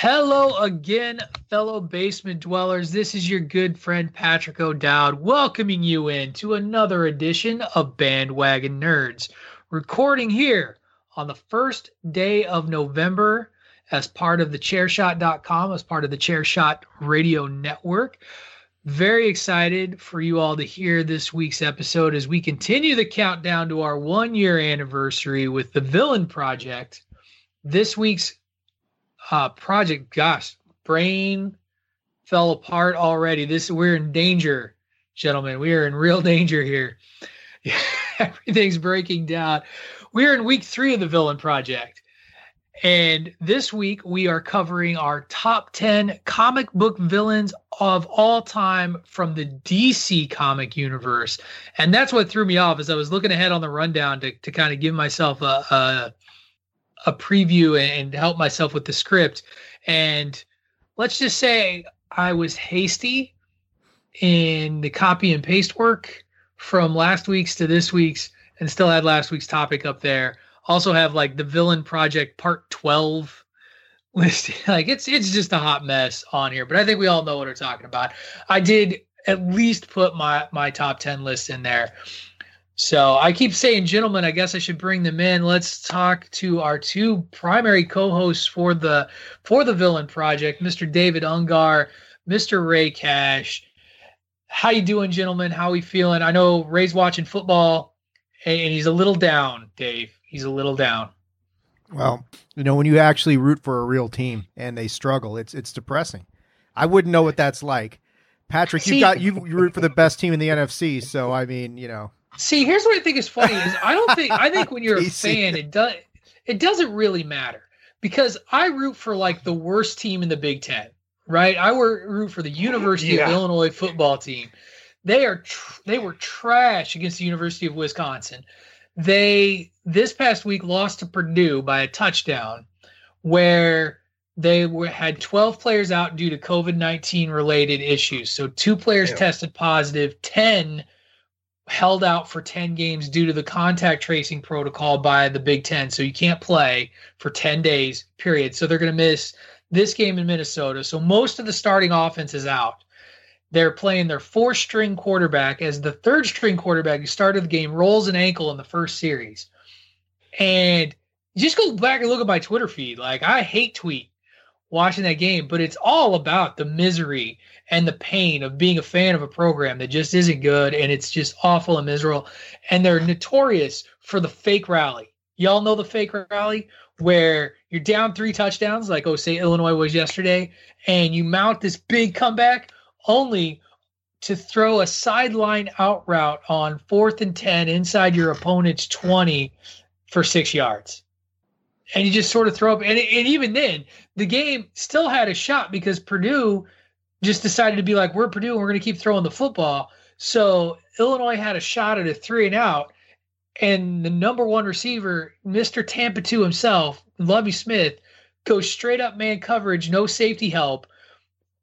Hello again, fellow basement dwellers. This is your good friend Patrick O'Dowd welcoming you in to another edition of Bandwagon Nerds, recording here on the first day of November as part of the chairshot.com, as part of the Chairshot Radio Network. Very excited for you all to hear this week's episode as we continue the countdown to our 1 year anniversary with the Villain Project. This week's project, gosh, brain fell apart already. We're in danger, gentlemen. We are in real danger here. Everything's breaking down. We're in week three of the Villain Project. And this week we are covering our top 10 comic book villains of all time from the DC comic universe. And that's what threw me off as I was looking ahead on the rundown to kind of give myself a preview and help myself with the script. And let's just say I was hasty in the copy and paste work from last week's to this week's and still had last week's topic up there. Also have like the Villain Project Part 12 listed. Like it's just a hot mess on here, but I think we all know what we're talking about. I did at least put my top 10 list in there. So I keep saying, gentlemen, I guess I should bring them in. Let's talk to our two primary co-hosts for the Villain Project, Mr. David Ungar, Mr. Ray Cash. How you doing, gentlemen? How we feeling? I know Ray's watching football, and he's a little down, Dave. He's a little down. Well, you know, when you actually root for a real team and they struggle, it's depressing. I wouldn't know what that's like. Patrick, you root for the best team in the NFC, so I mean, you know. See, here's what I think is funny is I think when you're a fan, it doesn't really matter, because I root for like the worst team in the Big Ten, right? I root for the University of Illinois football team. They were trash against the University of Wisconsin. They this past week lost to Purdue by a touchdown, where they had 12 players out due to COVID-19 related issues. So 2 players tested positive, 10 held out for 10 games due to the contact tracing protocol by the Big Ten. So you can't play for 10 days, period. So they're going to miss this game in Minnesota. So most of the starting offense is out. They're playing their 4-string quarterback as the 3rd-string quarterback who started the game rolls an ankle in the first series. And just go back and look at my Twitter feed. Like, I hate tweet watching that game, but it's all about the misery and the pain of being a fan of a program that just isn't good, and it's just awful and miserable. And they're notorious for the fake rally. Y'all know the fake rally where you're down 3 touchdowns, like, say Illinois was yesterday, and you mount this big comeback only to throw a sideline out route on 4th and 10 inside your opponent's 20 for 6 yards. And you just sort of throw up. And even then, the game still had a shot because Purdue just decided to be like, we're Purdue and we're going to keep throwing the football. So Illinois had a shot at a 3-and-out, and the number 1 receiver, Mr. Tampa 2 himself, Lovie Smith, goes straight up man coverage, no safety help,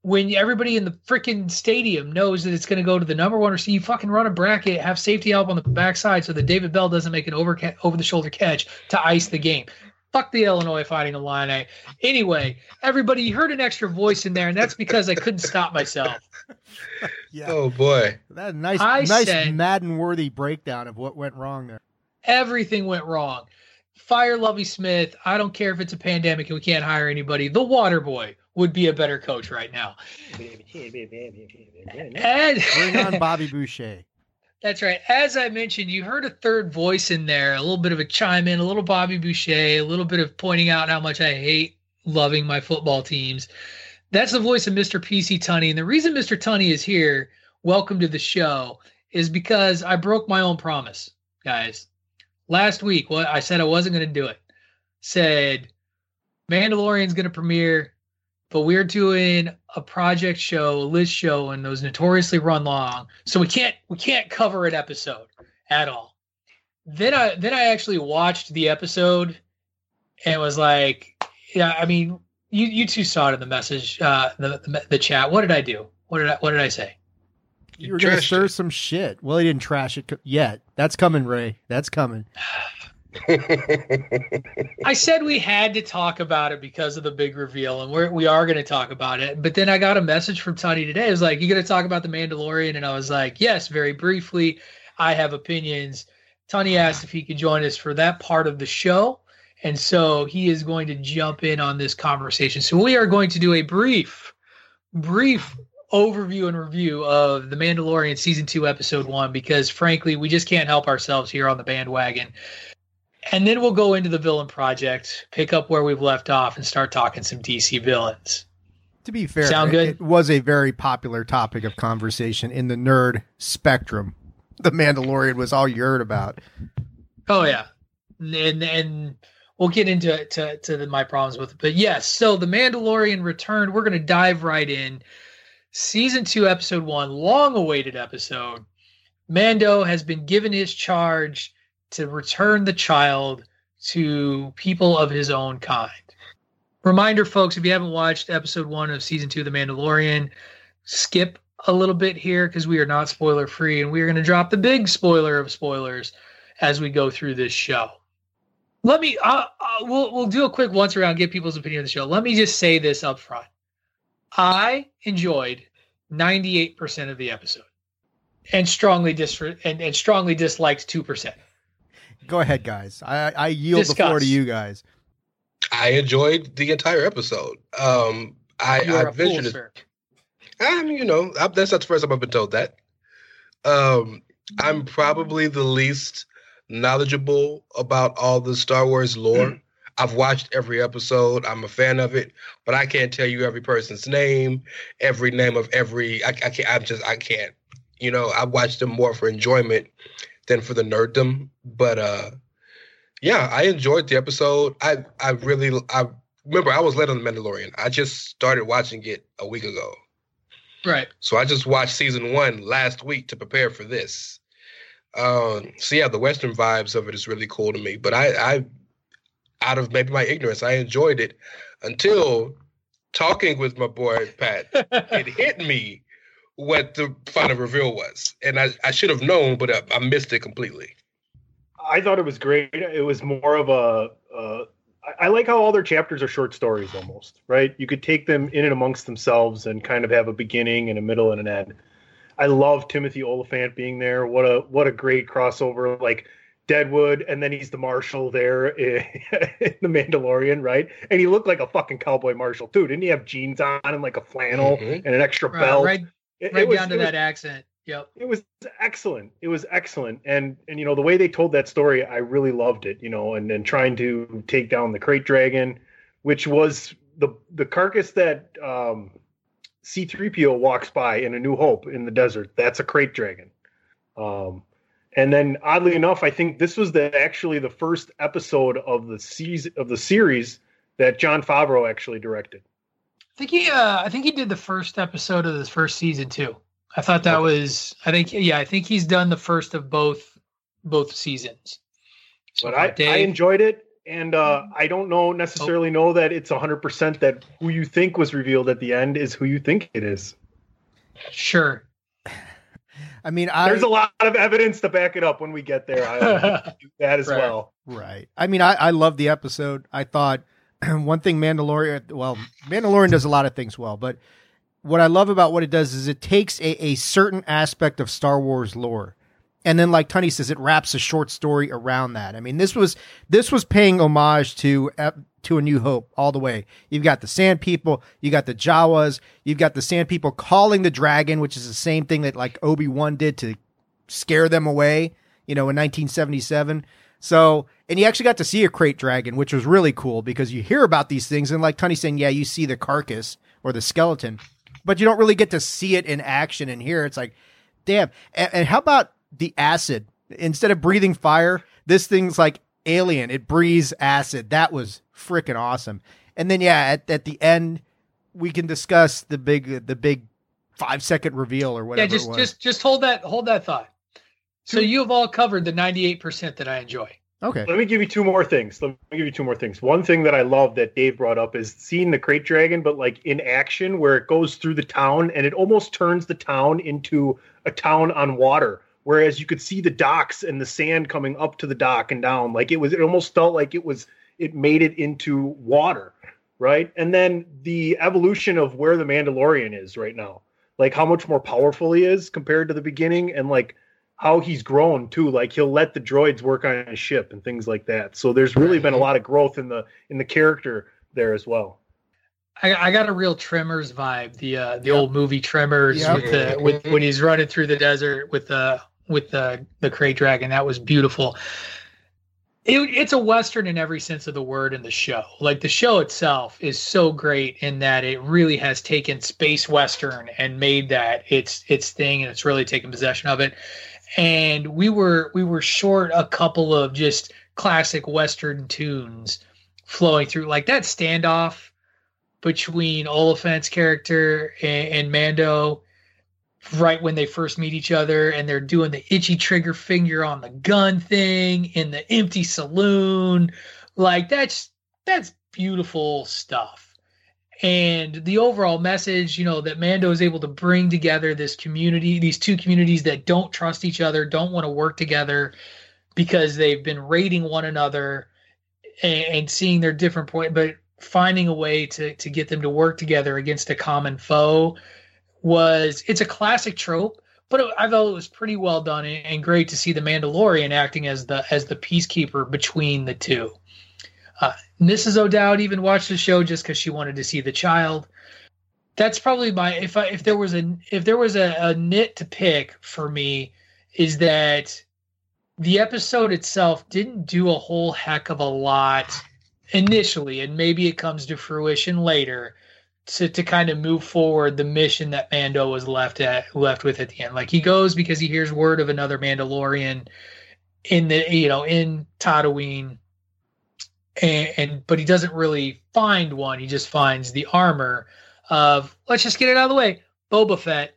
when everybody in the freaking stadium knows that it's going to go to the number 1 receiver. You fucking run a bracket, have safety help on the backside so that David Bell doesn't make an over-the-shoulder catch to ice the game. Fuck the Illinois Fighting Illini. Anyway, everybody, you heard an extra voice in there, and that's because I couldn't stop myself. Yeah. Oh, boy. That nice Madden-worthy breakdown of what went wrong there. Everything went wrong. Fire Lovie Smith. I don't care if it's a pandemic and we can't hire anybody. The water boy would be a better coach right now. Bring on Bobby Boucher. That's right. As I mentioned, you heard a third voice in there, a little bit of a chime in, a little Bobby Boucher, a little bit of pointing out how much I hate loving my football teams. That's the voice of Mr. PC Tunney. And the reason Mr. Tunney is here, welcome to the show, is because I broke my own promise, guys. Last week, I said I wasn't going to do it. Said Mandalorian's going to premiere, but we're doing a project show, a list show, and those notoriously run long, so we can't cover an episode at all. Then I actually watched the episode and was like, yeah, I mean, you two saw it in the message, the chat. What did I do? What did I say? You were going to stir some shit. Well, he didn't trash it yet. That's coming, Ray. That's coming. I said we had to talk about it because of the big reveal, and we are going to talk about it. But then I got a message from Tunney today. It was like, "You going to talk about The Mandalorian?" And I was like, "Yes, very briefly. I have opinions." Tunney asked if he could join us for that part of the show, and so he is going to jump in on this conversation. So we are going to do a brief overview and review of The Mandalorian season 2 episode 1, because frankly we just can't help ourselves here on the bandwagon. And then we'll go into the Villain Project, pick up where we've left off, and start talking some DC villains. To be fair, sound good? It was a very popular topic of conversation in the nerd spectrum. The Mandalorian was all you heard about. Oh yeah, and we'll get into it, to my problems with it. But yes, so The Mandalorian returned. We're going to dive right in. Season 2, episode 1, long-awaited episode. Mando has been given his charge to return the child to people of his own kind. Reminder, folks, if you haven't watched episode 1 of season 2 of The Mandalorian, skip a little bit here because we are not spoiler-free, and we are going to drop the big spoiler of spoilers as we go through this show. Let me, we'll do a quick once around, get people's opinion on the show. Let me just say this up front. I enjoyed 98% of the episode and strongly disliked 2%. Go ahead, guys. I yield the floor to you guys. I enjoyed the entire episode. I envisioned it. That's not the first time I've been told that. I'm probably the least knowledgeable about all the Star Wars lore. Mm-hmm. I've watched every episode. I'm a fan of it, but I can't tell you every person's name, every name of every. I can't. You know, I watched them more for enjoyment than for the nerddom. But yeah, I enjoyed the episode. I remember I was late on The Mandalorian. I just started watching it a week ago. Right. So I just watched season 1 last week to prepare for this. So yeah, the Western vibes of it is really cool to me. But I out of maybe my ignorance, I enjoyed it until talking with my boy Pat. It hit me what the final reveal was, and I should have known, but I missed it completely. I thought it was great. It was more of I like how all their chapters are short stories almost, right? You could take them in and amongst themselves and kind of have a beginning and a middle and an end. I love Timothy Olyphant being there. What a great crossover! Like Deadwood, and then he's the marshal there in The Mandalorian, right? And he looked like a fucking cowboy marshal too. Didn't he have jeans on and like a flannel and an extra belt? Right, down to that accent. Yep. It was excellent. And you know, the way they told that story, I really loved it, you know, and then trying to take down the Krayt Dragon, which was the carcass that C-3PO walks by in A New Hope in the desert. That's a Krayt Dragon. And then, oddly enough, I think this was actually the first episode of the series that Jon Favreau actually directed. I think he did the first episode of the first season too. I thought that was. I think he's done the first of both seasons. So but I enjoyed it, and I don't know that it's 100% that who you think was revealed at the end is who you think it is. Sure. I mean, there's a lot of evidence to back it up when we get there. I do that as well. Right. I mean, I love the episode. I thought one thing Mandalorian does a lot of things well, but what I love about what it does is it takes a certain aspect of Star Wars lore. And then, like Tunney says, it wraps a short story around that. I mean, this was paying homage to A New Hope all the way. You've got the Sand People, you got the Jawas, you've got the Sand People calling the dragon, which is the same thing that like Obi-Wan did to scare them away, you know, in 1977. So, and you actually got to see a Krayt Dragon, which was really cool because you hear about these things and like Tunney saying, yeah, you see the carcass or the skeleton, but you don't really get to see it in action. And here it's like, damn. And how about the acid? Instead of breathing fire, this thing's like alien. It breathes acid. That was freaking awesome. And then, yeah, at the end, we can discuss the big 5-second reveal or whatever. Yeah, just hold that thought. So you have all covered the 98% that I enjoy. Okay. Let me give you two more things. One thing that I love that Dave brought up is seeing the Krayt Dragon, but like in action, where it goes through the town and it almost turns the town into a town on water, whereas you could see the docks and the sand coming up to the dock and down. Like it was, it almost felt like it was, it made it into water, right? And then the evolution of where the Mandalorian is right now, like how much more powerful he is compared to the beginning, and like how he's grown too. Like he'll let the droids work on his ship and things like that. So there's really been a lot of growth in the character there as well. I got a real Tremors vibe, the old movie Tremors, with when he's running through the desert with the Krayt Dragon. That was beautiful. It's a Western in every sense of the word in the show. Like the show itself is so great in that it really has taken space Western and made that its thing, and it's really taken possession of it. And we were short a couple of just classic Western tunes flowing through, like that standoff between Olyphant's character and Mando right when they first meet each other, and they're doing the itchy trigger finger on the gun thing in the empty saloon. Like that's beautiful stuff. And the overall message, you know, that Mando is able to bring together this community, these two communities that don't trust each other, don't want to work together because they've been raiding one another and seeing their different point, but finding a way to get them to work together against a common foe. It's a classic trope, but I thought it was pretty well done and great to see the Mandalorian acting as the peacekeeper between the two. Mrs. O'Dowd even watched the show just because she wanted to see the child. That's probably if there was a nit to pick for me, is that the episode itself didn't do a whole heck of a lot initially, and maybe it comes to fruition later. To kind of move forward the mission that Mando was left with at the end. Like he goes because he hears word of another Mandalorian in Tatooine, but he doesn't really find one. He just finds the armor of, let's just get it out of the way, Boba Fett.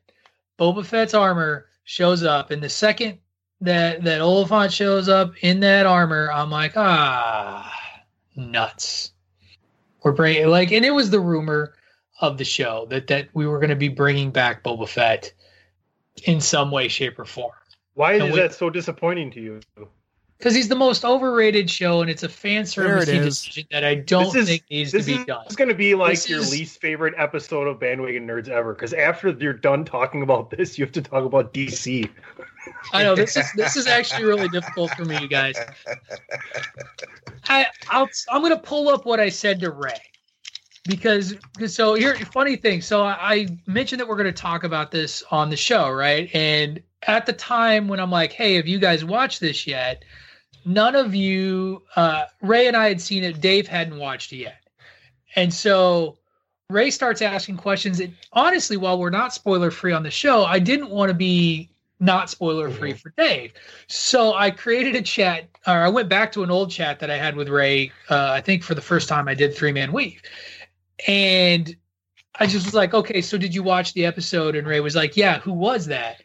Boba Fett's armor shows up, and the second that Olyphant shows up in that armor, I'm like, nuts. We're bringing and it was the rumor of the show that we were going to be bringing back Boba Fett in some way, shape, or form. Why is that so disappointing to you? Because he's the most overrated show, and it's a fan service decision that I don't think needs to be done. This is going to be like your least favorite episode of Bandwagon Nerds ever, because after you're done talking about this, you have to talk about DC. I know, this is actually really difficult for me, you guys. I'm going to pull up what I said to Ray. Because so here, funny thing. So I mentioned that we're going to talk about this on the show, right? And at the time when I'm like, hey, have you guys watched this yet? None of you, Ray and I had seen it. Dave hadn't watched it yet. And so Ray starts asking questions. And honestly, while we're not spoiler free on the show, I didn't want to be not spoiler free for Dave. So I created a chat, or I went back to an old chat that I had with Ray. I think for the first time I did 3-Man Weave. And I just was like, okay, so did you watch the episode? And Ray was like, yeah, who was that?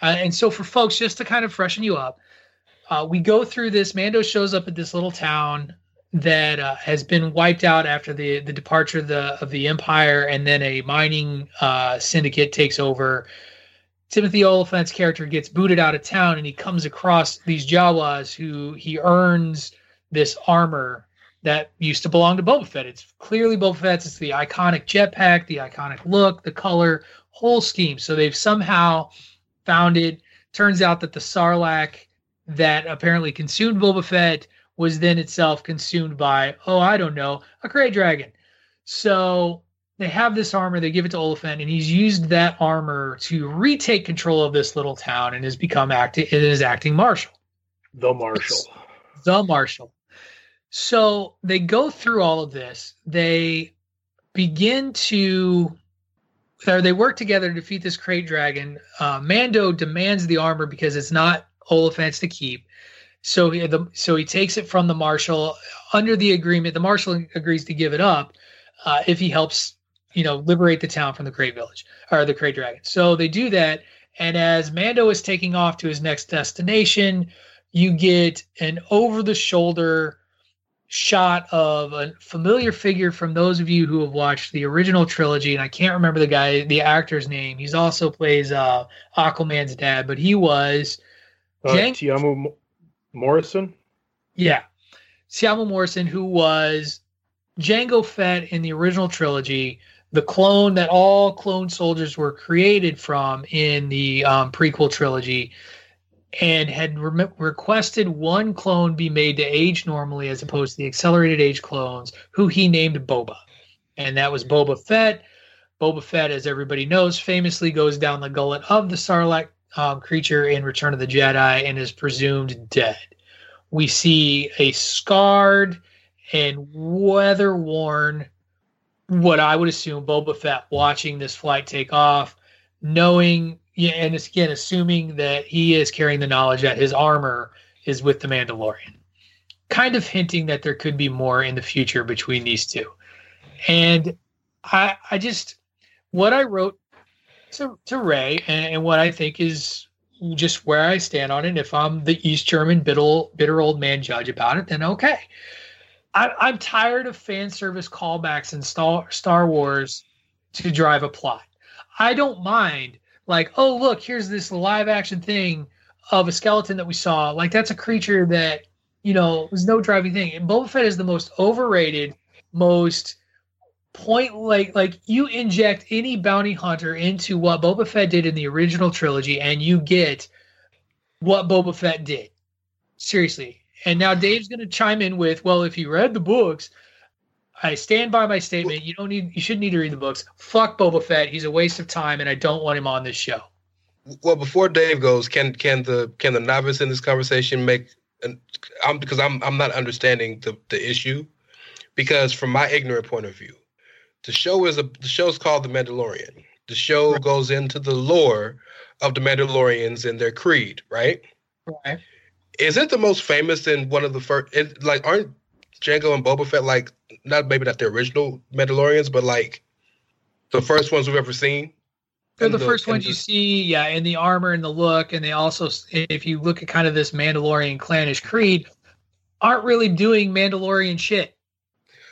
And so for folks, just to kind of freshen you up, we go through this. Mando shows up at this little town that has been wiped out after the departure of the Empire, and then a mining syndicate takes over. Timothy Olyphant's character gets booted out of town, and he comes across these Jawas who he earns this armor that used to belong to Boba Fett. It's clearly Boba Fett's. It's the iconic jetpack, the iconic look, the color, whole scheme. So they've somehow found it. Turns out that the Sarlacc that apparently consumed Boba Fett was then itself consumed by, a Krayt Dragon. So they have this armor. They give it to Olyphant, and he's used that armor to retake control of this little town and has become acting marshal. The marshal. So they go through all of this. They they work together to defeat this Krayt Dragon. Mando demands the armor because it's not Olyphant's to keep. So he takes it from the marshal under the agreement. The marshal agrees to give it up if he helps, liberate the town from the Krayt village or the Krayt Dragon. So they do that. And as Mando is taking off to his next destination, you get an over-the-shoulder shot of a familiar figure from those of you who have watched the original trilogy, and I can't remember the actor's name. He's also plays Aquaman's dad, but he was Tiamu Morrison? Yeah. Tiamu Morrison, who was Jango Fett in the original trilogy, the clone that all clone soldiers were created from in the prequel trilogy, and had requested one clone be made to age normally as opposed to the accelerated age clones, who he named Boba. And that was Boba Fett. Boba Fett, as everybody knows, famously goes down the gullet of the Sarlacc creature in Return of the Jedi and is presumed dead. We see a scarred and weather-worn, what I would assume, Boba Fett watching this flight take off, knowing, and again, assuming that he is carrying the knowledge that his armor is with the Mandalorian. Kind of hinting that there could be more in the future between these two. And I just, what I wrote to Ray, and what I think is just where I stand on it, if I'm the East German bitter old man judge about it, then okay. I'm tired of fan service callbacks in Star Wars to drive a plot. I don't mind, like, oh, look, here's this live action thing of a skeleton that we saw. Like, that's a creature that, you know, was no driving thing. And Boba Fett is the most overrated, most point, like you inject any bounty hunter into what Boba Fett did in the original trilogy and you get what Boba Fett did. Seriously. And now Dave's going to chime in with, well, if you read the books, I stand by my statement. You shouldn't need to read the books. Fuck Boba Fett. He's a waste of time, and I don't want him on this show. Well, before Dave goes, can the novice in this conversation make? Because I'm not understanding the issue, because from my ignorant point of view, the show's called The Mandalorian. The show goes into the lore of the Mandalorians and their creed, right? Right. Isn't the most famous in one of the first? Like, aren't Jango and Boba Fett, like, maybe not the original Mandalorians, but like the first ones we've ever seen? They're the first ones you see, yeah, in the armor and the look, and they also, if you look at kind of this Mandalorian clannish creed, aren't really doing Mandalorian shit.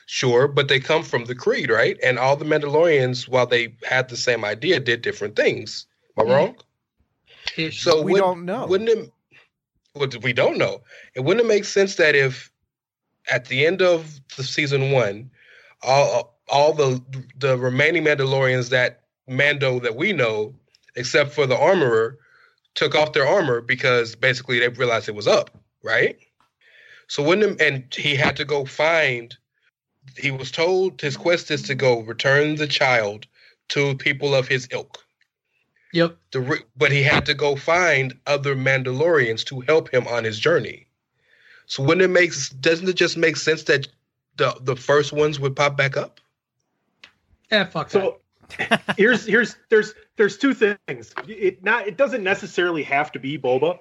Sure, but they come from the creed, right? And all the Mandalorians, while they had the same idea, did different things. Am I wrong? Ish. So we don't know. We don't know. And wouldn't it make sense that if at the end of the season one, all the remaining Mandalorians that Mando that we know, except for the armorer, took off their armor because basically they realized it was up, right? So wouldn't it, and he had to go find, he was told his quest is to go return the child to people of his ilk. Yep. But he had to go find other Mandalorians to help him on his journey. So doesn't it just make sense that the first ones would pop back up? Yeah, fuck so that. There's two things. It doesn't necessarily have to be Boba.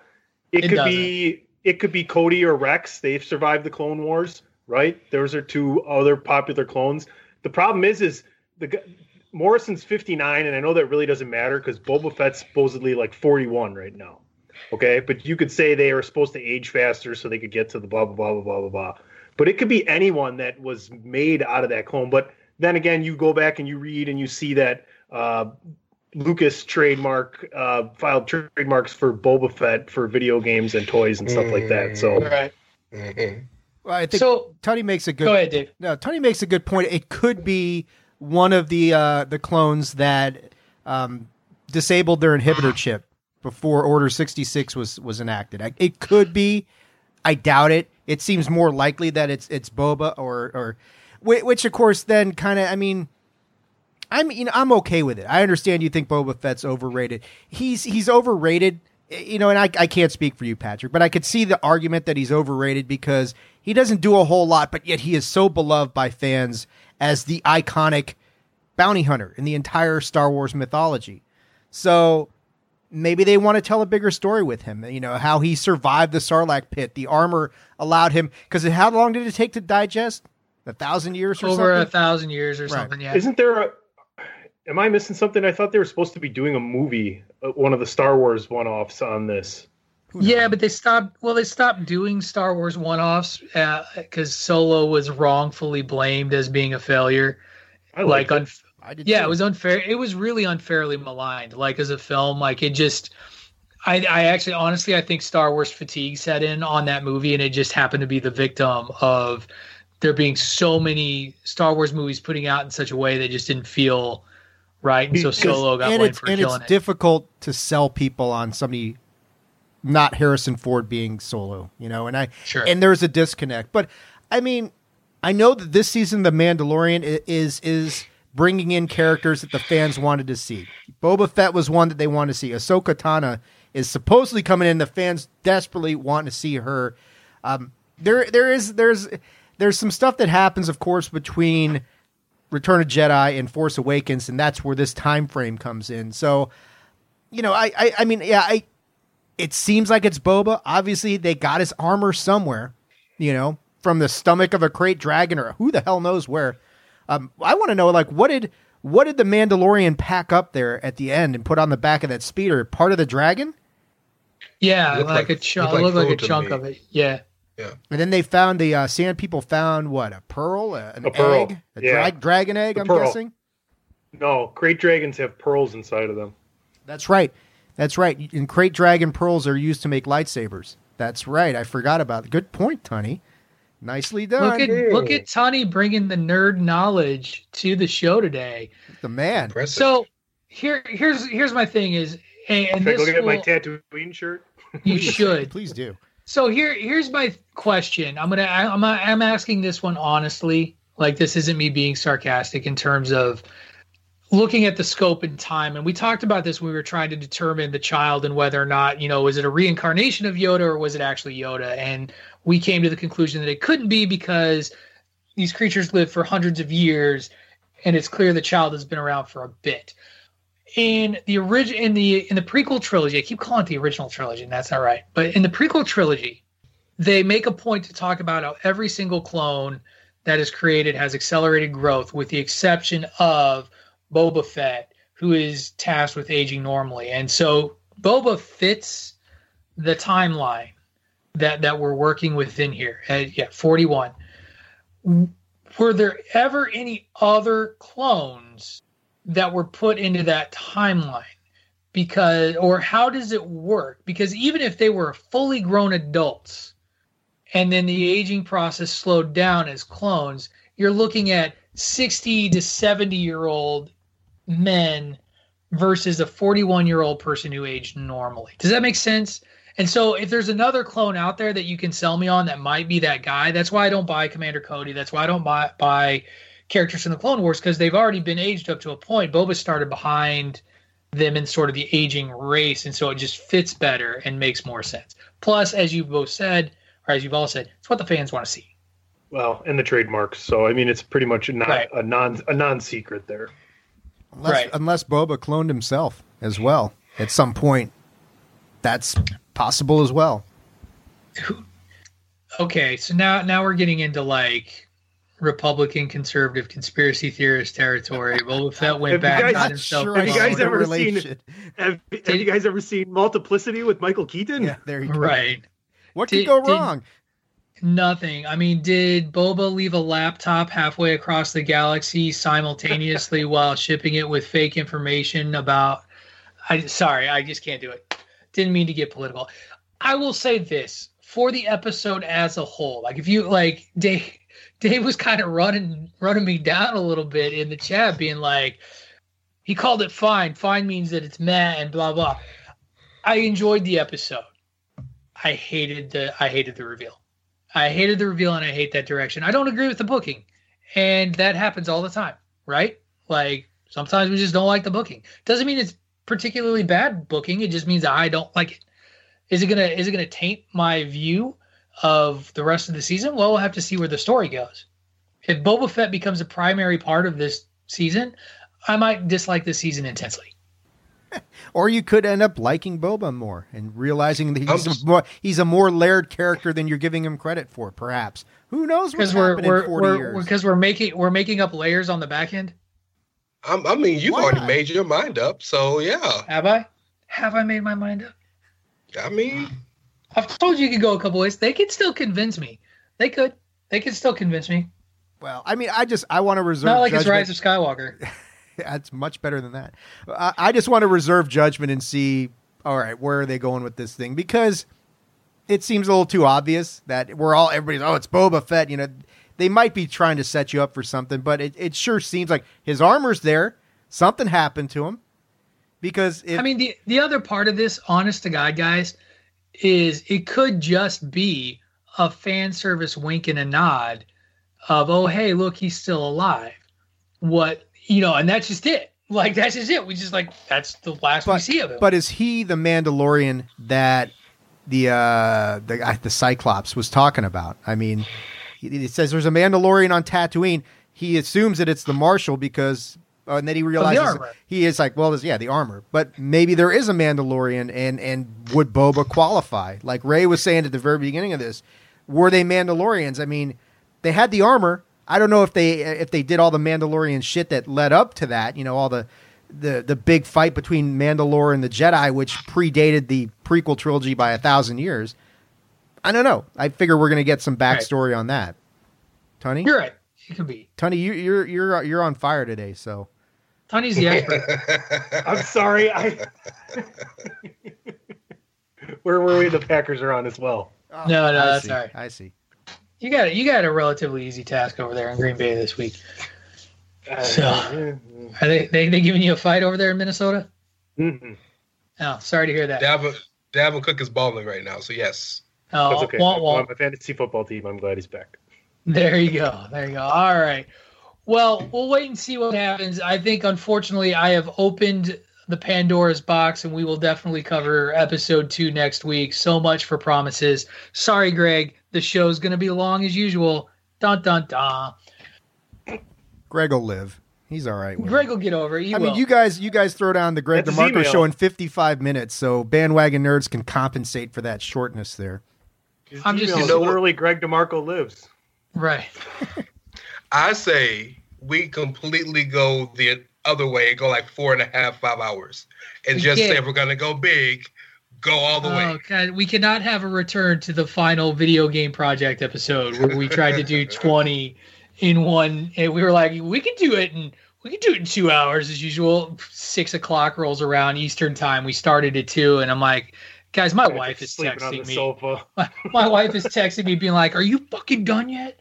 It could be Cody or Rex. They've survived the Clone Wars, right? Those are two other popular clones. The problem is the Morrison's 59, and I know that really doesn't matter because Boba Fett's supposedly like 41 right now. Okay, but you could say they were supposed to age faster so they could get to the blah, blah, blah, blah, blah, blah, blah. But it could be anyone that was made out of that clone. But then again, you go back and you read and you see that Lucas filed trademarks for Boba Fett for video games and toys and stuff like that. So, right. Mm-hmm. Well, I think Tunney makes a good. Go ahead, Dave. No, Tunney makes a good point. It could be one of the clones that disabled their inhibitor chip before Order 66 was enacted. It could be. I doubt it. It seems more likely that it's Boba or which of course then kind of, I'm okay with it. I understand you think Boba Fett's overrated. He's overrated, you know, and I can't speak for you, Patrick, but I could see the argument that he's overrated because he doesn't do a whole lot, but yet he is so beloved by fans as the iconic bounty hunter in the entire Star Wars mythology. So maybe they want to tell a bigger story with him, you know, how he survived the Sarlacc pit, the armor allowed him, because how long did it take to digest? 1,000 years or something? Over 1,000 years or something, yeah. Isn't there am I missing something? I thought they were supposed to be doing a movie, one of the Star Wars one-offs on this. Yeah, but they stopped doing Star Wars one-offs because Solo was wrongfully blamed as being a failure. I like it was unfair. It was really unfairly maligned. Like as a film, like it just, I actually, honestly, I think Star Wars fatigue set in on that movie, and it just happened to be the victim of there being so many Star Wars movies putting out in such a way that just didn't feel right. And so Solo got blamed for killing it. And it's difficult to sell people on somebody not Harrison Ford being Solo, you know, and and there's a disconnect. But I mean, I know that this season, The Mandalorian is bringing in characters that the fans wanted to see. Boba Fett was one that they wanted to see. Ahsoka Tano is supposedly coming in. The fans desperately want to see her. There's some stuff that happens, of course, between Return of Jedi and Force Awakens, and that's where this time frame comes in. So, you know, it seems like it's Boba. Obviously, they got his armor somewhere, you know, from the stomach of a Krayt Dragon or who the hell knows where. I want to know, like, what did the Mandalorian pack up there at the end and put on the back of that speeder? Part of the dragon? Yeah, it looked like a chunk of it. Yeah. Yeah. And then they found the Sand People found what? A pearl? An egg? Dragon egg, I'm guessing? No, Krayt Dragons have pearls inside of them. That's right. And Krayt Dragon pearls are used to make lightsabers. That's right. I forgot about it. Good point, Tunney. Nicely done. Look at Tunney bringing the nerd knowledge to the show today. The man. Impressive. So here's my thing is, and this look at my Tatooine shirt. You should. Please do. So here's my question. I'm asking this one honestly. Like, this isn't me being sarcastic in terms of looking at the scope and time. And we talked about this when we were trying to determine the child and whether or not, you know, was it a reincarnation of Yoda or was it actually Yoda? And we came to the conclusion that it couldn't be because these creatures live for hundreds of years and it's clear the child has been around for a bit. In the prequel trilogy, I keep calling it the original trilogy, and that's not right. But in the prequel trilogy, they make a point to talk about how every single clone that is created has accelerated growth, with the exception of Boba Fett, who is tasked with aging normally. And so Boba fits the timeline that we're working within here. 41. Were there ever any other clones that were put into that timeline? Or how does it work? Because even if they were fully grown adults and then the aging process slowed down as clones, you're looking at 60 to 70-year-old men versus a 41-year-old person who aged normally. Does that make sense? And so if there's another clone out there that you can sell me on that might be that guy, that's why I don't buy Commander Cody. That's why I don't buy characters from the Clone Wars, because they've already been aged up to a point. Boba started behind them in sort of the aging race, and so it just fits better and makes more sense. Plus, as you've all said, it's what the fans want to see. Well, and the trademarks. So, I mean, it's pretty much a non-secret there. Unless Boba cloned himself as well at some point. That's possible as well. Okay, so now we're getting into, like, Republican conservative conspiracy theorist territory. Well, if that went back on himself, have you guys ever seen Multiplicity with Michael Keaton? Yeah, there you go. Right. What could go wrong? Nothing. I mean, did Boba leave a laptop halfway across the galaxy simultaneously while shipping it with fake information about? I just can't do it. Didn't mean to get political. I will say this for the episode as a whole. Like, if you like, Dave was kind of running me down a little bit in the chat, being like, he called it fine. Fine means that it's meh and blah, blah. I enjoyed the episode. I hated the reveal. I hated the reveal, and I hate that direction. I don't agree with the booking, and that happens all the time, right? Like, sometimes we just don't like the booking. Doesn't mean it's particularly bad booking. It just means I don't like it. Is it gonna taint my view of the rest of the season? Well, we'll have to see where the story goes. If Boba Fett becomes a primary part of this season, I might dislike this season intensely. Or you could end up liking Boba more and realizing that he's a more layered character than you're giving him credit for, perhaps. Who knows what's happened in 40 years? Because we're making up layers on the back end? I mean, you've already made your mind up, so yeah. Have I? Have I made my mind up? I mean, I've told you could go a couple ways. They could still convince me. They could still convince me. Well, I mean, I want to reserve judgment. Not like judgment. It's Rise of Skywalker. That's much better than that. I just want to reserve judgment and see all right, where are they going with this thing? Because it seems a little too obvious that everybody's, oh, it's Boba Fett. You know, they might be trying to set you up for something, but it sure seems like his armor's there. Something happened to him. Because I mean, the other part of this, honest to God, guys, is it could just be a fan service wink and a nod of, oh, hey, look, he's still alive. What, you know, and that's just it. Like, that's just it. We just like, that's the last we see of him. But is he the Mandalorian that the Cyclops was talking about? I mean, it says there's a Mandalorian on Tatooine. He assumes that it's the Marshal because... and then he realizes he is like, well, yeah, the armor. But maybe there is a Mandalorian, and would Boba qualify? Like Ray was saying at the very beginning of this, were they Mandalorians? I mean, they had the armor. I don't know if they did all the Mandalorian shit that led up to that. You know, all the big fight between Mandalore and the Jedi, which predated the prequel trilogy by 1,000 years. I don't know. I figure we're going to get some backstory on that. Tunney, you're right. It could be. Tunney, you're on fire today, so. Tunney's the expert. I'm sorry. Where were we? The Packers are on as well. Oh, no, that's all right. I see. You got a relatively easy task over there in Green Bay this week. So, are they giving you a fight over there in Minnesota? Mm-mm. Oh, sorry to hear that. Davin Cook is balling right now, so yes. Oh, that's okay. On my fantasy football team, I'm glad he's back. There you go. All right. Well, we'll wait and see what happens. I think, unfortunately, I have opened the Pandora's box, and we will definitely cover episode 2 next week. So much for promises. Sorry, Greg. The show's going to be long as usual. Dun, dun, dun. Greg will live. He's all right with Greg will get over it. I mean, you guys throw down the Greg DeMarco show in 55 minutes, so Bandwagon Nerds can compensate for that shortness there. I'm just literally Greg DeMarco lives. Right. I say we completely go the other way and go like 4.5, 5 hours and just say if we're going to go big, go all the way. God, we cannot have a return to the final video game project episode where we tried to do 20 in one. And we were like, we can do it in 2 hours as usual. 6 o'clock rolls around Eastern time. We started at 2 and I'm like, guys, my wife is texting me. My wife is texting me being like, are you fucking done yet?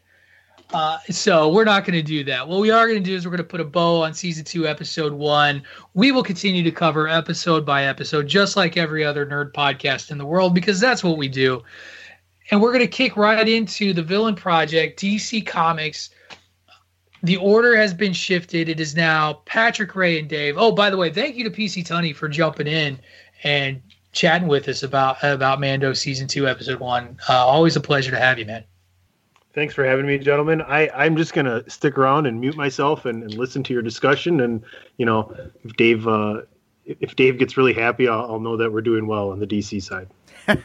So we're not going to do that. What we are going to do is we're going to put a bow on season 2, episode 1. We will continue to cover episode by episode, just like every other nerd podcast in the world, because that's what we do. And we're going to kick right into the Villain Project, DC Comics. The order has been shifted. It is now Patrick, Ray, and Dave. Oh, by the way, thank you to PC Tunney for jumping in and chatting with us about Mando season 2, episode 1. Always a pleasure to have you, man. Thanks for having me, gentlemen. I'm just going to stick around and mute myself and listen to your discussion. And, you know, if Dave gets really happy, I'll know that we're doing well on the DC side.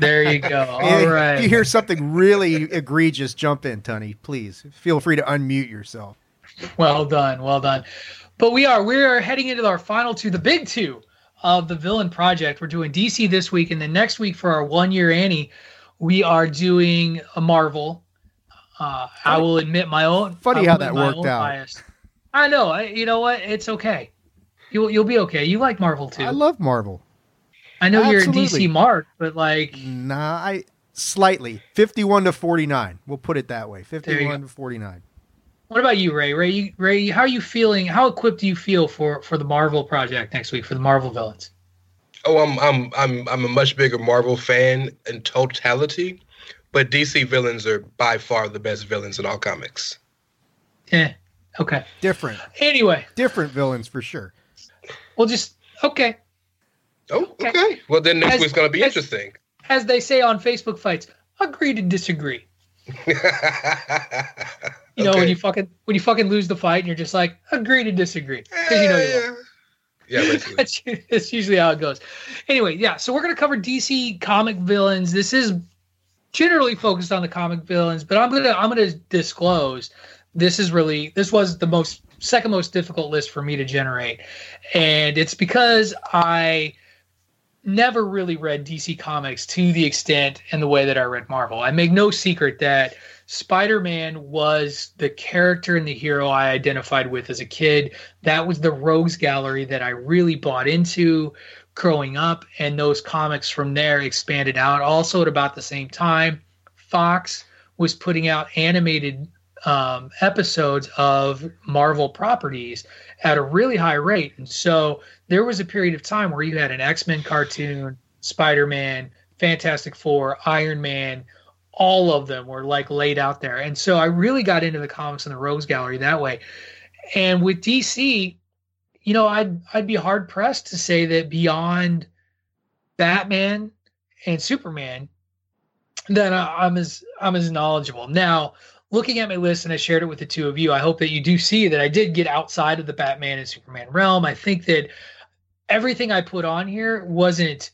There you go. All right. If you hear something really egregious, jump in, Tunney. Please feel free to unmute yourself. Well done. But we are heading into our final two, the big two of the Villain Project. We're doing DC this week. And then next week for our 1 year Annie, we are doing a Marvel. I will admit my own. Funny how that worked out. Bias. I know. You know what? It's okay. You'll be okay. You like Marvel too. I love Marvel. I know You're a DC mark, but like, I slightly 51-49. We'll put it that way. 51-49. What about you, Ray? Ray, how are you feeling? How equipped do you feel for the Marvel project next week for the Marvel villains? Oh, I'm a much bigger Marvel fan in totality. But DC villains are by far the best villains in all comics. Yeah. Okay. Different. Anyway. Different villains for sure. Well, just, okay. Oh, okay. Well, then next week's going to be interesting. As they say on Facebook fights, agree to disagree. You know, when you fucking lose the fight and you're just like, agree to disagree. You know Yeah, that's usually how it goes. Anyway, yeah. So we're going to cover DC comic villains. This is generally focused on the comic villains, but I'm gonna disclose this was the second most difficult list for me to generate, and it's because I never really read DC Comics to the extent and the way that I read Marvel. I make no secret that Spider-Man was the character and the hero I identified with as a kid. That was the rogues gallery that I really bought into growing up, and those comics from there expanded out. Also, at about the same time, Fox was putting out animated episodes of Marvel properties at a really high rate. And so there was a period of time where you had an X-Men cartoon, Spider-Man, Fantastic Four, Iron Man, all of them were like laid out there. And so I really got into the comics and the rogues gallery that way. And with DC, you know, I'd be hard pressed to say that beyond Batman and Superman, that I'm as knowledgeable. Now, looking at my list, and I shared it with the two of you, I hope that you do see that I did get outside of the Batman and Superman realm. I think that everything I put on here wasn't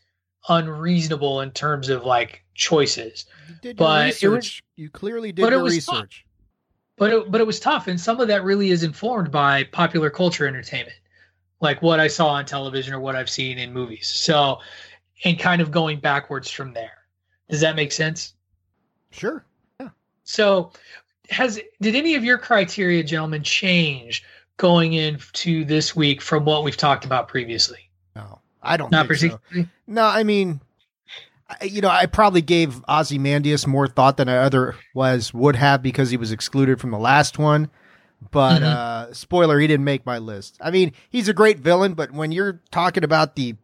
unreasonable in terms of like choices. You did your research. You clearly did your research. But it was tough, and some of that really is informed by popular culture entertainment, like what I saw on television or what I've seen in movies. So, and kind of going backwards from there. Does that make sense? Sure. Yeah. So, did any of your criteria, gentlemen, change going into this week from what we've talked about previously? No, I don't think so. No, I mean, you know, I probably gave Ozymandias more thought than I otherwise would have because he was excluded from the last one. But spoiler, he didn't make my list. I mean, he's a great villain, but when you're talking about the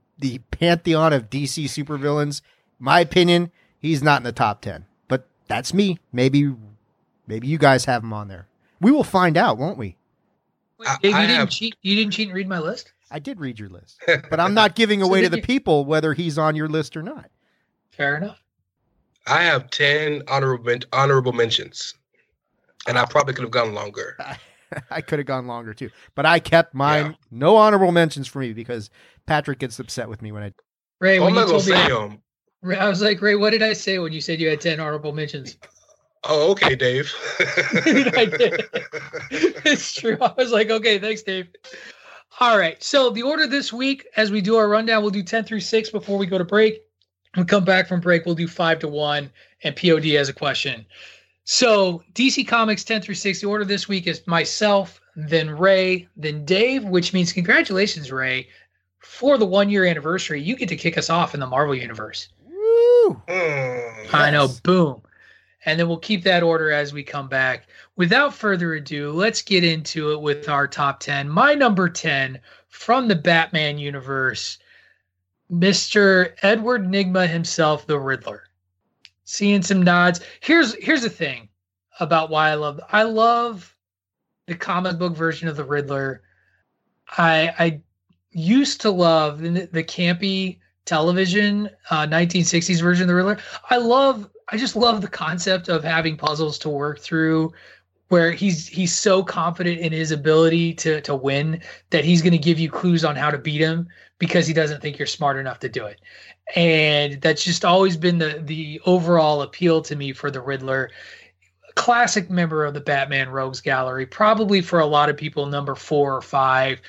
pantheon of DC supervillains, my opinion, he's not in the top 10. But that's me. Maybe you guys have him on there. We will find out, won't we? You didn't cheat and read my list? I did read your list, but I'm not giving away to the people whether he's on your list or not. Fair enough. I have 10 honorable mentions, and I probably could have gone longer. I could have gone longer, too, but I kept mine. Yeah. No honorable mentions for me because Patrick gets upset with me when I... Ray, when you told me... I was like, Ray, what did I say when you said you had 10 honorable mentions? Oh, okay, Dave. Dude, I did. It's true. I was like, okay, thanks, Dave. All right. So the order this week, as we do our rundown, we'll do 10 through 6 before we go to break. When we come back from break, we'll do 5 to 1, and POD has a question. So DC Comics 10 through 6, the order this week is myself, then Ray, then Dave, which means congratulations, Ray. For the 1-year anniversary, you get to kick us off in the Marvel Universe. Woo! Mm, I know, boom. And then we'll keep that order as we come back. Without further ado, let's get into it with our top 10. My number 10 from the Batman universe, Mr. Edward Nygma himself, the Riddler. Seeing some nods. Here's the thing about why I love the comic book version of the Riddler. I used to love the campy television 1960s version of the Riddler. I just love the concept of having puzzles to work through where he's so confident in his ability to win that he's going to give you clues on how to beat him because he doesn't think you're smart enough to do it. And that's just always been the overall appeal to me for the Riddler. Classic member of the Batman Rogues Gallery, probably for a lot of people, number 4 or 5,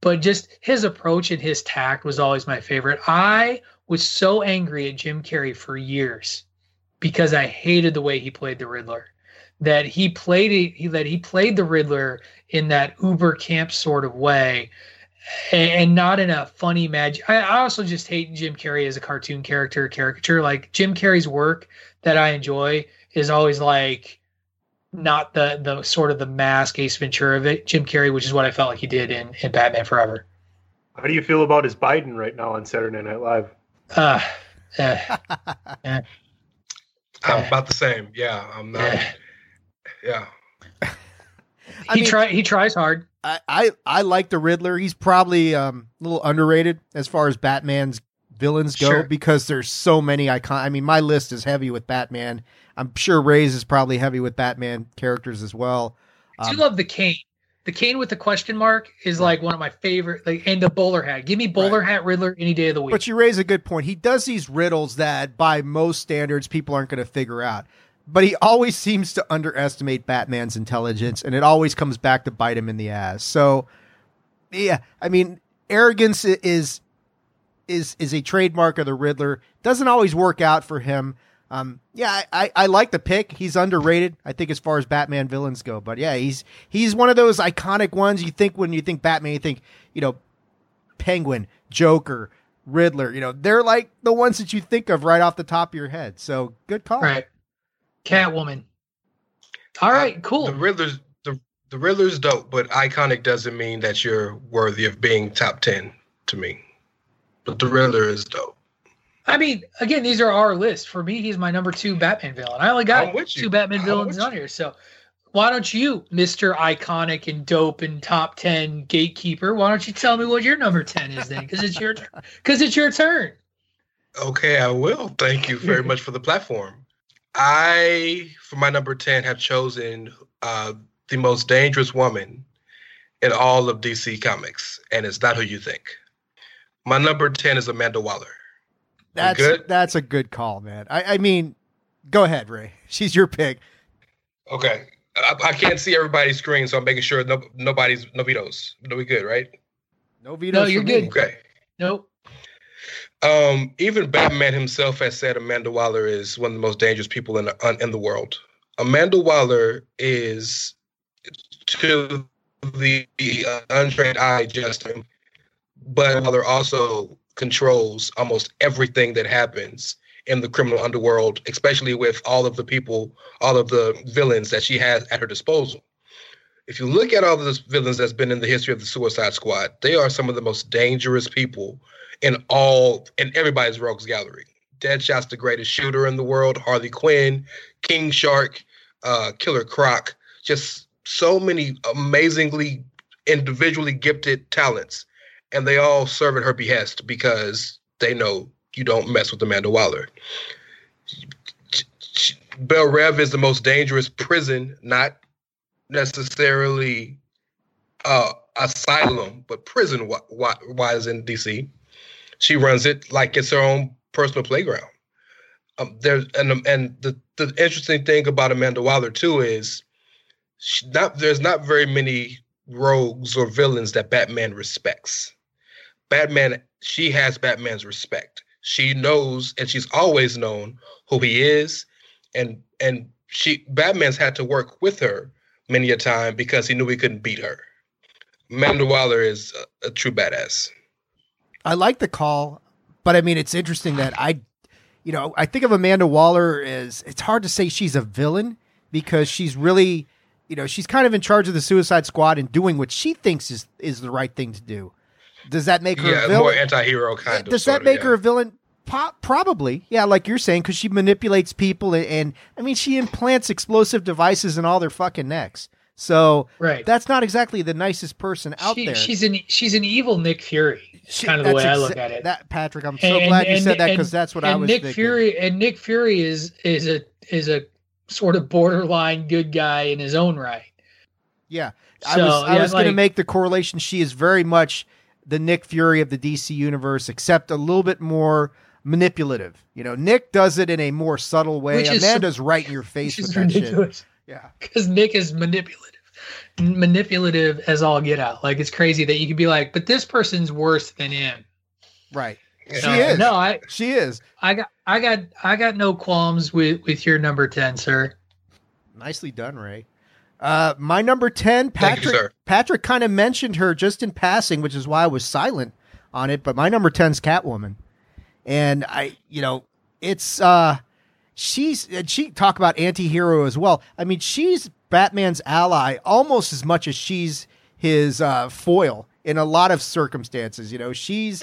but just his approach and his tact was always my favorite. I was so angry at Jim Carrey for years because I hated the way he played the Riddler, that he played the Riddler in that uber camp sort of way, and not in a funny magic. I also just hate Jim Carrey as a cartoon caricature. Like Jim Carrey's work that I enjoy is always like not the sort of the mask Ace Ventura of it, Jim Carrey, which is what I felt like he did in Batman Forever. How do you feel about his Biden right now on Saturday Night Live? I'm about the same. Yeah, I'm not. Yeah. He tries hard. I like the Riddler. He's probably a little underrated as far as Batman's villains go, sure, because there's so many icons. I mean, my list is heavy with Batman. I'm sure Ray's is probably heavy with Batman characters as well. I do love the cane. The cane with the question mark is like one of my favorite, like, and the bowler hat. Give me bowler hat Riddler any day of the week. But you raise a good point. He does these riddles that by most standards, people aren't going to figure out. But he always seems to underestimate Batman's intelligence, and it always comes back to bite him in the ass. So, yeah, I mean, arrogance is a trademark of the Riddler. Doesn't always work out for him. I like the pick. He's underrated, I think, as far as Batman villains go. But yeah, he's one of those iconic ones. You think when you think Batman, you think, you know, Penguin, Joker, Riddler. You know, they're like the ones that you think of right off the top of your head. So good call. Right. Catwoman. All right, cool. The Riddler's dope, but iconic doesn't mean that you're worthy of being top 10 to me. But the Riddler is dope. I mean, again, these are our list. For me, he's my number 2 Batman villain. I only got two Batman villains on here. So why don't you, Mr. Iconic and Dope and Top 10 Gatekeeper, why don't you tell me what your number 10 is then? Because it's your turn. Okay, I will. Thank you very much for the platform. I, for my number 10, have chosen the most dangerous woman in all of DC Comics. And it's not who you think. My number 10 is Amanda Waller. That's a good call, man. I mean, go ahead, Ray. She's your pick. Okay. I can't see everybody's screen, so I'm making sure no vetoes. No, we good, right? No vetoes. No, you're good. Okay. Nope. Even Batman himself has said Amanda Waller is one of the most dangerous people in the world. Amanda Waller is, to the untrained eye, Justin, but Waller also controls almost everything that happens in the criminal underworld, especially with all of the villains that she has at her disposal. If you look at all of the villains that's been in the history of the Suicide Squad, they are some of the most dangerous people in everybody's rogues gallery. Deadshot's the greatest shooter in the world, Harley Quinn, King Shark, Killer Croc, just so many amazingly individually gifted talents. And they all serve at her behest because they know you don't mess with Amanda Waller. Belle Reve is the most dangerous prison, not necessarily asylum, but prison-wise in D.C. She runs it like it's her own personal playground. The interesting thing about Amanda Waller, too, is there's not very many rogues or villains that Batman respects. She has Batman's respect. She knows, and she's always known who he is, and Batman's had to work with her many a time because he knew he couldn't beat her. Amanda Waller is a true badass. I like the call, but I mean, it's interesting that I think of Amanda Waller as, it's hard to say she's a villain because she's really, you know, she's kind of in charge of the Suicide Squad and doing what she thinks is the right thing to do. Does that make her a villain? More anti-hero kind of. Does that make her a villain? Probably. Yeah, like you're saying, because she manipulates people and I mean, she implants explosive devices in all their fucking necks. So That's not exactly the nicest person out there. She's an evil Nick Fury, kind of the way I look at it. That, Patrick, I'm so glad you said that because that's what I was thinking. Nick Fury is a sort of borderline good guy in his own right. Yeah. I was going to make the correlation. She is very much the Nick Fury of the DC universe, except a little bit more manipulative. You know, Nick does it in a more subtle way. Amanda's right in your face with that shit. Yeah. Because Nick is manipulative as all get out. Like, it's crazy that you could be like, but this person's worse than him. Right. She is. I got no qualms with your number 10, sir. Nicely done, Ray. My number 10, Patrick kind of mentioned her just in passing, which is why I was silent on it. But my number 10's Catwoman, and she talk about anti-hero as well. I mean, she's Batman's ally almost as much as she's his foil in a lot of circumstances. You know,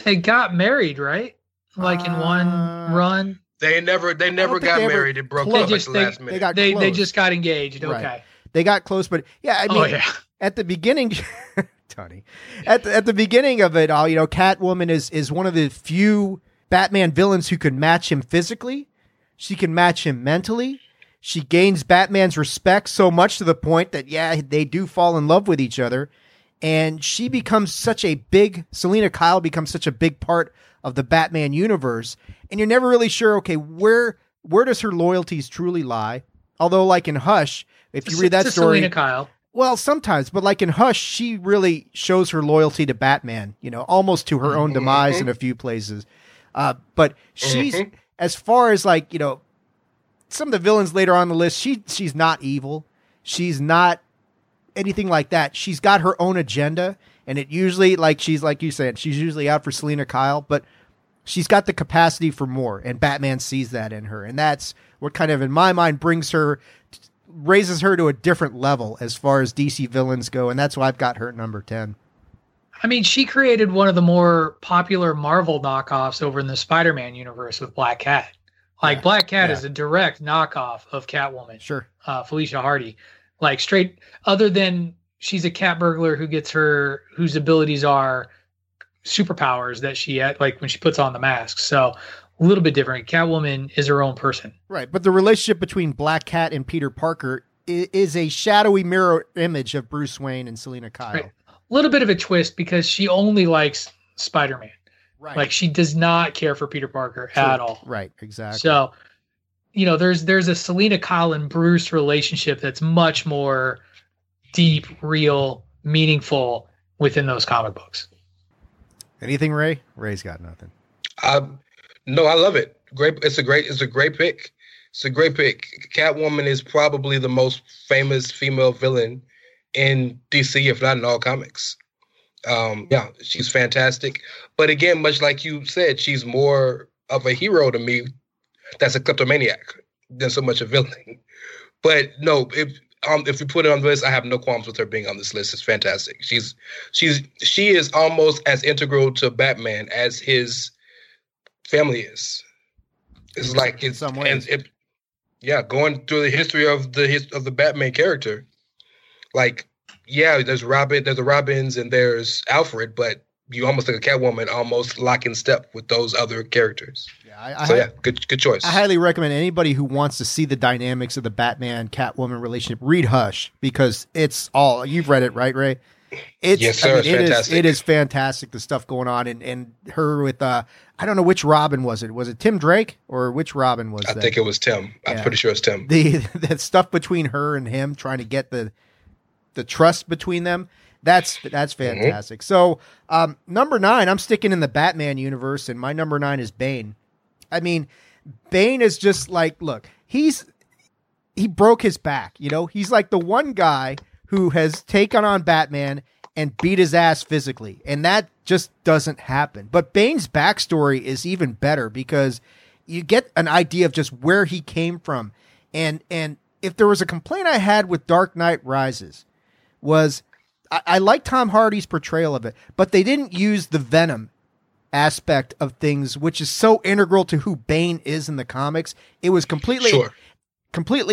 they got married, right? Like in one run, they never got married. It broke up at the last minute. They just got engaged. Okay, right. They got close, but yeah, I mean, at the beginning, Tony, at the beginning of it all, you know, Catwoman is one of the few Batman villains who can match him physically. She can match him mentally. She gains Batman's respect so much to the point that they do fall in love with each other, and she becomes Selena Kyle becomes such a big part of the Batman universe, and you're never really sure, okay, where does her loyalties truly lie? Although, like in Hush, if you read that story, Selena Kyle. Well, sometimes, but like in Hush, she really shows her loyalty to Batman, you know, almost to her own demise in a few places. But she's, as far as like, you know, some of the villains later on the list, she's not evil. She's not anything like that. She's got her own agenda. And it usually, like she's, like you said, she's usually out for Selena Kyle, but she's got the capacity for more. And Batman sees that in her. And that's what kind of, in my mind, brings her, raises her to a different level as far as DC villains go. And that's why I've got her at number 10. I mean, she created one of the more popular Marvel knockoffs over in the Spider-Man universe with Black Cat. Like, Black Cat is a direct knockoff of Catwoman. Sure. Felicia Hardy. Like, straight, other than she's a cat burglar who gets her, whose abilities are superpowers that she had, like, when she puts on the mask. So, a little bit different. Catwoman is her own person. Right. But the relationship between Black Cat and Peter Parker is a shadowy mirror image of Bruce Wayne and Selena Kyle. Right. A little bit of a twist because she only likes Spider-Man. Right. Like, she does not care for Peter Parker at all. Right, exactly. So, you know, there's a Selena Kyle and Bruce relationship that's much more deep, real, meaningful within those comic books. Anything, Ray? Ray's got nothing. No, I love it. Great. It's a great pick. It's a great pick. Catwoman is probably the most famous female villain in DC, if not in all comics. Yeah, she's fantastic. But again, much like you said, she's more of a hero to me that's a kleptomaniac than so much a villain. But no, if you put it on the list, I have no qualms with her being on this list. It's fantastic. She is almost as integral to Batman as his family is. It's like it's some ways. Going through the history of the Batman character, like, yeah, there's the Robins and there's Alfred, but you almost think a Catwoman almost lock in step with those other characters. Yeah, good choice. I highly recommend anybody who wants to see the dynamics of the Batman Catwoman relationship read Hush, because it's all, you've read it, right, Ray? Yes, sir. I mean, it's fantastic. It is fantastic, the stuff going on and her with I don't know which Robin was it. Was it Tim Drake or which Robin was it? I think it was Tim. Yeah. I'm pretty sure it's Tim. The stuff between her and him trying to get the trust between them, that's fantastic. Mm-hmm. So number 9, I'm sticking in the Batman universe, and my number 9 is Bane. I mean, Bane is just like, look, he broke his back, you know. He's like the one guy who has taken on Batman and beat his ass physically, and that just doesn't happen. But Bane's backstory is even better because you get an idea of just where he came from, and if there was a complaint I had with Dark Knight Rises. I like Tom Hardy's portrayal of it, but they didn't use the Venom aspect of things, which is so integral to who Bane is in the comics. It was completely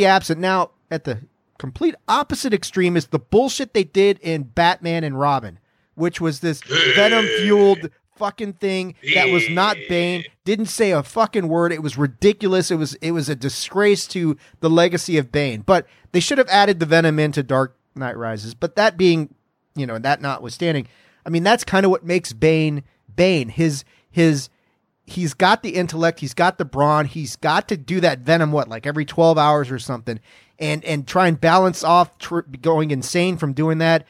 absent. Now, at the complete opposite extreme is the bullshit they did in Batman and Robin, which was this Venom-fueled fucking thing that was not Bane, didn't say a fucking word. It was ridiculous. It was a disgrace to the legacy of Bane. But they should have added the Venom into Dark Knight Rises. But that being, you know, that notwithstanding, I mean, that's kind of what makes Bane. He's got the intellect, he's got the brawn, he's got to do that Venom, every 12 hours or something, and try and balance off going insane from doing that.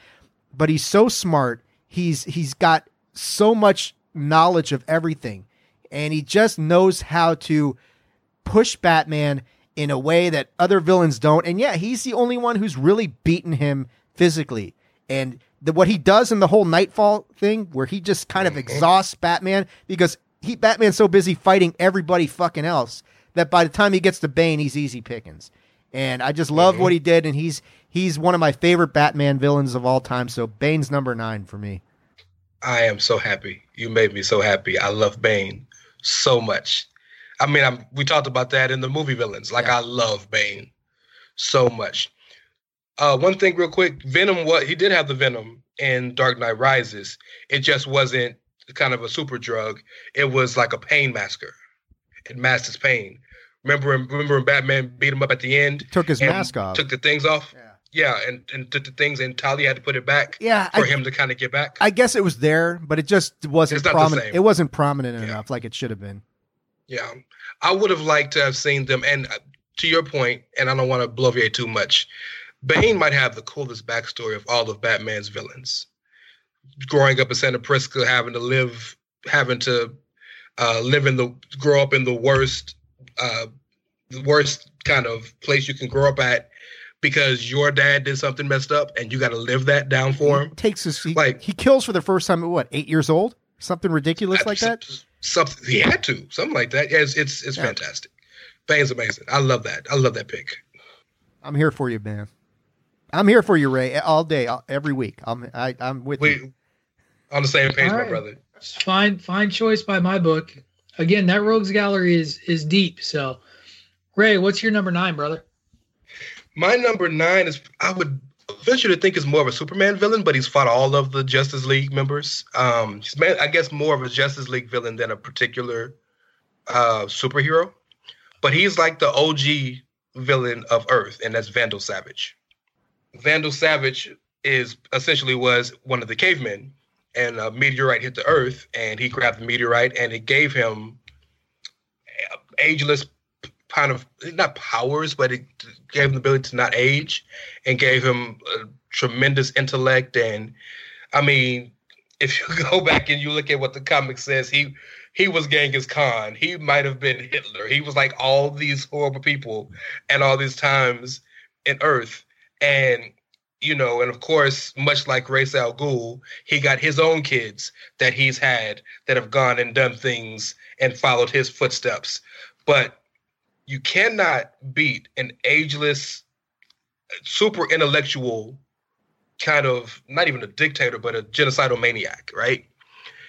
But he's so smart. He's got so much knowledge of everything, and he just knows how to push Batman in a way that other villains don't. And yeah, he's the only one who's really beaten him physically. And what he does in the whole Nightfall thing, where he just kind of exhausts Batman because Batman's so busy fighting everybody fucking else that by the time he gets to Bane, he's easy pickings. And I just love what he did, and he's one of my favorite Batman villains of all time. So Bane's number 9 for me. I am so happy. You made me so happy. I love Bane so much. I mean, we talked about that in the movie Villains. I love Bane so much. One thing real quick, Venom, he did have the Venom in Dark Knight Rises. It just wasn't kind of a super drug. It was like a pain masker. It masked his pain. Remember when Batman beat him up at the end? Took his mask off. Took the things off? Yeah. Yeah, and took the things, and Talia had to put it back for him to kind of get back. I guess it was there, but it just wasn't prominent. It wasn't prominent enough like it should have been. Yeah, I would have liked to have seen them. And to your point, and I don't want to bloviate too much, Bane might have the coolest backstory of all of Batman's villains. Growing up in Santa Prisca, having to grow up in the worst kind of place you can grow up at because your dad did something messed up and you got to live that down for him. He kills for the first time at what, 8 years old? Something ridiculous like that? Something he had to. Something like that. Yeah, it's fantastic. Bang's amazing. I love that. I love that pick. I'm here for you, man. I'm here for you, Ray, all day, every week. I'm with you. On the same page, all right, my brother. Fine choice by my book. Again, that Rogues Gallery is deep. So, Ray, what's your number 9, brother? My number 9 is, I would venture to think, is more of a Superman villain, but he's fought all of the Justice League members. He's, I guess, more of a Justice League villain than a particular superhero. But he's like the OG villain of Earth, and that's Vandal Savage. Vandal Savage was one of the cavemen, and a meteorite hit the Earth, and he grabbed the meteorite, and it gave him ageless kind of, not powers, but it gave him the ability to not age, and gave him a tremendous intellect. And I mean, if you go back and you look at what the comic says, he was Genghis Khan. He might have been Hitler. He was like all these horrible people at all these times in Earth. And, you know, and of course, much like Ra's al Ghul, he got his own kids that he's had that have gone and done things and followed his footsteps. But you cannot beat an ageless, super intellectual kind of, not even a dictator, but a genocidal maniac, right?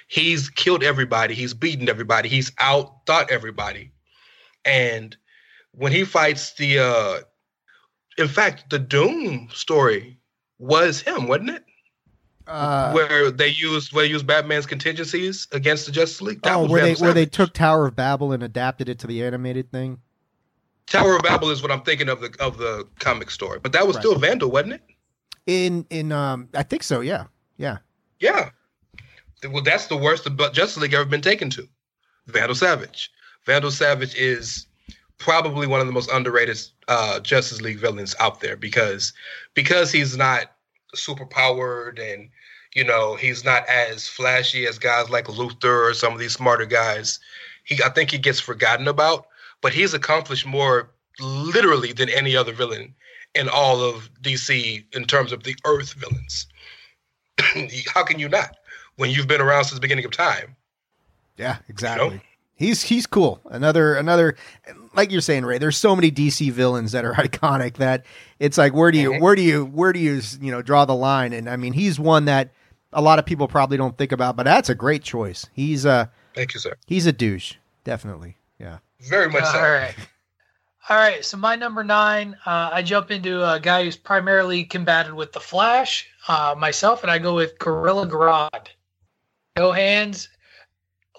He's killed everybody. He's beaten everybody. He's outthought everybody. And when he fights the... in fact, the Doom story was him, wasn't it? Where they used Batman's contingencies against the Justice League. Where they took Tower of Babel and adapted it to the animated thing. Tower of Babel is what I'm thinking of the comic story, but that was still Vandal, wasn't it? In I think so. Yeah. Well, that's the worst the Justice League ever been taken to. Vandal Savage. Vandal Savage is probably one of the most underrated Justice League villains out there because he's not super powered and, you know, he's not as flashy as guys like Luthor or some of these smarter guys. I think he gets forgotten about, but he's accomplished more literally than any other villain in all of DC in terms of the Earth villains. How can you not when you've been around since the beginning of time? Yeah, exactly. You know? He's cool. Another, like you're saying, Ray. There's so many DC villains that are iconic that it's like, where do you draw the line? And I mean, he's one that a lot of people probably don't think about, but that's a great choice. He's thank you, sir. He's a douche, definitely. Yeah, very much so. All right. So my number 9, I jump into a guy who's primarily combated with the Flash, myself, and I go with Gorilla Grodd. No hands.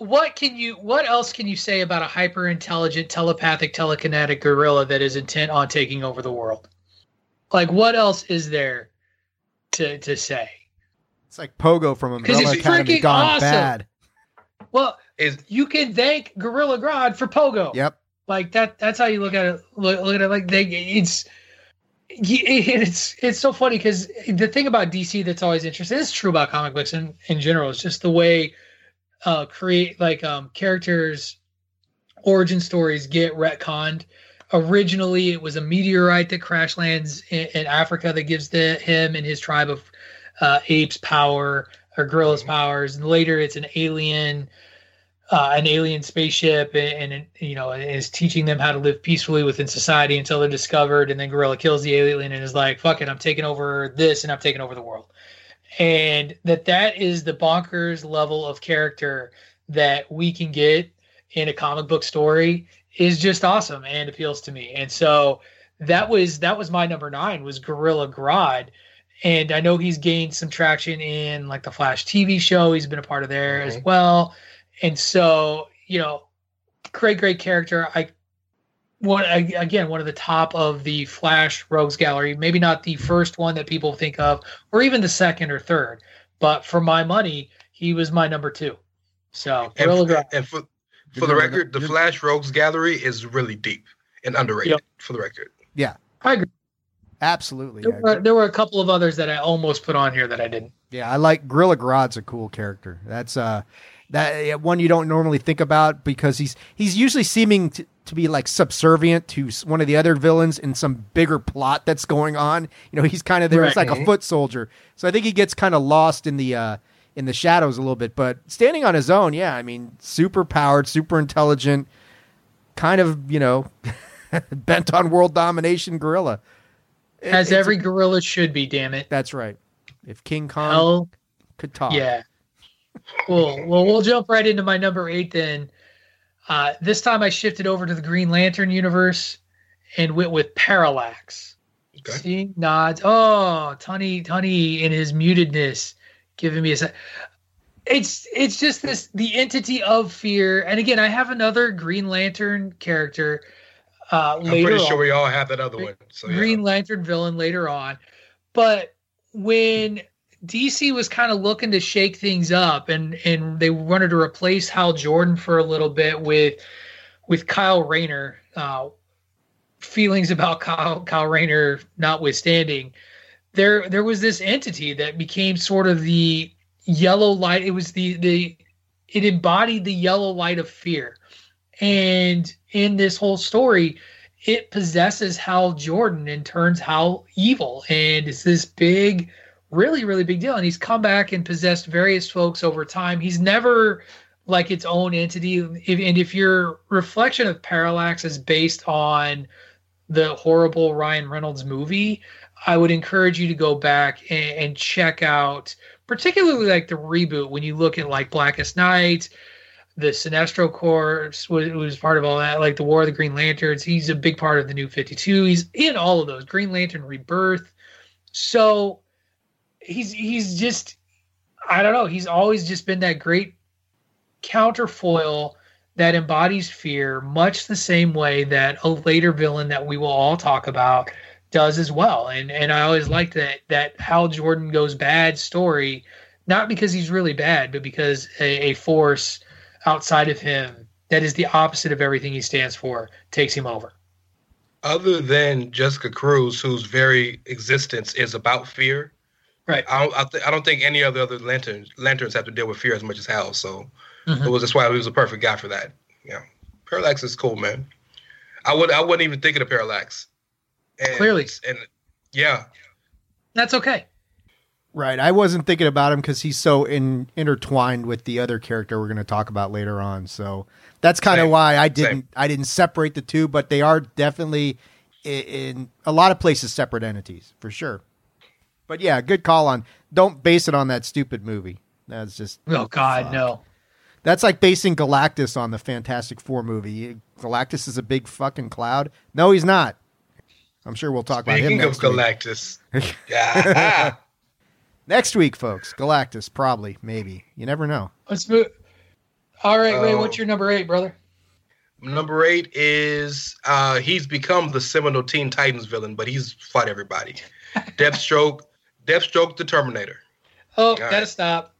What else can you say about a hyper-intelligent, telepathic, telekinetic gorilla that is intent on taking over the world? Like, what else is there to say? It's like Pogo from Umbrella Academy gone awesome. Bad. Well, you can thank Gorilla Grodd for Pogo. Yep. Like that's how you look at it. Look at it like it's so funny because the thing about DC that's always interesting. It's true about comic books in general. It's just the way. Create like characters' origin stories get retconned. Originally, it was a meteorite that crash lands in Africa that gives him and his tribe of apes power or gorillas powers, and later it's an alien spaceship, and you know is teaching them how to live peacefully within society until they're discovered, and then Gorilla kills the alien and is like, "Fuck it, I'm taking over this, and I'm taking over the world." And that is the bonkers level of character that we can get in a comic book story is just awesome and appeals to me. And so that was my number 9 was Gorilla Grodd. And I know he's gained some traction in like the Flash TV show. He's been a part of there as well. And so, you know, great character. One of the top of the Flash Rogues Gallery, maybe not the first one that people think of, or even the second or third. But for my money, he was my number 2. So, for the record, the Flash Rogues Gallery is really deep and underrated. Yep. For the record, yeah, I agree. Absolutely, there were a couple of others that I almost put on here that I didn't. Yeah, I like Gorilla Grodd's a cool character. That's That one you don't normally think about because he's usually seeming to be like subservient to one of the other villains in some bigger plot that's going on. You know, he's kind of there. Right. It's like a foot soldier. So I think he gets kind of lost in the shadows a little bit, but standing on his own. Yeah. I mean, super powered, super intelligent, kind of, you know, bent on world domination gorilla. As every gorilla should be. Damn it. That's right. If King Kong could talk. Yeah. Cool. Well, we'll jump right into my number 8 then. This time I shifted over to the Green Lantern universe and went with Parallax. Okay. See? Nods. Oh, Tunney in his mutedness giving me a... It's just this, the entity of fear. And again, I have another Green Lantern character later on. I'm pretty sure we all have that other one. So, yeah. Green Lantern villain later on. But when... DC was kind of looking to shake things up, and they wanted to replace Hal Jordan for a little bit with Kyle Rayner. Feelings about Kyle Rayner notwithstanding, there was this entity that became sort of the yellow light. It was it embodied the yellow light of fear, and in this whole story, it possesses Hal Jordan and turns Hal evil, and it's this big. Really, really big deal. And he's come back and possessed various folks over time. He's never like its own entity. And if your reflection of Parallax is based on the horrible Ryan Reynolds movie, I would encourage you to go back and check out, particularly like the reboot, when you look at like Blackest Night, the Sinestro Corps was part of all that, like the War of the Green Lanterns. He's a big part of the New 52. He's in all of those. Green Lantern Rebirth. So... He's just, I don't know. He's always just been that great counterfoil that embodies fear, much the same way that a later villain that we will all talk about does as well. And I always liked that Hal Jordan goes bad story, not because he's really bad, but because a force outside of him that is the opposite of everything he stands for takes him over. Other than Jessica Cruz, whose very existence is about fear. Right. I don't think any of the other lanterns have to deal with fear as much as Hal. So that's why he was a perfect guy for that. Yeah. Parallax is cool, man. I wasn't even thinking of Parallax. Clearly. And yeah. That's okay. Right. I wasn't thinking about him because he's so intertwined with the other character we're going to talk about later on. So that's kind of why I didn't separate the two, but they are definitely in a lot of places separate entities for sure. But yeah, good call on. Don't base it on that stupid movie. That's just oh god, fuck. No. That's like basing Galactus on the Fantastic Four movie. Galactus is a big fucking cloud. No, he's not. I'm sure we'll talk about him. Speaking of Galactus, yeah. Next week, folks. Galactus, probably, maybe. You never know. Let's move. All right, Ray. What's your number 8, brother? Number 8 is he's become the seminal Teen Titans villain, but he's fought everybody. Deathstroke. Deathstroke the Terminator. Oh, all gotta right. Stop.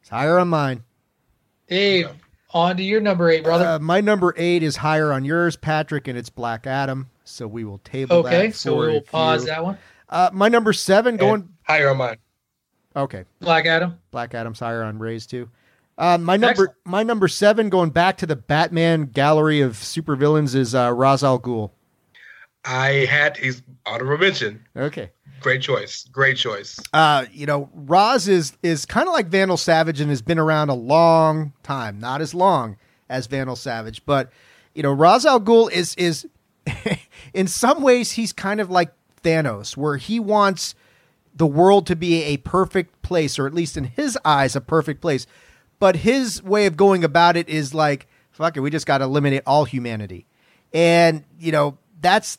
It's higher on mine. Dave, on to your number 8, brother. My number 8 is higher on yours, Patrick, and it's Black Adam. So we will table that. Okay, so we'll pause that one. My number 7 going... Higher on mine. Okay. Black Adam. Black Adam's higher on Ray's too. My number 7 going back to the Batman gallery of supervillains is Ra's al Ghul. He's honorable mention. Okay. Great choice. You know, Ra's is kind of like Vandal Savage and has been around a long time, not as long as Vandal Savage, but you know, Ra's al Ghul is in some ways he's kind of like Thanos, where he wants the world to be a perfect place, or at least in his eyes, a perfect place. But his way of going about it is like, fuck it, we just got to eliminate all humanity. And you know, that's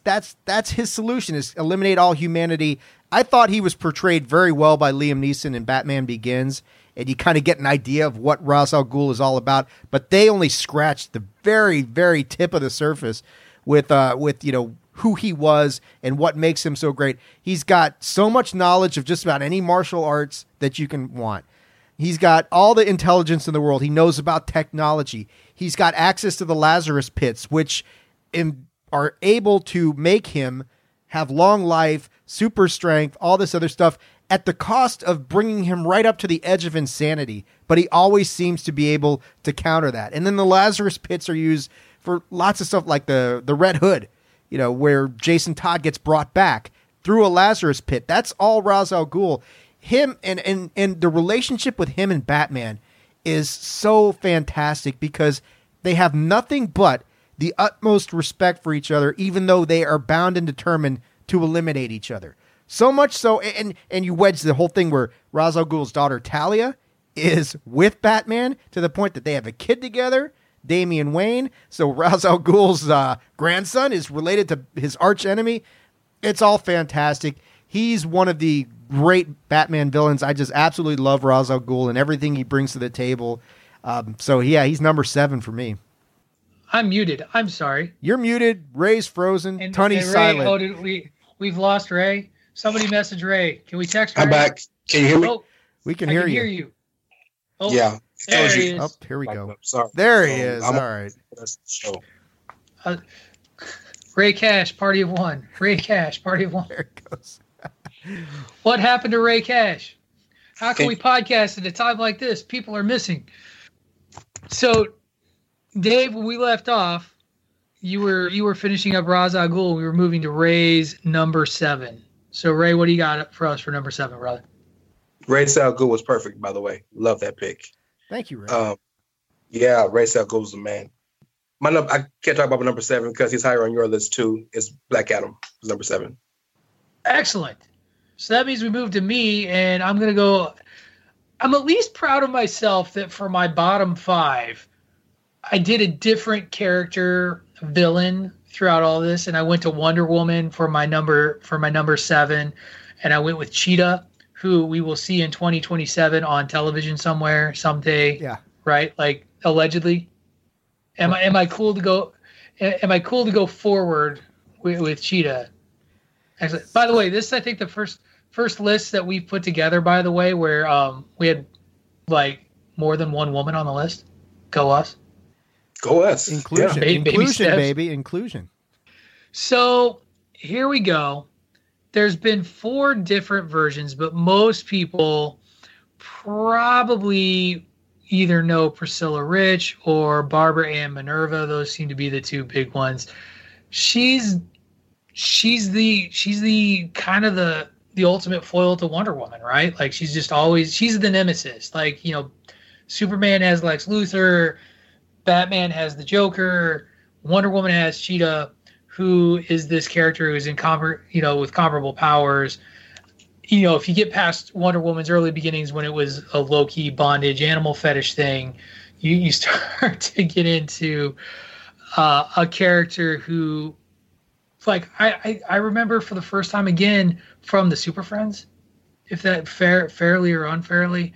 his solution, is eliminate all humanity. I thought he was portrayed very well by Liam Neeson in Batman Begins, and you kind of get an idea of what Ra's al Ghul is all about, but they only scratched the very, very tip of the surface with, you know, who he was and what makes him so great. He's got so much knowledge of just about any martial arts that you can want. He's got all the intelligence in the world. He knows about technology. He's got access to the Lazarus pits, which are able to make him have long life, super strength, all this other stuff. at the cost of bringing him right up to the edge of insanity, but he always seems to be able to counter that. And then the Lazarus pits are used for lots of stuff like the Red Hood, you know, where Jason Todd gets brought back through a Lazarus pit. That's all Ra's al Ghul. Him and the relationship with him and Batman is so fantastic because they have nothing but the utmost respect for each other, even though they are bound and determined to eliminate each other. So much so, and you wedge the whole thing where Ra's al Ghul's daughter Talia is with Batman to the point that they have a kid together, Damian Wayne. So Ra's al Ghul's grandson is related to his arch enemy. It's all fantastic. He's one of the great Batman villains. I just absolutely love Ra's al Ghul and everything he brings to the table. So yeah, he's number 7 for me. I'm muted. I'm sorry. You're muted. Ray's frozen. Tunney's silent. Oh, we've lost Ray. Somebody message Ray. Can we text Ray? I'm back. Can you hear me? Oh, we can hear you. I can hear you. Oh, yeah. There he is. Oh, here we go. Sorry. There he is. All right. Ray Cash, party of one. Ray Cash, party of one. There it goes. What happened to Ray Cash? How can we podcast at a time like this? People are missing. So, Dave, when we left off, you were finishing up Ra's al Ghul. We were moving to Ray's number 7. So, Ray, what do you got for us for number 7, brother? Ra's al Ghul was perfect, by the way. Love that pick. Thank you, Ray. Yeah, Ra's al Ghul's the man. I can't talk about my number 7 because he's higher on your list, too. It's Black Adam. It's number 7. Excellent. So that means we move to me, and I'm going to go... I'm at least proud of myself that for my bottom 5... I did a different character villain throughout all this, and I went to Wonder Woman for my number 7, and I went with Cheetah, who we will see in 2027 on television somewhere someday. Yeah. Right? Like allegedly. Am I cool to go forward with Cheetah? Actually, by the way, this is, I think, the first list that we put together, by the way, where we had like more than one woman on the list. Go us. Go us. Inclusion. Yeah. Inclusion. So here we go. There's been 4 different versions, but most people probably either know Priscilla Rich or Barbara Ann Minerva. Those seem to be the 2 big ones. She's the kind of the ultimate foil to Wonder Woman, right? Like she's the nemesis. Like, you know, Superman has Lex Luthor. Batman has the Joker. Wonder Woman has Cheetah, who is this character who is with comparable powers. You know, if you get past Wonder Woman's early beginnings when it was a low-key bondage animal fetish thing, you start to get into a character who, like, I remember for the first time again from the Super Friends, if that fairly or unfairly,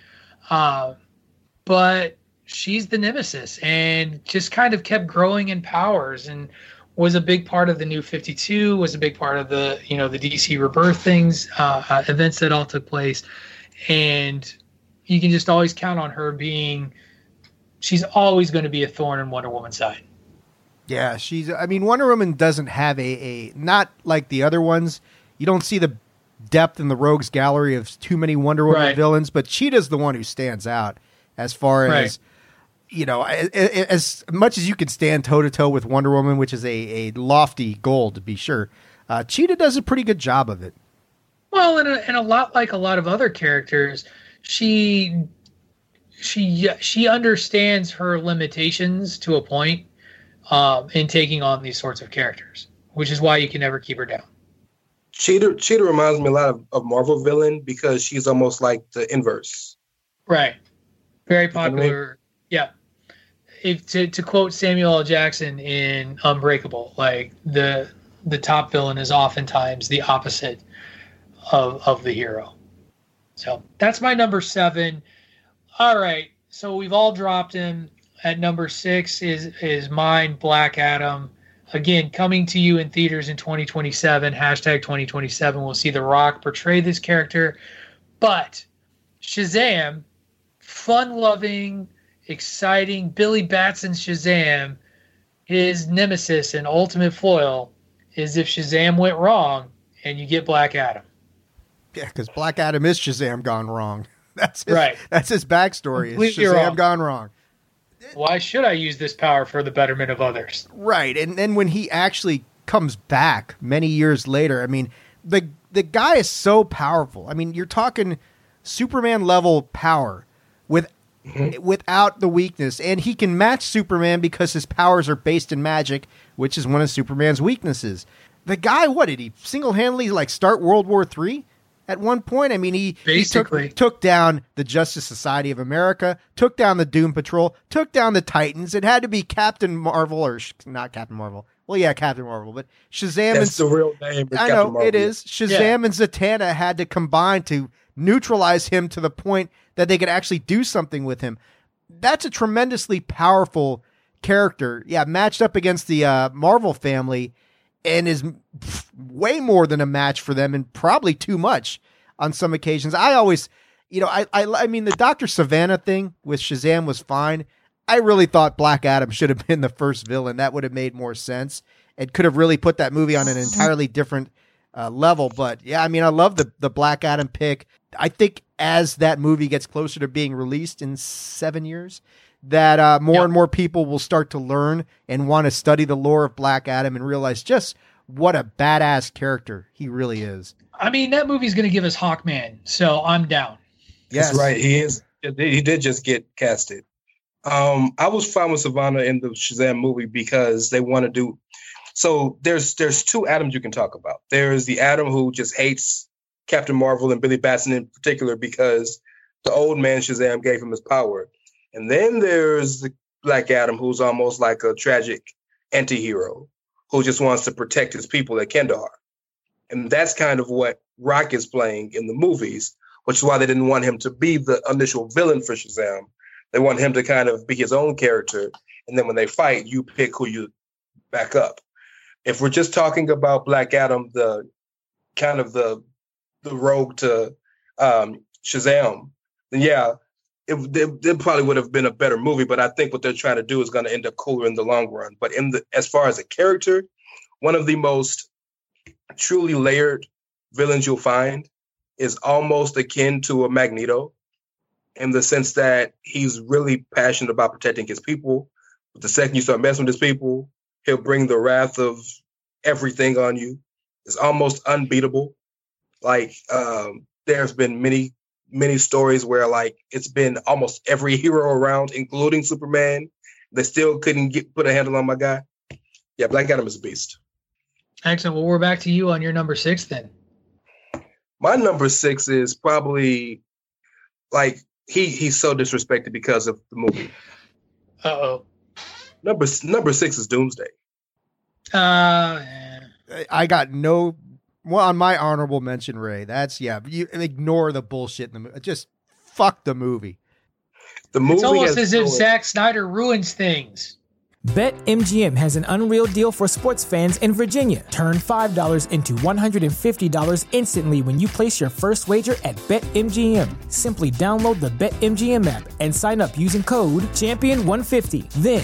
but. She's the nemesis and just kind of kept growing in powers and was a big part of the New 52, was a big part of the, you know, the DC Rebirth things, events that all took place. And you can just always count on her she's always going to be a thorn in Wonder Woman's side. Yeah, Wonder Woman doesn't have a not like the other ones. You don't see the depth in the rogues gallery of too many Wonder Woman villains, but Cheetah's the one who stands out as far as... You know, as much as you can stand toe-to-toe with Wonder Woman, which is a lofty goal, to be sure, Cheetah does a pretty good job of it. Well, and a lot like a lot of other characters, she understands her limitations to a point in taking on these sorts of characters, which is why you can never keep her down. Cheetah reminds me a lot of Marvel villain because she's almost like the inverse. Right. Very popular... You know what I mean? Yeah, to quote Samuel L. Jackson in Unbreakable, like the top villain is oftentimes the opposite of the hero. So that's my number 7. All right, so we've all dropped him. At number 6 is mine, Black Adam. Again, coming to you in theaters in 2027, #2027. We'll see The Rock portray this character. But Shazam, fun-loving... exciting Billy Batson's Shazam, his nemesis and ultimate foil is if Shazam went wrong and you get Black Adam. Yeah, because Black Adam is Shazam gone wrong. That's his, right. That's his backstory. Completely is Shazam wrong. Gone wrong. Why should I use this power for the betterment of others? Right, and then when he actually comes back many years later, I mean, the guy is so powerful. I mean, you're talking Superman level power with without the weakness, and he can match Superman because his powers are based in magic, which is one of Superman's weaknesses. The guy, what did he single-handedly like start World War III? At one point, I mean, he took down the Justice Society of America, took down the Doom Patrol, took down the Titans. It had to be Captain Marvel, or not Captain Marvel. Well, yeah, Captain Marvel, but Shazam. That's the real name. I know, Marvel. It is. Shazam and Zatanna had to combine to neutralize him to the point that they could actually do something with him. That's a tremendously powerful character. Yeah, matched up against the Marvel family. And is way more than a match for them, and probably too much on some occasions. I always, you know, I mean, the Dr. Savannah thing with Shazam was fine. I really thought Black Adam should have been the first villain. That would have made more sense. It could have really put that movie on an entirely different level. But yeah, I mean, I love the Black Adam pick. I think as that movie gets closer to being released in 7 years, that more and more people will start to learn and want to study the lore of Black Adam and realize just what a badass character he really is. I mean, that movie's going to give us Hawkman, so I'm down. Yes. That's right. He is. He did just get casted. I was fine with Savannah in the Shazam movie because they want to do... So there's two Adams you can talk about. There's the Adam who just hates Captain Marvel and Billy Batson in particular because the old man Shazam gave him his power. And then there's the Black Adam, who's almost like a tragic anti-hero who just wants to protect his people at Kandahar. And that's kind of what Rock is playing in the movies, which is why they didn't want him to be the initial villain for Shazam. They want him to kind of be his own character. And then when they fight, you pick who you back up. If we're just talking about Black Adam, the kind of the rogue to Shazam, then yeah, it probably would have been a better movie, but I think what they're trying to do is going to end up cooler in the long run. But as far as a character, one of the most truly layered villains you'll find is almost akin to a Magneto in the sense that he's really passionate about protecting his people. But the second you start messing with his people, he'll bring the wrath of everything on you. It's almost unbeatable. Like there's been many stories where like it's been almost every hero around, including Superman. They still couldn't put a handle on my guy. Yeah, Black Adam is a beast. Excellent. Well, we're back to you on your number 6 then. My number 6 is probably like he's so disrespected because of the movie. Uh-oh. Number 6 is Doomsday. Well, on my honorable mention, Ray, that's, yeah, you ignore the bullshit in the movie. Just fuck the movie. It's almost as if Zack Snyder ruins things. BetMGM has an unreal deal for sports fans in Virginia. Turn $5 into $150 instantly when you place your first wager at BetMGM. Simply download the BetMGM app and sign up using code CHAMPION150. Then,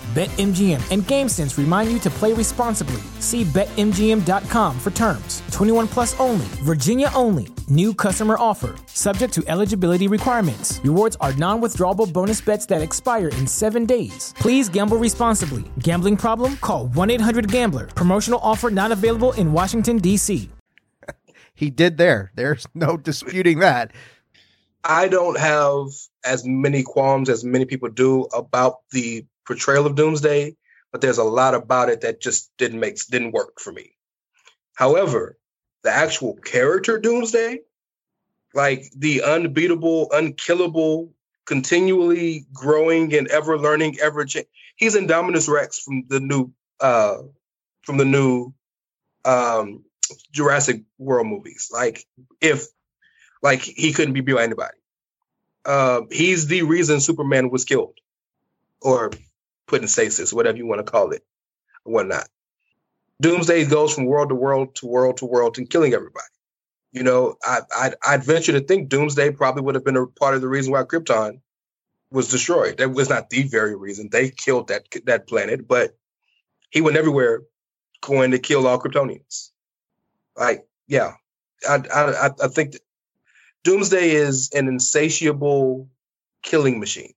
BetMGM and GameSense remind you to play responsibly. See BetMGM.com for terms. 21 plus only. Virginia only. New customer offer. Subject to eligibility requirements. Rewards are non-withdrawable bonus bets that expire in 7 days. Please gamble responsibly. Gambling problem? Call 1-800-GAMBLER. Promotional offer not available in Washington, D.C. He did there. There's no disputing that. I don't have as many qualms as many people do about the portrayal of Doomsday, but there's a lot about it that just didn't work for me. However, the actual character Doomsday, like the unbeatable, unkillable, continually growing and ever learning, ever changing, he's Indominus Rex from the new Jurassic World movies. Like he couldn't be beat by anybody. he's the reason Superman was killed or put in stasis, whatever you want to call it, or whatnot. Doomsday goes from world to world to world to world and killing everybody. You know, I'd venture to think Doomsday probably would have been a part of the reason why Krypton was destroyed. That was not the very reason. They killed that planet, but he went everywhere going to kill all Kryptonians. Like, yeah, I think that Doomsday is an insatiable killing machine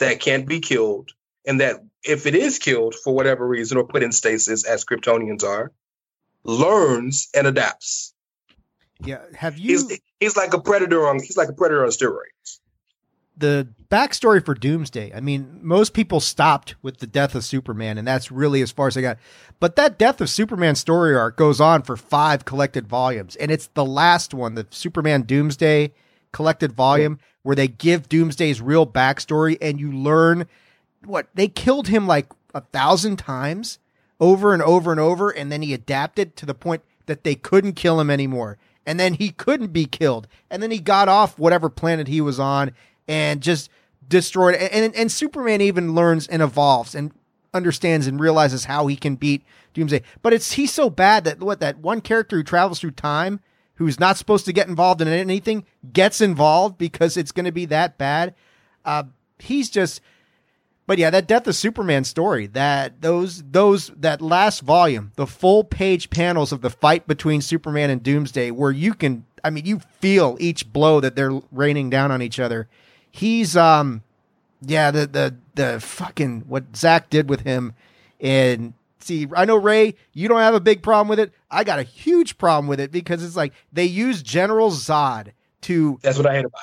that can't be killed, and that if it is killed for whatever reason or put in stasis, as Kryptonians are, learns and adapts. Yeah, have you? He's like a predator on. He's like a predator on steroids. The backstory for Doomsday. I mean, most people stopped with the death of Superman, and that's really as far as I got. But that death of Superman story arc goes on for 5 collected volumes, and it's the last one, the Superman Doomsday collected volume, where they give Doomsday's real backstory, and you learn what they killed him like 1,000 times, over and over and over, and then he adapted to the point that they couldn't kill him anymore. And then he couldn't be killed. And then he got off whatever planet he was on and just destroyed. And Superman even learns and evolves and understands and realizes how he can beat Doomsday. But he's so bad that that one character who travels through time, who's not supposed to get involved in anything, gets involved because it's going to be that bad. But yeah, that Death of Superman story, that last volume, the full page panels of the fight between Superman and Doomsday, where you feel each blow that they're raining down on each other. He's, the fucking, what Zach did with him. And see, I know Ray, you don't have a big problem with it. I got a huge problem with it because it's like they use General Zod. That's what I hate about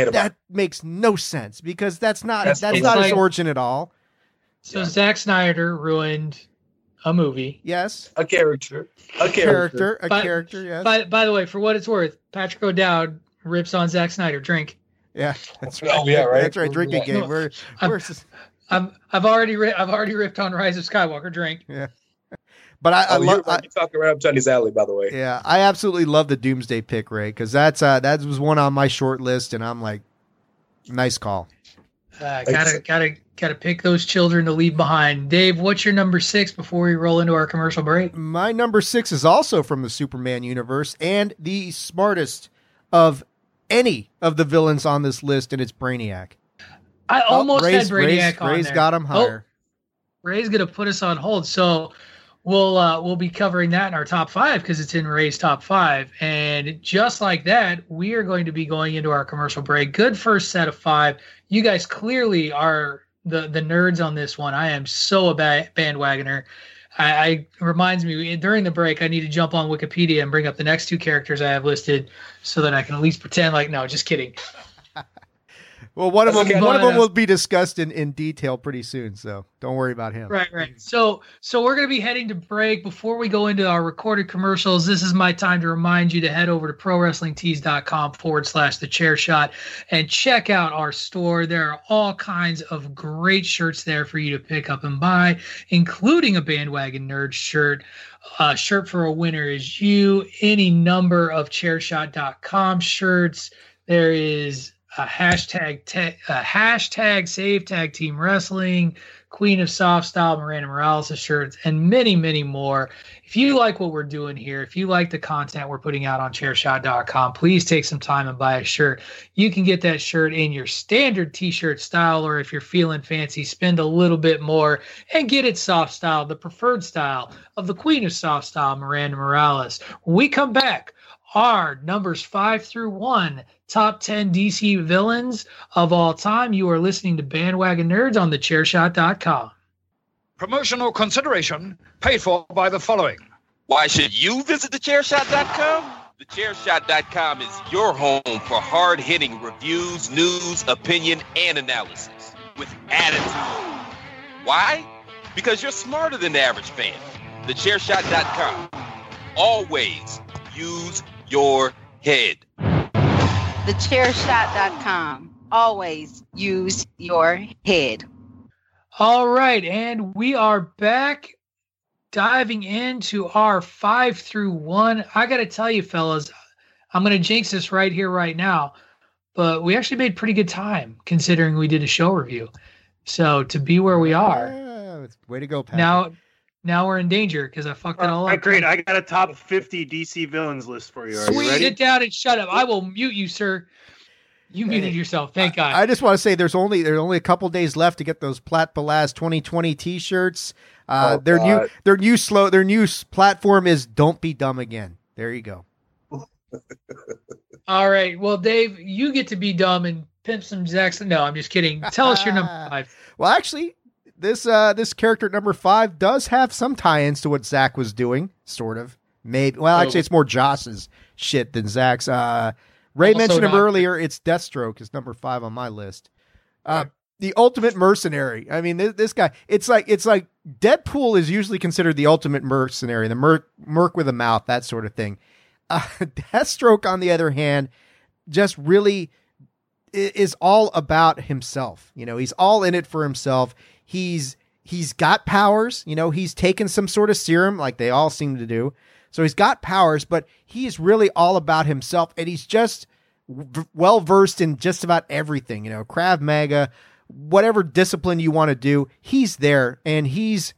it. That makes no sense because that's not his origin at all. So yeah. Zack Snyder ruined a movie. Yes. A character, yes. By the way, for what it's worth, Patrick O'Dowd rips on Zack Snyder. Drink. Yeah, that's right. Oh, yeah, right. That's right. Drinking game. I've already ripped on Rise of Skywalker. Drink. Yeah. But I love talking around Johnny's alley, by the way. Yeah, I absolutely love the Doomsday pick, Ray, because that was one on my short list, and I'm like, nice call. Gotta pick those children to leave behind. Dave, what's your number 6 before we roll into our commercial break? My number 6 is also from the Superman universe and the smartest of any of the villains on this list, and it's Brainiac. I almost had Brainiac on there. Ray's got him higher. Ray's gonna put us on hold, so. We'll be covering that in our top 5 because it's in Ray's top 5. And just like that, we are going to be going into our commercial break. Good first set of 5. You guys clearly are the nerds on this one. I am so a bandwagoner. I reminds me, during the break, I need to jump on Wikipedia and bring up the next 2 characters I have listed so that I can at least pretend like, no, just kidding. Well, one of them will be discussed in detail pretty soon, so don't worry about him. Right. So we're going to be heading to break. Before we go into our recorded commercials, this is my time to remind you to head over to prowrestlingtees.com/thechairshot and check out our store. There are all kinds of great shirts there for you to pick up and buy, including a Bandwagon Nerd shirt. Shirt for a winner is you. Any number of chairshot.com shirts. There is... hashtag save tag team wrestling, Queen of Soft Style, Miranda Morales shirts, and many, many more. If you like what we're doing here, if you like the content we're putting out on chairshot.com, please take some time and buy a shirt. You can get that shirt in your standard t-shirt style, or if you're feeling fancy, spend a little bit more and get it soft style, the preferred style of the Queen of Soft Style, Miranda Morales. When we come back, our numbers 5 through 1, top 10 DC villains of all time. You are listening to Bandwagon Nerds on thechairshot.com. Promotional consideration paid for by the following. Why should you visit thechairshot.com? Thechairshot.com is your home for hard-hitting reviews, news, opinion, and analysis with attitude. Why? Because you're smarter than the average fan. Thechairshot.com. Always use your head. Thechairshot.com. Always use your head. All right, and we are back diving into our 5 through 1. I got to tell you, fellas, I'm going to jinx this right here, right now. but we actually made pretty good time considering we did a show review. So to be where we are, way to go, Patrick. Now we're in danger because I fucked it all up. Great, I got a top 50 DC villains list for you. Are you ready? Sit down and shut up. I will mute you, sir. You muted yourself. Thank God. I just want to say there's only a couple days left to get those Platt Belaz 2020 T-shirts. Their new platform is "Don't Be Dumb Again." There you go. All right. Well, Dave, you get to be dumb and pimp some Zack. No, I'm just kidding. Tell us your number 5. Well, actually, this character at number 5 does have some tie-ins to what Zack was doing, sort of. Maybe. Well, actually, it's more Joss's shit than Zack's. Ray mentioned him earlier. It's Deathstroke is number 5 on my list. The ultimate mercenary. I mean, this guy. It's like Deadpool is usually considered the ultimate mercenary, the merc with a mouth, that sort of thing. Deathstroke, on the other hand, just really is all about himself. You know, he's all in it for himself. He's got powers. You know, he's taken some sort of serum, like they all seem to do. So he's got powers, but he's really all about himself, and he's just well-versed in just about everything, you know, Krav Maga, whatever discipline you want to do, he's there, and he's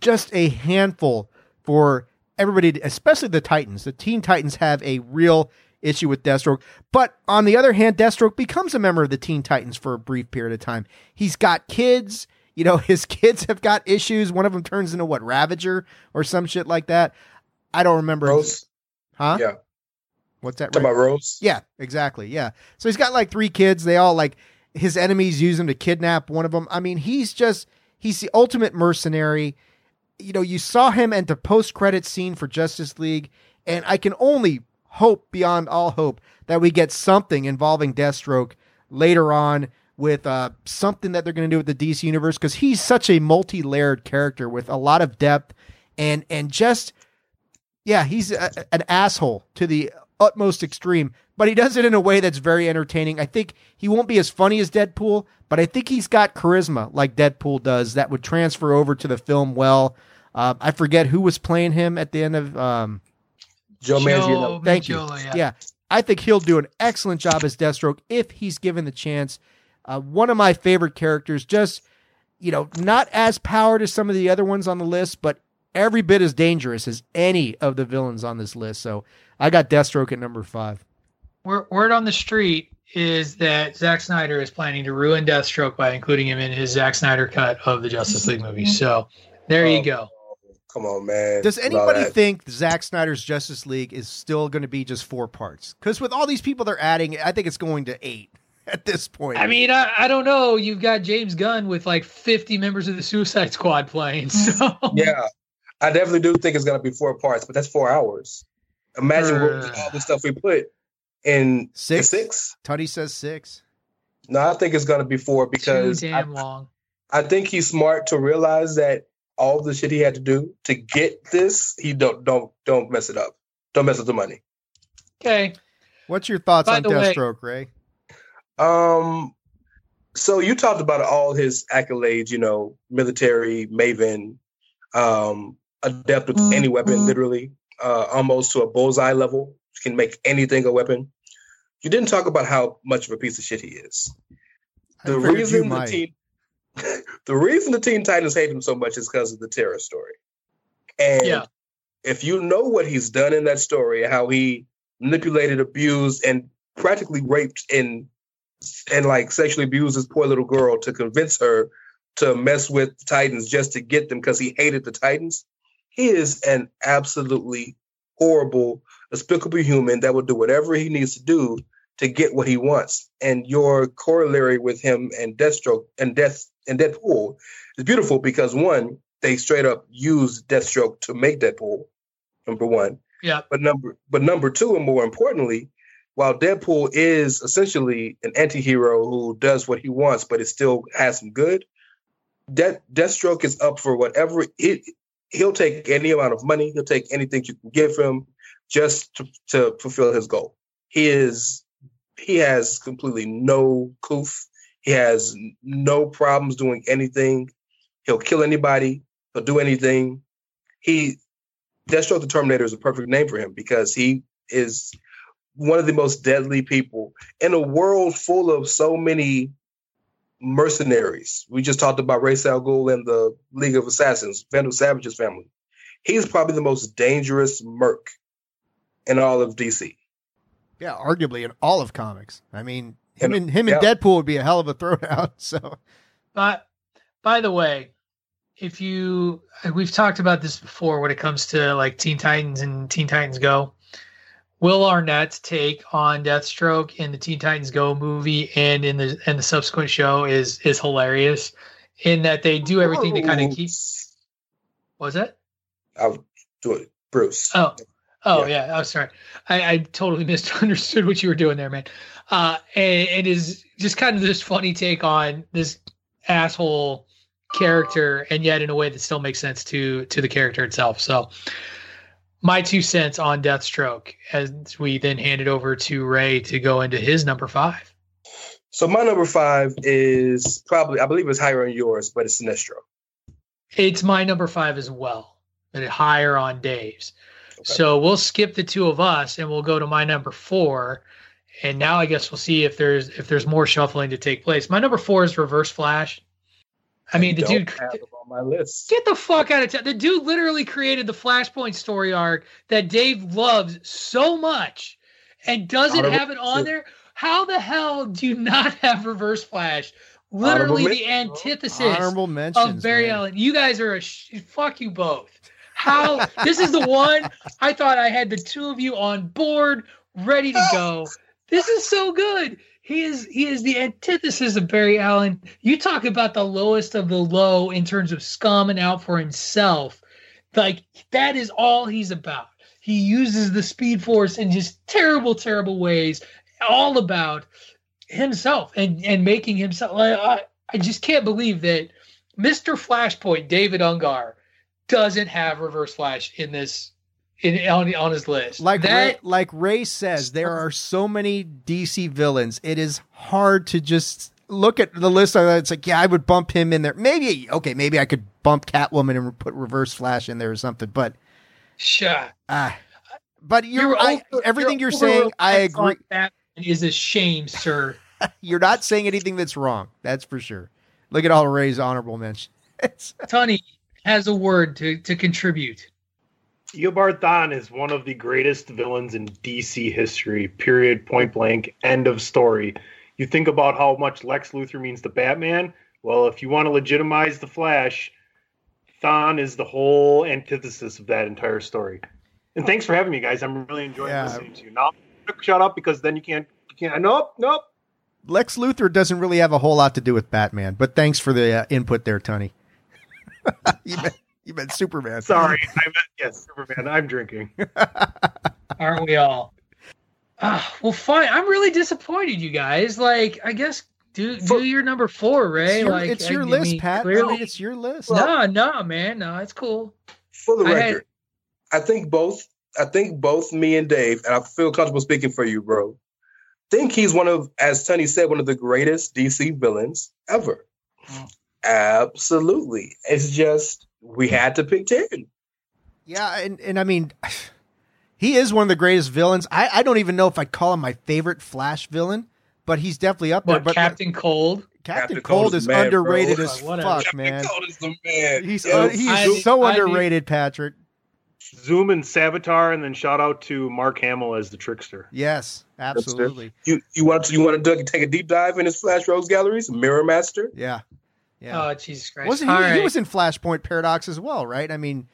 just a handful for everybody, especially the Titans. The Teen Titans have a real issue with Deathstroke, but on the other hand, Deathstroke becomes a member of the Teen Titans for a brief period of time. He's got kids. You know, his kids have got issues. One of them turns into, Ravager or some shit like that. I don't remember. Rose? Huh? Yeah. What's that? Talking about Rose? Yeah, exactly. Yeah. So he's got 3 kids. They all his enemies use him to kidnap one of them. I mean, he's the ultimate mercenary. You know, you saw him at the post-credits scene for Justice League, and I can only hope beyond all hope that we get something involving Deathstroke later on with something that they're going to do with the DC Universe, because he's such a multi-layered character with a lot of depth and just... Yeah, he's an asshole to the utmost extreme, but he does it in a way that's very entertaining. I think he won't be as funny as Deadpool, but I think he's got charisma like Deadpool does that would transfer over to the film well. I forget who was playing him at the end of... Joe Manganiello. Thank you. Yeah, I think he'll do an excellent job as Deathstroke if he's given the chance. One of my favorite characters, just, you know, not as powered as some of the other ones on the list, but every bit as dangerous as any of the villains on this list. So I got Deathstroke at number 5. Word on the street is that Zack Snyder is planning to ruin Deathstroke by including him in his Zack Snyder cut of the Justice League movie. So there you go. Come on, man. Does anybody think Zack Snyder's Justice League is still going to be just 4 parts? Because with all these people they're adding, I think it's going to 8 at this point. I mean, I don't know. You've got James Gunn with 50 members of the Suicide Squad playing. So yeah. I definitely do think it's going to be 4 parts, but that's 4 hours. Imagine all the stuff we put in 6. Tunney says 6. No, I think it's going to be 4 because too damn long. I think he's smart to realize that all the shit he had to do to get this, he don't mess it up. Don't mess up the money. Okay. What's your thoughts on Deathstroke, Ray? So you talked about all his accolades, you know, military, maven, adept with any weapon, literally, almost to a bullseye level. You can make anything a weapon. You didn't talk about how much of a piece of shit he is. The reason the Teen Titans hate him so much is because of the Terra story. And if you know what he's done in that story, how he manipulated, abused, and practically raped and sexually abused this poor little girl to convince her to mess with the Titans just to get them because he hated the Titans. He is an absolutely horrible, despicable human that will do whatever he needs to do to get what he wants. And your corollary with him and Deathstroke and Deadpool is beautiful because, one, they straight up used Deathstroke to make Deadpool, number one. Yeah. But number two, and more importantly, while Deadpool is essentially an anti-hero who does what he wants, but it still has some good, Deathstroke is up for whatever he'll take any amount of money. He'll take anything you can give him just to fulfill his goal. He has completely no coof. He has no problems doing anything. He'll kill anybody. He'll do anything. Deathstroke the Terminator is a perfect name for him because he is one of the most deadly people in a world full of so many mercenaries. We just talked about Ra's al Ghul and the League of Assassins, Vandal Savage's family. He's probably the most dangerous merc in all of DC. Yeah, arguably in all of comics. I mean, him and Deadpool would be a hell of a throwdown. So, but by the way, if you, we've talked about this before when it comes to like Teen Titans and Teen Titans Go. Will Arnett's take on Deathstroke in the Teen Titans Go movie and in the subsequent show is hilarious, in that they do everything to kind of keep. What's that? I'll do it, Bruce. Oh yeah. I'm sorry. I totally misunderstood what you were doing there, man. And it is just kind of this funny take on this asshole character, and yet in a way that still makes sense to the character itself. So my 2 cents on Deathstroke, as we then hand it over to Ray to go into his number 5. So my number 5 is probably, I believe it's higher on yours, but it's Sinestro. It's my number 5 as well, but higher on Dave's. Okay. So we'll skip the two of us and we'll go to my number 4. And now I guess we'll see if there's more shuffling to take place. My number 4 is Reverse Flash. I mean, the dude have it on my list. Get the fuck out of town. The dude literally created the Flashpoint story arc that Dave loves so much and doesn't have it on there. How the hell do you not have Reverse Flash? Literally the antithesis of Barry Allen. You guys are fuck you both. How this is the one I thought I had the two of you on board, ready to go. This is so good. He is the antithesis of Barry Allen. You talk about the lowest of the low in terms of scumming out for himself. Like, that is all he's about. He uses the Speed Force in just terrible, terrible ways, all about himself and making himself. I just can't believe that Mr. Flashpoint, David Ungar, doesn't have Reverse Flash in this. On his list. Like Ray says, there are so many DC villains. It is hard to just look at the list. It's like, yeah, I would bump him in there. Maybe I could bump Catwoman and put Reverse Flash in there or something. But sure. But everything you're saying, I agree. That is a shame, sir. You're not saying anything that's wrong. That's for sure. Look at all Ray's honorable mentions. Tunney has a word to contribute. Eobard Thawne is one of the greatest villains in DC history, period, point blank, end of story. You think about how much Lex Luthor means to Batman? Well, if you want to legitimize the Flash, Thawne is the whole antithesis of that entire story. And thanks for having me, guys. I'm really enjoying listening to you. Now, shut up, because then you can't. Nope. Lex Luthor doesn't really have a whole lot to do with Batman, but thanks for the input there, Tunney. You meant Superman. Sorry, Superman. I'm drinking. Aren't we all? Well, fine. I'm really disappointed, you guys. Like, I guess do your number 4, Ray. It's your list, Pat. Clearly, it's your list. No, man. No, it's cool. For the record, I think both me and Dave, and I feel comfortable speaking for you, bro, think he's one of, as Tunney said, one of the greatest DC villains ever. Mm. Absolutely. It's just, we had to pick 10. Yeah, and I mean, he is one of the greatest villains. I don't even know if I'd call him my favorite Flash villain, but he's definitely up there. But Captain Cold? Captain Cold is mad, underrated as fuck, Captain man. Captain Cold is the man. He's underrated, Patrick. Zoom and Savitar, and then shout out to Mark Hamill as the Trickster. Yes, absolutely. You want to take a deep dive in his Flash Rogues galleries? Mirror Master? Yeah. Yeah. Oh, Jesus Christ. He was in Flashpoint Paradox as well, right? I mean,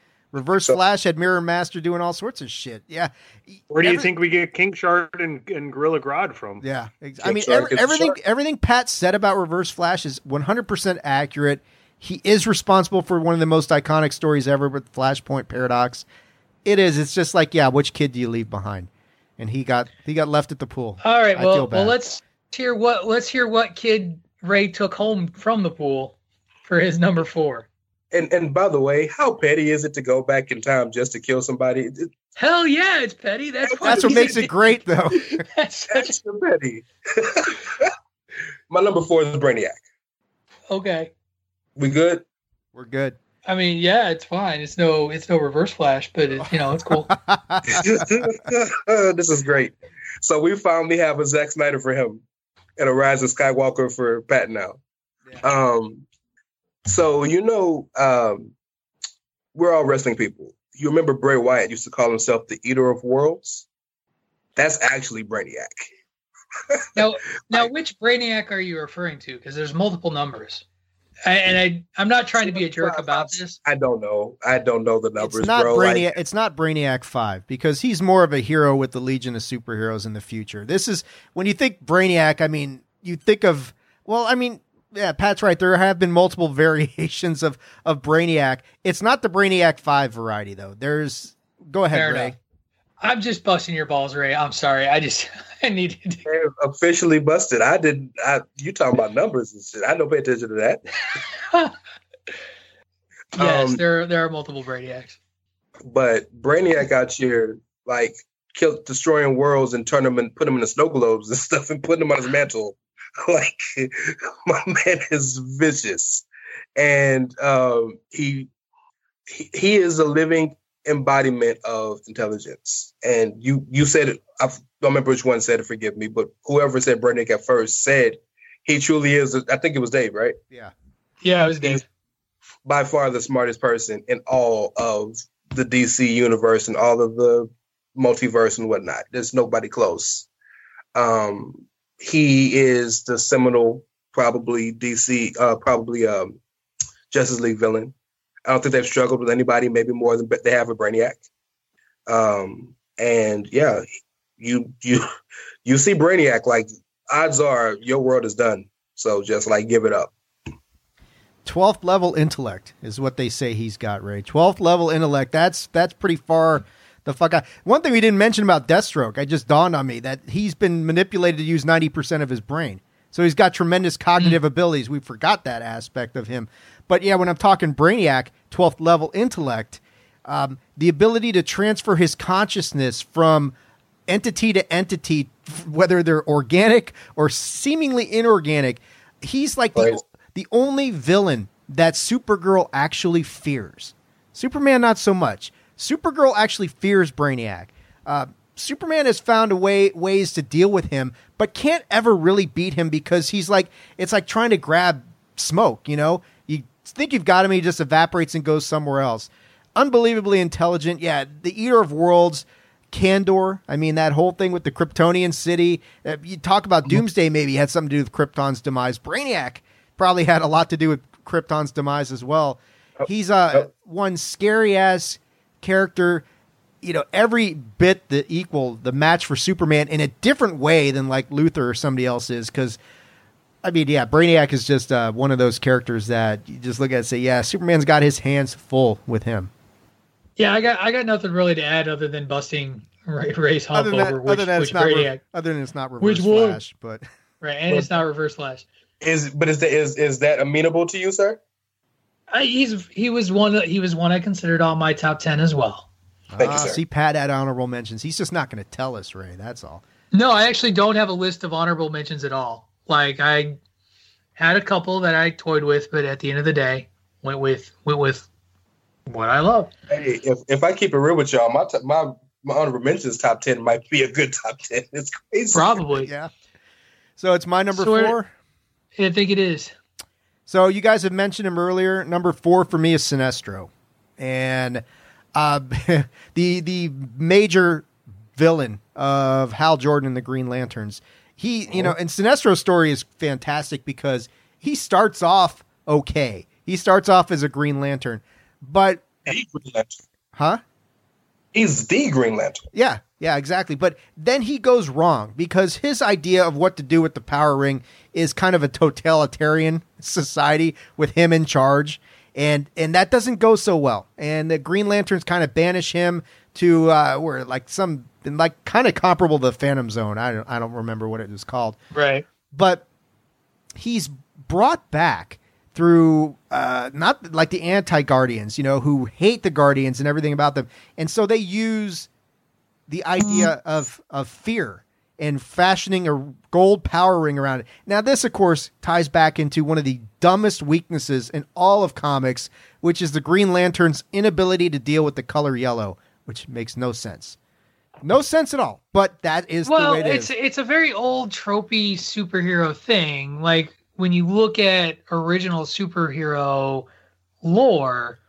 Flash had Mirror Master doing all sorts of shit. Yeah. Where do you think we get King Shard and Gorilla Grodd from? Yeah. I mean, everything Pat said about Reverse Flash is 100% accurate. He is responsible for one of the most iconic stories ever with Flashpoint Paradox. It is. It's just like, yeah, which kid do you leave behind? And he got left at the pool. All right. Well, let's hear what kid Ray took home from the pool for his number 4. And by the way, how petty is it to go back in time just to kill somebody? Hell yeah, it's petty. That's what makes it great, though. That's so petty. My number 4 is Brainiac. Okay. We good? We're good. I mean, yeah, it's fine. It's no Reverse Flash, but it's cool. This is great. So we finally have a Zack Snyder for him and a Rise of Skywalker for Pat now. Yeah. So, you know, we're all wrestling people. You remember Bray Wyatt used to call himself the Eater of Worlds? That's actually Brainiac. Now, which Brainiac are you referring to? Because there's multiple numbers. I'm not trying to be a jerk about this. I don't know the numbers, it's not bro. Brainiac, like, it's not Brainiac 5, because he's more of a hero with the Legion of Superheroes in the future. This is, when you think Brainiac, I mean, you think of, well, I mean, yeah, Pat's right. There have been multiple variations of Brainiac. It's not the Brainiac 5 variety, though. Go ahead, Fair Ray. Enough. I'm just busting your balls, Ray. I'm sorry. I needed to. Officially busted. You talking about numbers and shit. I don't pay attention to that. Yes, there are multiple Brainiacs. But Brainiac out here, like, destroying worlds and putting them in the snow globes and stuff and putting them on his mantle. Like, my man is vicious. And he is a living embodiment of intelligence. And you said it, I don't remember which one said it, forgive me, but whoever said Brainiac at first said he truly is, I think it was Dave, right? Yeah, it was Dave. He's by far the smartest person in all of the DC universe and all of the multiverse and whatnot. There's nobody close. He is the seminal, probably DC, Justice League villain. I don't think they've struggled with anybody, maybe more than they have a Brainiac. And yeah, you see Brainiac, like, odds are your world is done. So just, like, give it up. 12th level intellect is what they say he's got, Ray. 12th level intellect. That's pretty far the fuck out. One thing we didn't mention about Deathstroke, it just dawned on me that he's been manipulated to use 90% of his brain. So he's got tremendous cognitive abilities. We forgot that aspect of him. But yeah, when I'm talking Brainiac, 12th level intellect, the ability to transfer his consciousness from entity to entity, whether they're organic or seemingly inorganic, he's like the only villain that Supergirl actually fears. Superman, not so much. Supergirl actually fears Brainiac. Superman has found ways to deal with him, but can't ever really beat him because he's like, it's like trying to grab smoke, you know? You think you've got him, he just evaporates and goes somewhere else. Unbelievably intelligent. Yeah, the Eater of Worlds, Kandor. I mean, that whole thing with the Kryptonian city. You talk about Doomsday, maybe had something to do with Krypton's demise. Brainiac probably had a lot to do with Krypton's demise as well. He's one scary-ass character. You know, every bit the equal, the match for Superman in a different way than like Luthor or somebody else is. Because, I mean, yeah, Brainiac is just one of those characters that you just look at and say, yeah, Superman's got his hands full with him. Yeah, I got nothing really to add other than busting Ray's hump other than it's not Reverse Flash, but right, and it's not Reverse Flash. Is that amenable to you, sir? He was one I considered on my top 10 as well. Thank you, sir. See, Pat had honorable mentions. He's just not going to tell us, Ray. That's all. No, I actually don't have a list of honorable mentions at all. Like, I had a couple that I toyed with, but at the end of the day, went with what I love. Hey, if I keep it real with y'all, my honorable mentions top 10 might be a good top 10. It's crazy. Probably. Yeah. So it's my number four? I think it is. So you guys have mentioned him earlier. Number four for me is Sinestro. And the major villain of Hal Jordan and the Green Lanterns. And Sinestro's story is fantastic because he starts off okay. He starts off as a Green Lantern, but he's the Green Lantern. Yeah, exactly. But then he goes wrong because his idea of what to do with the power ring is kind of a totalitarian society with him in charge. And that doesn't go so well. And the Green Lanterns kind of banish him to where like some like kind of comparable to the Phantom Zone. I don't remember what it was called. Right. But he's brought back through not like the anti-Guardians, you know, who hate the Guardians and everything about them. And so they use the idea of fear and fashioning a gold power ring around it. Now, this, of course, ties back into one of the dumbest weaknesses in all of comics, which is the Green Lantern's inability to deal with the color yellow, which makes no sense. No sense at all. But that is the way it is. It's a very old tropey superhero thing. Like when you look at original superhero lore,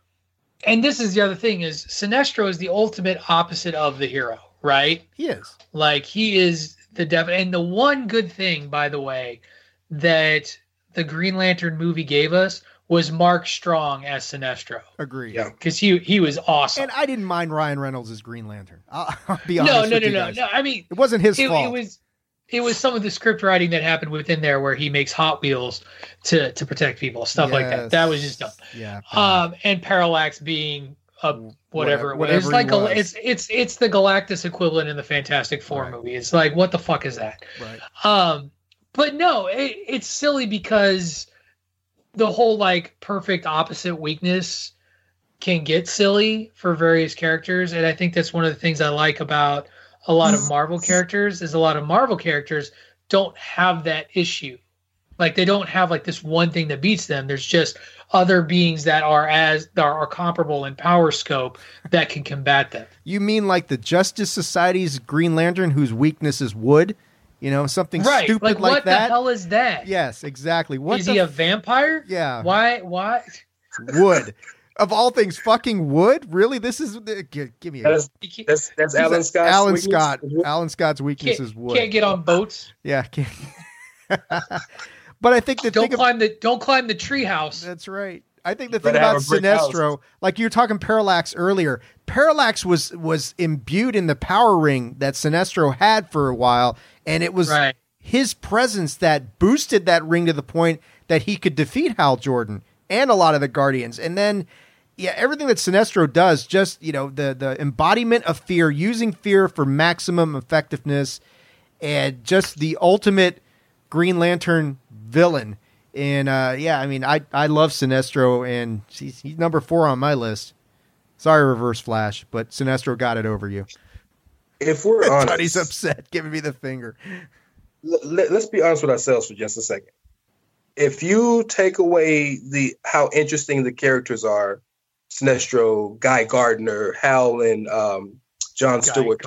and this is the other thing, is Sinestro is the ultimate opposite of the hero, right? He is. Like he is the devil. And the one good thing, by the way, that the Green Lantern movie gave us was Mark Strong as Sinestro. Agreed. Because he was awesome. And I didn't mind Ryan Reynolds as Green Lantern. I'll be honest with you guys. No, I mean... It wasn't his fault. It was some of the script writing that happened within there where he makes Hot Wheels to protect people, stuff like that. That was just dumb. Yeah. And Parallax being whatever it was. It's the Galactus equivalent in the Fantastic Four movie. It's like, what the fuck is that? Right. But no, it's silly because... The whole like perfect opposite weakness can get silly for various characters. And I think that's one of the things I like about a lot of Marvel characters is a lot of Marvel characters don't have that issue. Like they don't have like this one thing that beats them. There's just other beings that are comparable in power scope that can combat them. You mean like the Justice Society's Green Lantern whose weakness is wood? You know, something stupid like what that. What the hell is that? Yes, exactly. Is he a vampire? Yeah. Why? Wood. Of all things, fucking wood? Really? This is... Give me a... That's Alan Scott's weakness. Alan Scott's weakness is wood. Can't get on boats. Yeah, can't. But I think the Don't climb the treehouse. That's right. I think the thing about Sinestro, like you were talking Parallax earlier, Parallax was imbued in the power ring that Sinestro had for a while, and it was his presence that boosted that ring to the point that he could defeat Hal Jordan and a lot of the Guardians. And then, everything that Sinestro does, just, the embodiment of fear, using fear for maximum effectiveness, and just the ultimate Green Lantern villain. And, I love Sinestro, and he's number 4 on my list. Sorry, Reverse Flash, but Sinestro got it over you. If we're honest... Tony's upset, giving me the finger. Let's be honest with ourselves for just a second. If you take away how interesting the characters are, Sinestro, Guy Gardner, Hal, and John Stewart.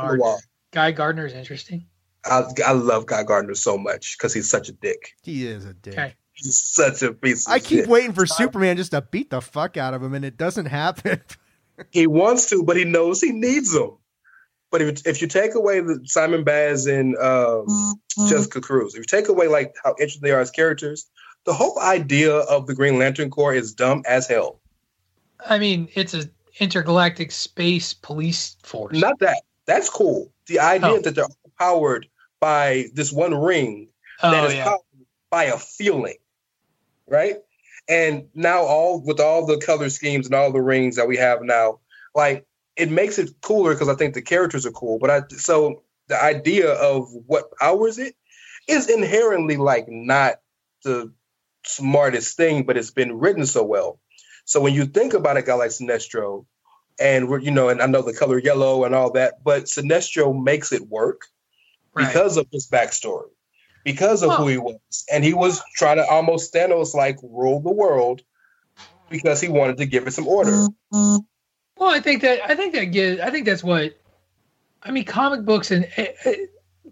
Guy Gardner is interesting. I love Guy Gardner so much because he's such a dick. He is a dick. Okay. He's such a piece of shit. I keep waiting for Superman just to beat the fuck out of him, and it doesn't happen. He wants to, but he knows he needs him. But if you take away Simon Baz and Jessica Cruz, if you take away like how interesting they are as characters, the whole idea of the Green Lantern Corps is dumb as hell. I mean, it's an intergalactic space police force. Not that. That's cool. The idea that they're powered by this one ring that is powered by a feeling. Right? And now with all the color schemes and all the rings that we have now, like it makes it cooler because I think the characters are cool. But so the idea of what powers it is inherently like not the smartest thing, but it's been written so well. So when you think about a guy like Sinestro, and we're and I know the color yellow and all that, but Sinestro makes it work because of his backstory. Because of who he was. And he was trying to almost Thanos-like rule the world because he wanted to give it some order. Well, I think comic books and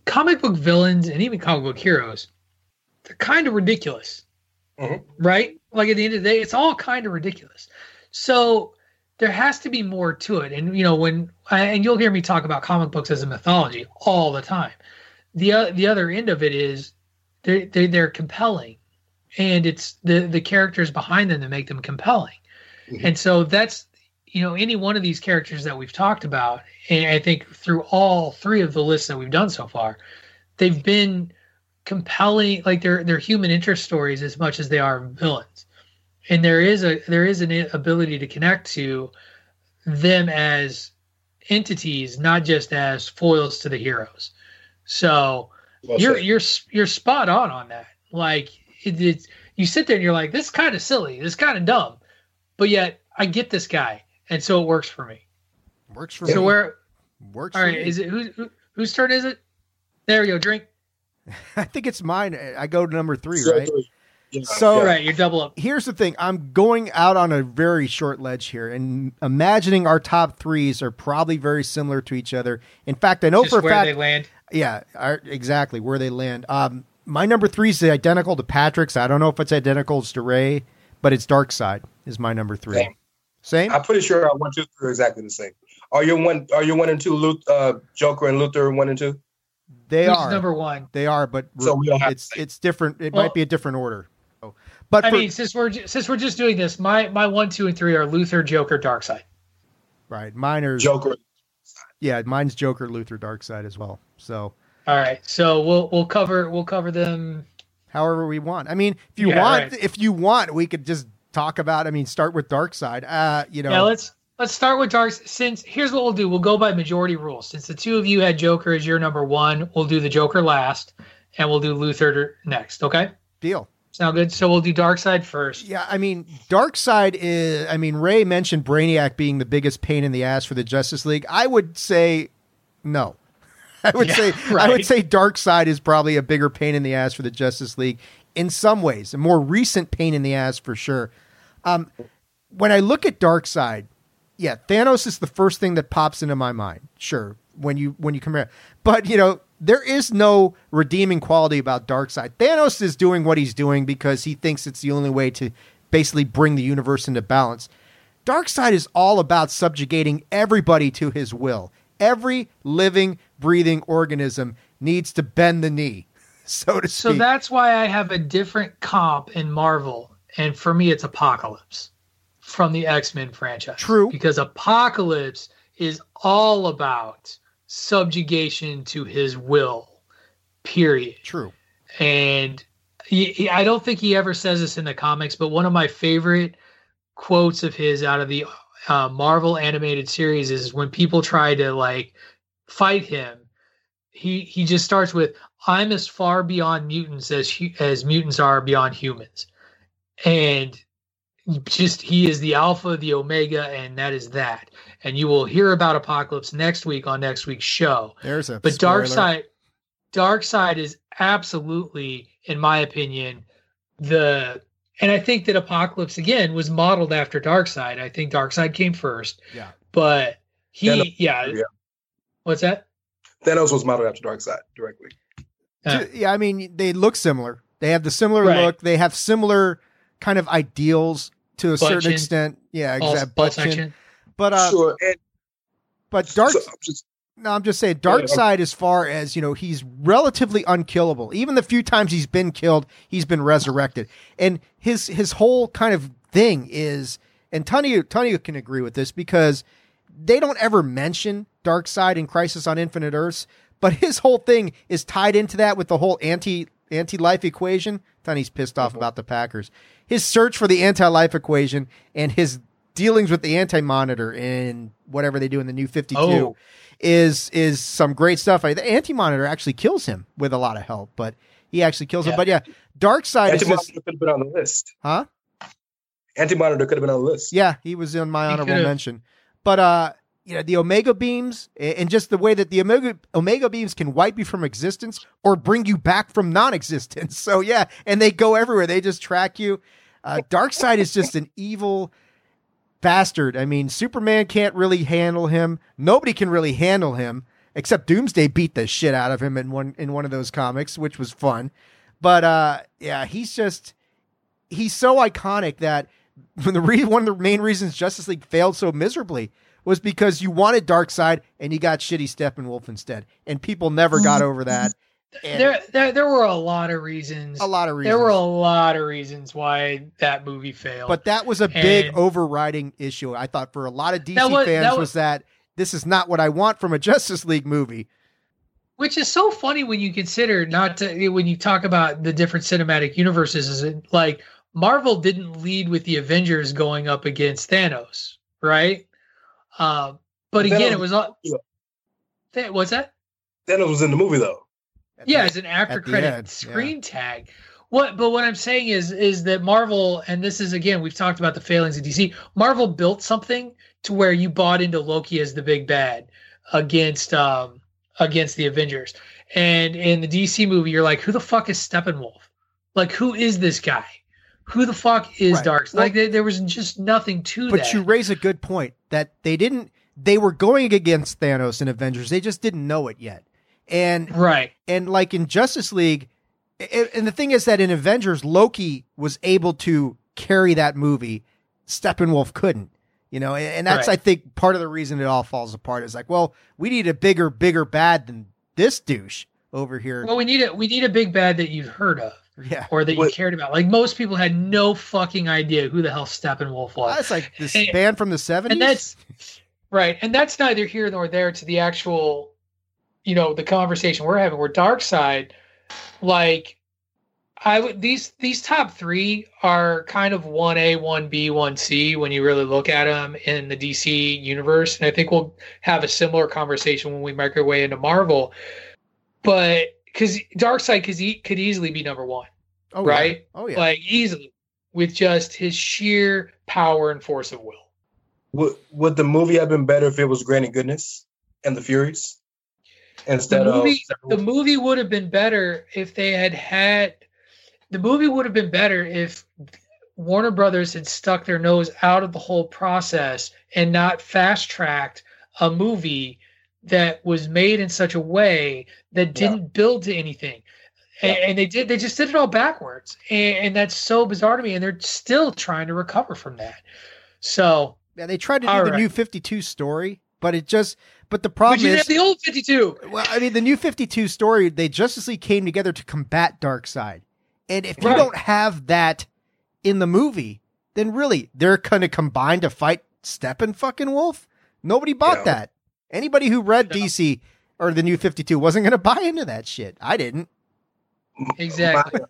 comic book villains and even comic book heroes, they're kind of ridiculous. Mm-hmm. Right? Like at the end of the day, it's all kind of ridiculous. So there has to be more to it. And and you'll hear me talk about comic books as a mythology all the time. The other end of it is they're compelling, and it's the characters behind them that make them compelling. Mm-hmm. And so that's, any one of these characters that we've talked about, and I think through all three of the lists that we've done so far, they've been compelling, like they're human interest stories as much as they are villains. And there is an ability to connect to them as entities, not just as foils to the heroes. So you're spot on that. Like it's you sit there and you're like, this is kind of silly, this is kind of dumb, but yet I get this guy, and so it works for me. Is it whose turn is it? There we go. Drink. I think it's mine. I go to number 3, right? So right, you're double up. Here's the thing. I'm going out on a very short ledge here and imagining our top threes are probably very similar to each other. In fact, I know just for a fact they land. Yeah, exactly where they land. My number three is identical to Patrick's. I don't know if it's identical to Ray, but it's Dark Side is my number three. Same? I'm pretty sure our 1, 2, 3 are exactly the same. Are your one and two Joker and Luthor 1 and 2? They Who's are number one. They are, but so we don't have it's different. It might be a different order. But I mean, since we're just doing this, my 1, 2, and 3 are Luthor, Joker, Darkseid. Right, mine are Joker. Yeah, mine's Joker, Luthor, Darkseid as well. So all right, so we'll cover them however we want. I mean, if you want, right. If you want, we could just talk about. I mean, start with Darkseid. Yeah, let's start with Darkseid. Since here's what we'll do: we'll go by majority rule. Since the two of you had Joker as your number one, we'll do the Joker last, and we'll do Luthor next. Okay, deal. Sound good? So we'll do Darkseid first. Yeah, I mean, Darkseid is... I mean, Ray mentioned Brainiac being the biggest pain in the ass for the Justice League. I would say no. I would say Darkseid is probably a bigger pain in the ass for the Justice League in some ways. A more recent pain in the ass for sure. When I look at Darkseid, yeah, Thanos is the first thing that pops into my mind. Sure, when you come around. But, you know... There is no redeeming quality about Darkseid. Thanos is doing what he's doing because he thinks it's the only way to basically bring the universe into balance. Darkseid is all about subjugating everybody to his will. Every living, breathing organism needs to bend the knee, so to speak. So that's why I have a different comp in Marvel, and for me it's Apocalypse from the X-Men franchise. True. Because Apocalypse is all about... subjugation to his will, period. True. And he, I don't think he ever says this in the comics, but one of my favorite quotes of his out of the Marvel animated series is when people try to like fight him, he just starts with, "I'm as far beyond mutants as mutants are beyond humans," and just he is the alpha, the omega, and that is that. And you will hear about Apocalypse next week on next week's show. There's a but spoiler. Darkseid is absolutely, in my opinion, and I think that Apocalypse again was modeled after Darkseid. I think Darkseid came first. Yeah. But Thanos. What's that? Thanos was modeled after Darkseid directly. Yeah, I mean, they look similar. They have the similar look. They have similar kind of ideals to a certain extent. Yeah, exactly. But sure. Darkseid, as far as, you know, he's relatively unkillable. Even the few times he's been killed, he's been resurrected. And his whole kind of thing is, and Tunney can agree with this because they don't ever mention Darkseid in Crisis on Infinite Earths, but his whole thing is tied into that with the whole anti-life equation. Tunney's pissed off about the Packers. His search for the anti-life equation and his dealings with the Anti-Monitor and whatever they do in the New 52 is some great stuff. The Anti-Monitor actually kills him with a lot of help, but he actually kills him. But yeah, Darkseid could have been on the list. Huh? Anti-Monitor could have been on the list. Yeah, he was in my honorable mention. But you know, the Omega Beams and just the way that the Omega Beams can wipe you from existence or bring you back from non-existence. So yeah, and they go everywhere. They just track you. Darkseid is just an evil... bastard. I mean, Superman can't really handle him. Nobody can really handle him, except Doomsday beat the shit out of him in one of those comics, which was fun. But yeah, he's so iconic that one of the main reasons Justice League failed so miserably was because you wanted Darkseid and you got shitty Steppenwolf instead, and people never got over that. There were a lot of reasons. There were a lot of reasons why that movie failed. But that was a big overriding issue, I thought, for a lot of DC fans was that this is not what I want from a Justice League movie. Which is so funny when you consider when you talk about the different cinematic universes. Is it like Marvel didn't lead with the Avengers going up against Thanos, right? But again, it was not. What's that? Thanos was in the movie though. It's an after-credit screen tag. But what I'm saying is that Marvel, and this is, again, we've talked about the failings of DC, Marvel built something to where you bought into Loki as the big bad against the Avengers. And in the DC movie, you're like, who the fuck is Steppenwolf? Like, who is this guy? who the fuck is Darkseid? Like, there was just nothing to that. But you raise a good point that they didn't. They were going against Thanos in Avengers. They just didn't know it yet. And and like in Justice League, and the thing is that in Avengers, Loki was able to carry that movie. Steppenwolf couldn't, you know, and that's, I think, part of the reason it all falls apart is like, well, we need a bigger bad than this douche over here. Well, we need a big bad that you've heard of. Yeah, or that you cared about. Like, most people had no fucking idea who the hell Steppenwolf was. That's like this band from the 70s. And that's right. And that's neither here nor there to the actual, you know, the conversation we're having. We're Darkseid. Like, these top three are kind of 1A, 1B, 1C when you really look at them in the DC universe. And I think we'll have a similar conversation when we make our way into Marvel. But because Darkseid could easily be number one, right? Yeah. Oh, yeah. Like, easily, with just his sheer power and force of will. Would the movie have been better if it was Granny Goodness and the Furies instead of the movie would have been better if they had the movie would have been better if Warner Brothers had stuck their nose out of the whole process and not fast tracked a movie that was made in such a way that didn't build to anything. And they just did it all backwards. And that's so bizarre to me. And they're still trying to recover from that. So yeah, they tried to do the new 52 story, but it just, but the problem is have the old 52. Well, I mean, the new 52 story, they Justice League came together to combat Darkseid. And if you don't have that in the movie, then really they're going to combine to fight Steppenwolf. Nobody bought that. Anybody who read DC or the New 52 wasn't going to buy into that shit. I didn't. Exactly.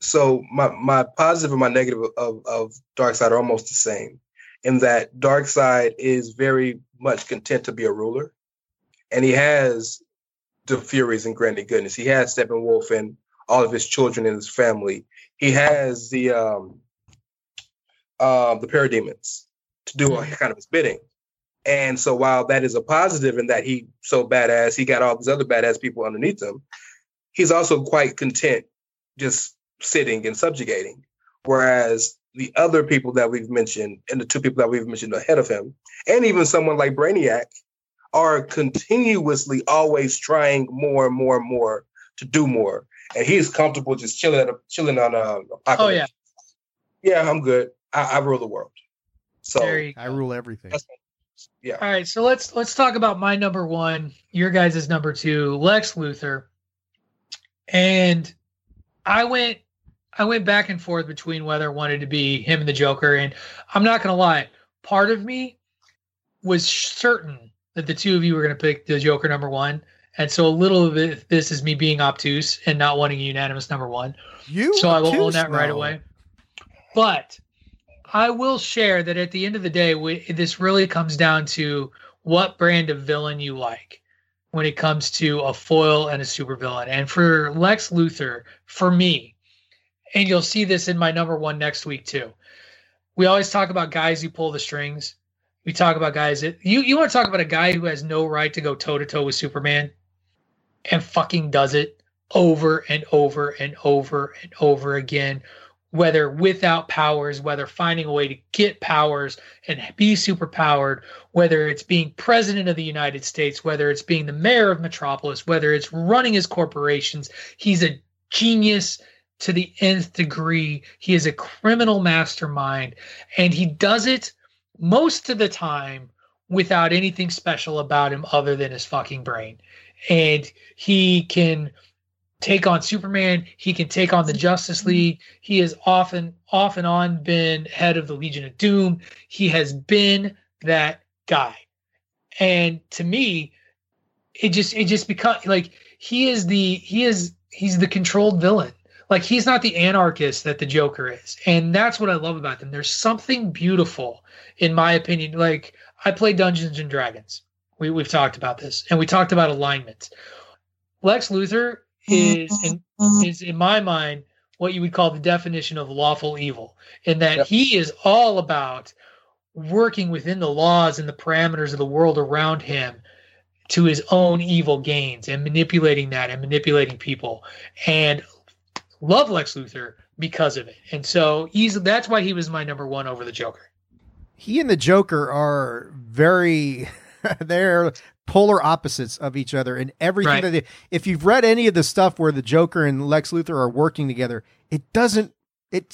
So my positive and my negative of Darkseid are almost the same, in that Darkseid is very much content to be a ruler. And he has the Furies and Granny Goodness. He has Steppenwolf and all of his children and his family. He has the Parademons to do all kind of his bidding. And so while that is a positive in that he's so badass, he got all these other badass people underneath him, he's also quite content just sitting and subjugating. Whereas the other people that we've mentioned and the two people that we've mentioned ahead of him, and even someone like Brainiac, are continuously always trying more and more and more to do more. And he's comfortable just chilling on a oh, yeah. Yeah, I'm good. I rule the world. So I rule everything. Yeah. All right, so let's talk about my number one, your guys' number two, Lex Luthor. And I went back and forth between whether I wanted to be him and the Joker, and I'm not going to lie, part of me was certain that the two of you were going to pick the Joker number one, and so a little bit this is me being obtuse and not wanting a unanimous number one. So I will own that right away. But I will share that at the end of the day, this really comes down to what brand of villain you like when it comes to a foil and a supervillain. And for Lex Luthor, for me, and you'll see this in my number one next week too, we always talk about guys who pull the strings. We talk about guys that you want to talk about a guy who has no right to go toe-to-toe with Superman and fucking does it over and over and over and over again, whether without powers, whether finding a way to get powers and be superpowered, whether it's being president of the United States, whether it's being the mayor of Metropolis, whether it's running his corporations. He's a genius to the nth degree. He is a criminal mastermind, and he does it most of the time without anything special about him other than his fucking brain. And he can take on Superman, he can take on the Justice League. He has off and on been head of the Legion of Doom. He has been that guy. And to me, it just becomes like he's the controlled villain. Like, he's not the anarchist that the Joker is. And that's what I love about them. There's something beautiful, in my opinion. Like, I play Dungeons and Dragons. We've talked about this, and we talked about alignments. Lex Luthor is in my mind what you would call the definition of lawful evil, in that he is all about working within the laws and the parameters of the world around him to his own evil gains and manipulating people. And love Lex Luthor, because of it. And so that's why he was my number one over the Joker. He and the Joker are very, they're polar opposites of each other in everything right. If you've read any of the stuff where the Joker and Lex Luthor are working together, it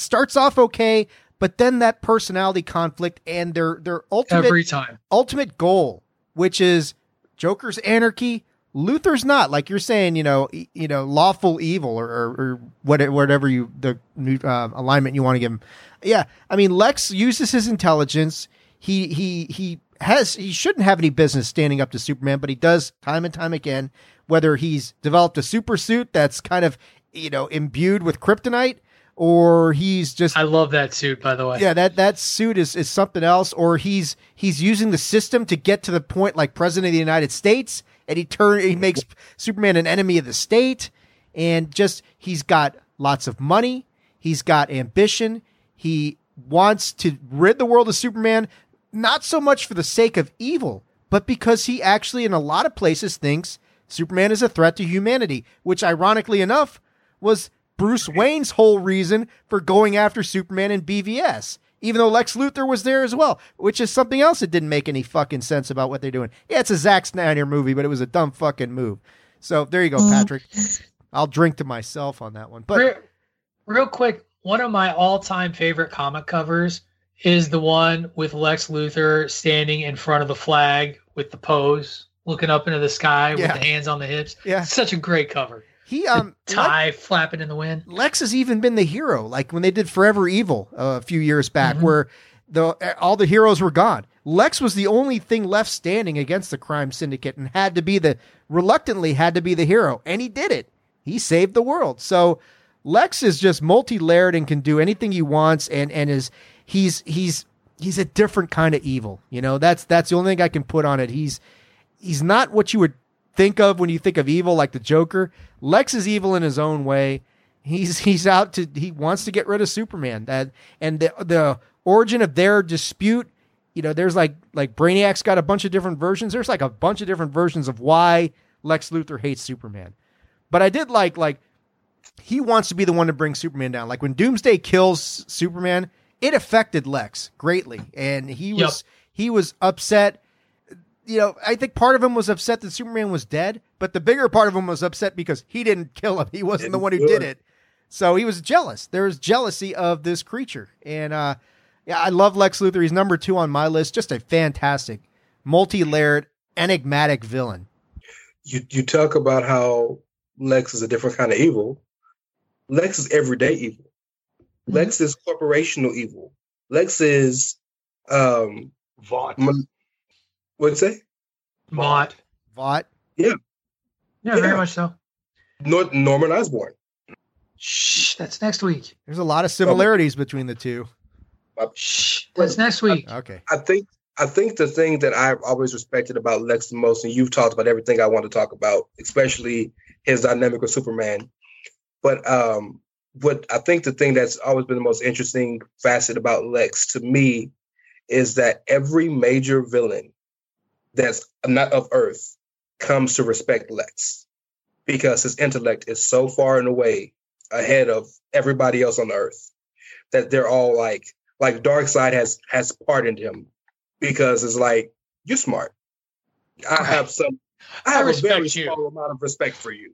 starts off okay, but then that personality conflict and their ultimate goal, which is Joker's anarchy, Luthor's not, like you're saying, you know, lawful evil or whatever the new alignment you want to give him. Yeah. I mean, Lex uses his intelligence. He shouldn't have any business standing up to Superman, but he does time and time again, whether he's developed a super suit that's kind of, imbued with kryptonite, or he's just, I love that suit, by the way. Yeah. That suit is something else. Or he's using the system to get to the point, like President of the United States. And he makes Superman an enemy of the state, and he's got lots of money. He's got ambition. He wants to rid the world of Superman, not so much for the sake of evil, but because he actually, in a lot of places, thinks Superman is a threat to humanity, which ironically enough was Bruce Wayne's whole reason for going after Superman in BVS. Even though Lex Luthor was there as well, which is something else that didn't make any fucking sense about what they're doing. Yeah, it's a Zack Snyder movie, but it was a dumb fucking move. So there you go, Patrick. I'll drink to myself on that one. But real quick, one of my all-time favorite comic covers is the one with Lex Luthor standing in front of the flag with the pose, looking up into the sky with the hands on the hips. Yeah. It's such a great cover. He Lex, flapping in the wind. Lex has even been the hero, like when they did Forever Evil a few years back, where all the heroes were gone. Lex was the only thing left standing against the crime syndicate, and reluctantly had to be the hero, and he did it. He saved the world. So Lex is just multi-layered and can do anything he wants, and is he's a different kind of evil. That's the only thing I can put on it. He's not what you would think of when you think of evil, like the Joker. Lex is evil in his own way. He wants to get rid of Superman. And the origin of their dispute, there's like Brainiac's got a bunch of different versions. There's like a bunch of different versions of why Lex Luthor hates Superman. But I did like he wants to be the one to bring Superman down. Like when Doomsday kills Superman, it affected Lex greatly, and he was upset. I think part of him was upset that Superman was dead, but the bigger part of him was upset because he didn't kill him. He wasn't the one who did it. So he was jealous. There was jealousy of this creature. And I love Lex Luthor. He's number 2 on my list. Just a fantastic, multi-layered, enigmatic villain. You talk about how Lex is a different kind of evil. Lex is everyday evil. Lex is corporational evil. Lex is Vaught. What'd it say? Vought. Yeah. Yeah, very much so. Norman Osborn. Shh, that's next week. There's a lot of similarities between the two. Shh, that's next week. Okay. I think the thing that I've always respected about Lex the most, and you've talked about everything I want to talk about, especially his dynamic with Superman. But I think the thing that's always been the most interesting facet about Lex to me is that every major villain that's not of Earth comes to respect Lex because his intellect is so far and away ahead of everybody else on Earth that they're all like Darkseid has pardoned him because it's like, you're smart. I have a very small amount of respect for you.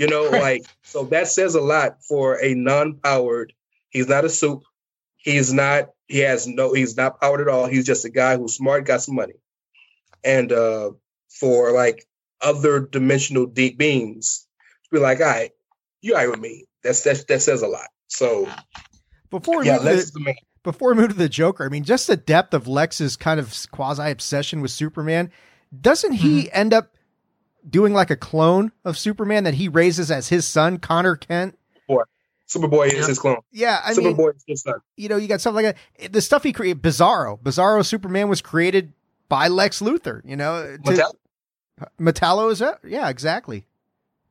So that says a lot for a non-powered. He's not a soup. He's not powered at all. He's just a guy who's smart, got some money. And for like other dimensional deep beings to be like, all right, you're all right with me. That says a lot. So before we move to the Joker, I mean, just the depth of Lex's kind of quasi obsession with Superman. Doesn't he end up doing like a clone of Superman that he raises as his son, Connor Kent? Superboy is his clone. Yeah, Superboy is his son. You got something like that. The stuff he created, Bizarro Superman was created by Lex Luthor, Metallo is that? Yeah, exactly.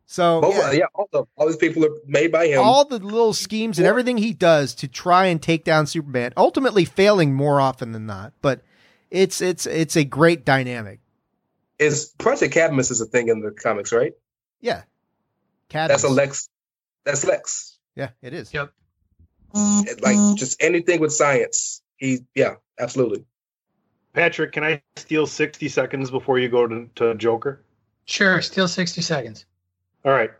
So Boba, all these people are made by him. All the little schemes and everything he does to try and take down Superman, ultimately failing more often than not. But it's a great dynamic. Is Project Cadmus is a thing in the comics, right? Yeah, Cadmus. That's Lex. Yeah, it is. Yep. like just anything with science. Yeah, absolutely. Patrick, can I steal 60 seconds before you go to Joker? Sure, steal 60 seconds. All right.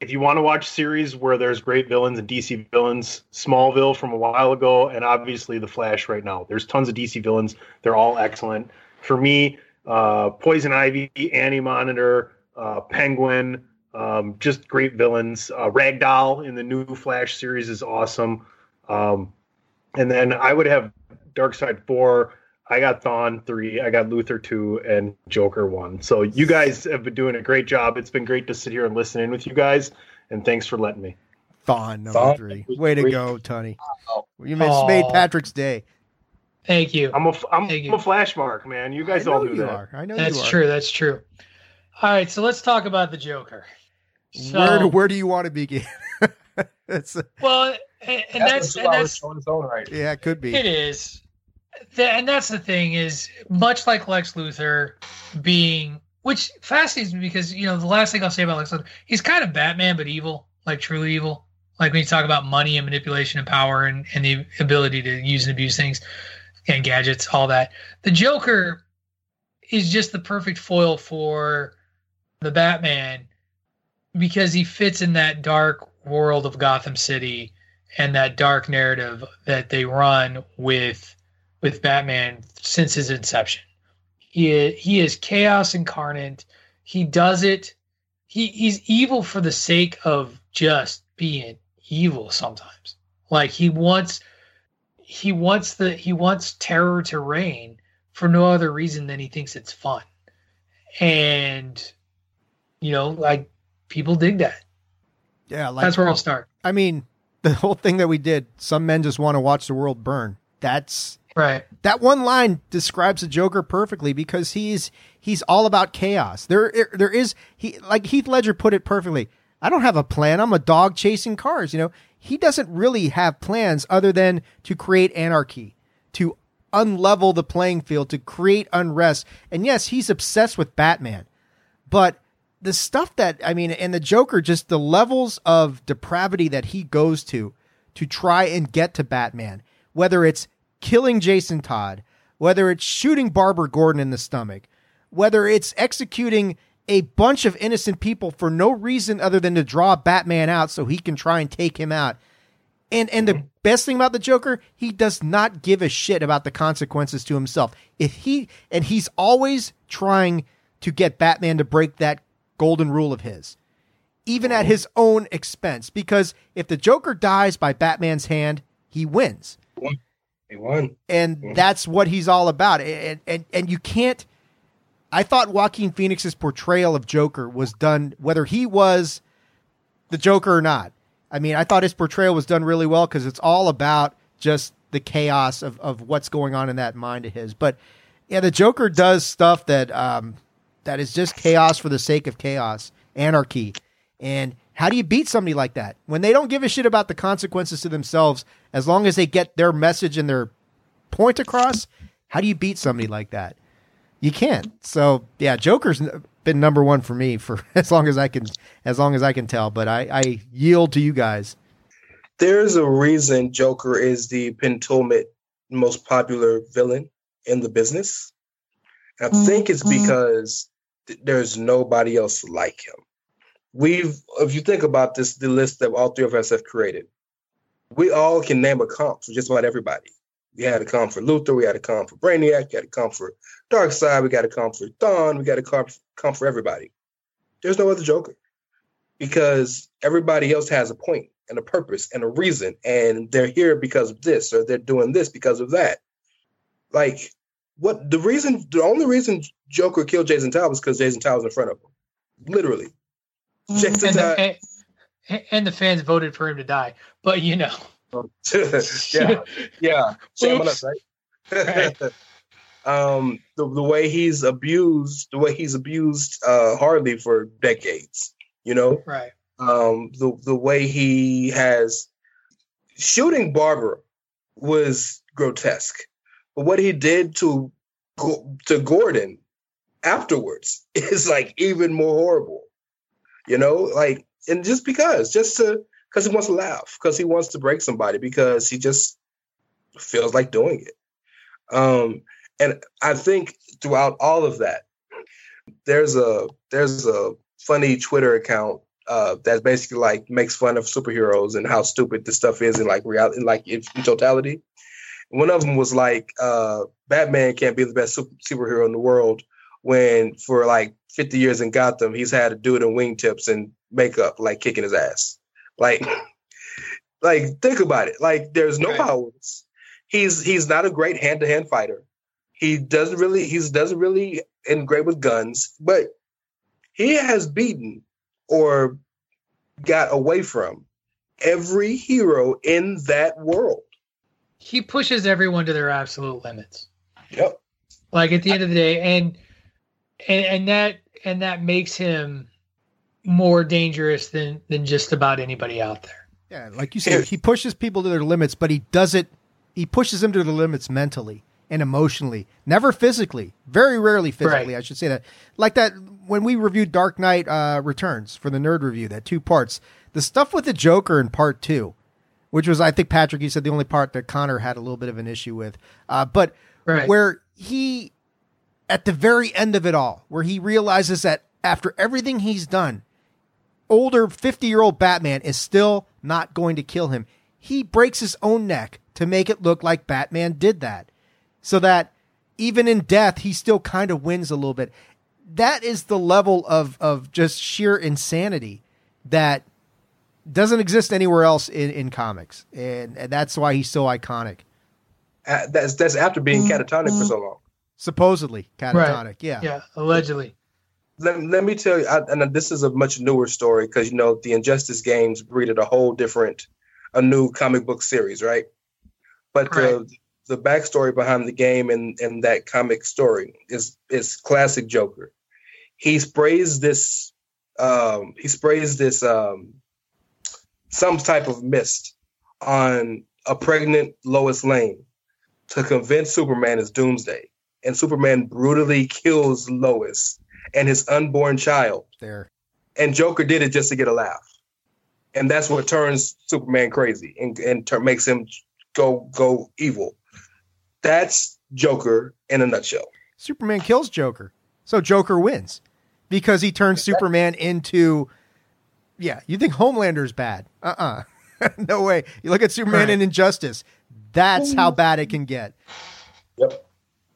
If you want to watch series where there's great villains and DC villains, Smallville from a while ago, and obviously The Flash right now. There's tons of DC villains. They're all excellent. For me, Poison Ivy, Anti-Monitor, Penguin, just great villains. Ragdoll in the new Flash series is awesome. And then I would have Darkseid 4, I got Thawne 3, I got Luthor 2, and Joker 1. So you guys have been doing a great job. It's been great to sit here and listen in with you guys, and thanks for letting me. Thawne number 3. Way to go, Tunney. You made Patrick's day. Thank you. I'm a flash mark, man. You guys all do that. Are. I know that's you are. That's true. All right, so let's talk about the Joker. So, where do you want to begin? Well, that's yeah, it could be. It is. And that's the thing is, much like Lex Luthor being, which fascinates me because, you know, the last thing I'll say about Lex Luthor, he's kind of Batman, but evil, like truly evil. Like when you talk about money and manipulation and power and the ability to use and abuse things and gadgets, all that. The Joker is just the perfect foil for the Batman because he fits in that dark world of Gotham City and that dark narrative that they run with Batman since his inception. He is chaos incarnate. He does it. He's evil for the sake of just being evil sometimes. Like he wants terror to reign for no other reason than he thinks it's fun. And you know, like people dig that. Yeah, like that's where I'll start. I mean, the whole thing that we did, some men just want to watch the world burn. That's right. That one line describes the Joker perfectly because he's all about chaos. There is like Heath Ledger put it perfectly. I don't have a plan. I'm a dog chasing cars. You know, he doesn't really have plans other than to create anarchy, to unlevel the playing field, to create unrest. And yes, he's obsessed with Batman, but the stuff that, I mean, and the Joker, just the levels of depravity that he goes to try and get to Batman, whether it's killing Jason Todd, whether it's shooting Barbara Gordon in the stomach, whether it's executing a bunch of innocent people for no reason other than to draw Batman out so he can try and take him out. And the best thing about the Joker, he does not give a shit about the consequences to himself. He's always trying to get Batman to break that golden rule of his, even at his own expense, because if the Joker dies by Batman's hand, he wins. He won. And that's what he's all about. And you can't, I thought Joaquin Phoenix's portrayal of Joker was done, whether he was the Joker or not. I mean, I thought his portrayal was done really well because it's all about just the chaos of what's going on in that mind of his. But yeah, the Joker does stuff that that is just chaos for the sake of chaos, anarchy. And how do you beat somebody like that when they don't give a shit about the consequences to themselves, as long as they get their message and their point across? How do you beat somebody like that? You can't. So yeah, Joker's been number one for me for as long as I can tell, but I yield to you guys. There's a reason Joker is the penultimate most popular villain in the business. I think it's because there's nobody else like him. If you think about this, the list that all three of us have created, we all can name a comp for just about everybody. We had a comp for Luthor, we had a comp for Brainiac, we had a comp for Darkseid, we got a comp for Thawne, we got a comp for everybody. There's no other Joker because everybody else has a point and a purpose and a reason, and they're here because of this or they're doing this because of that. Like, what the only reason Joker killed Jason Todd was because Jason Todd was in front of him, literally. And the fans voted for him to die, but you know. yeah. Shame on us, right? The way he's abused Harley for decades, you know. Right. The way he has shooting Barbara was grotesque, but what he did to Gordon afterwards is like even more horrible. You know, like, and just to because he wants to laugh, because he wants to break somebody, because he just feels like doing it. And I think throughout all of that, there's a funny Twitter account that basically like makes fun of superheroes and how stupid this stuff is in like reality, like in totality. One of them was like, Batman can't be the best superhero in the world when for like 50 years in Gotham, he's had a dude in wingtips and makeup like kicking his ass. Like think about it. Like there's no powers. He's not a great hand-to-hand fighter. He doesn't really ain't great with guns, but he has beaten or got away from every hero in that world. He pushes everyone to their absolute limits. Yep. Like at the end of the day, and that makes him more dangerous than just about anybody out there. Yeah, like you said, he pushes people to their limits, but he pushes them to the limits mentally and emotionally, never physically, very rarely physically, right. I should say that. Like that, when we reviewed Dark Knight Returns for the Nerd Review, that 2 parts, the stuff with the Joker in part 2, which was, I think, Patrick, you said the only part that Connor had a little bit of an issue with, but right. Where he, at the very end of it all, where he realizes that after everything he's done, older 50-year-old Batman is still not going to kill him. He breaks his own neck to make it look like Batman did that. So that even in death, he still kind of wins a little bit. That is the level of just sheer insanity that doesn't exist anywhere else in comics. And that's why he's so iconic. That's after being catatonic for so long. Supposedly catatonic. Right. Yeah. Yeah. Allegedly. Let me tell you, and this is a much newer story because, you know, the Injustice games breeded a new comic book series. Right. But the backstory behind the game and that comic story is classic Joker. He sprays this some type of mist on a pregnant Lois Lane to convince Superman it's doomsday. And Superman brutally kills Lois and his unborn child. There. And Joker did it just to get a laugh. And that's what turns Superman crazy and makes him go evil. That's Joker in a nutshell. Superman kills Joker. So Joker wins because he turns Superman into... Yeah, you think Homelander's bad. Uh-uh. No way. You look at Superman and Injustice. That's how bad it can get. Yep.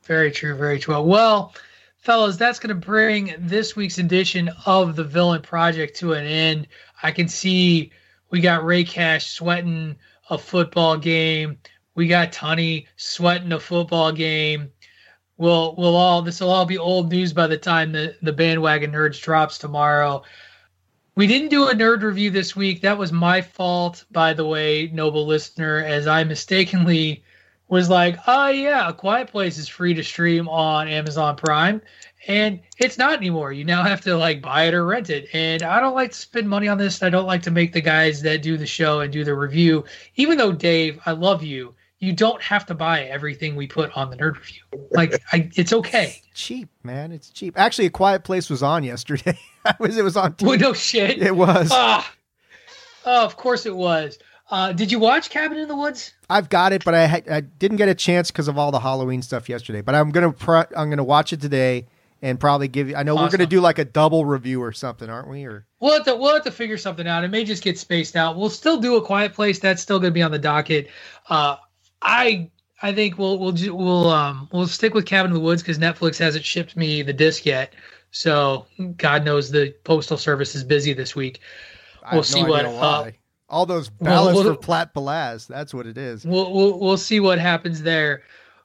Very true, very true. Well, fellas, that's going to bring this week's edition of the Villain Project to an end. I can see we got Ray Cash sweating a football game. We got Tunney sweating a football game. This will all be old news by the time the Bandwagon Nerds drops tomorrow. We didn't do a nerd review this week. That was my fault, by the way, noble listener, as I mistakenly was like, oh yeah, A Quiet Place is free to stream on Amazon Prime. And it's not anymore. You now have to like buy it or rent it. And I don't like to spend money on this. I don't like to make the guys that do the show and do the review. Even though, Dave, I love you. You don't have to buy everything we put on the nerd review. Like, it's okay. It's cheap, man. It's cheap. Actually, A Quiet Place was on yesterday. It was on TV. Well, no shit. It was. Of course it was. Did you watch Cabin in the Woods? I've got it, but I didn't get a chance because of all the Halloween stuff yesterday. But I'm gonna watch it today and probably give you. I know awesome. We're gonna do like a double review or something, aren't we? Or we'll have to figure something out. It may just get spaced out. We'll still do A Quiet Place. That's still gonna be on the docket. I think we'll stick with Cabin in the Woods because Netflix hasn't shipped me the disc yet. So God knows the postal service is busy this week. We'll see what. All those ballots for Platt Belaz. That's what it is. We'll see what happens there.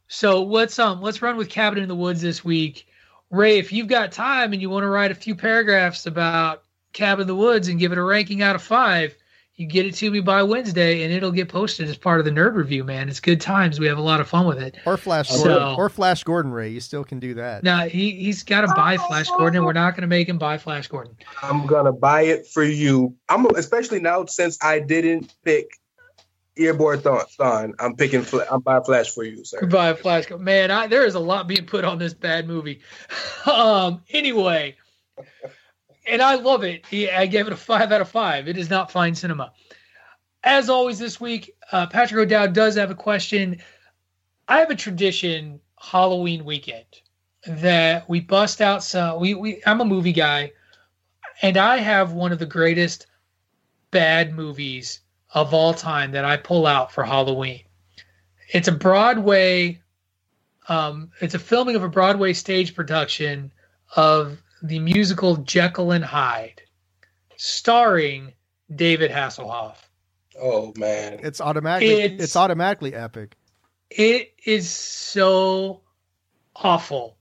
So let's run with Cabin in the Woods this week. Ray, if you've got time and you want to write a few paragraphs about Cabin in the Woods and give it a ranking out of 5, you get it to me by Wednesday and it'll get posted as part of the nerd review, man. It's good times. We have a lot of fun with it. Or Flash Gordon, Ray. You still can do that. No, he's got to buy Flash Gordon and we're not going to make him buy Flash Gordon. I'm going to buy it for you. Especially now since I didn't pick Eobard Thawne. I'm buying Flash for you, sir. Buy Flash. Man, there is a lot being put on this bad movie. Anyway... And I love it. I gave it a 5 out of 5. It is not fine cinema. As always this week, Patrick O'Dowd does have a question. I have a tradition Halloween weekend that we bust out some. I'm a movie guy, and I have one of the greatest bad movies of all time that I pull out for Halloween. It's a Broadway. It's a filming of a Broadway stage production of the musical Jekyll and Hyde, starring David Hasselhoff. Oh man! It's automatically epic. It is so awful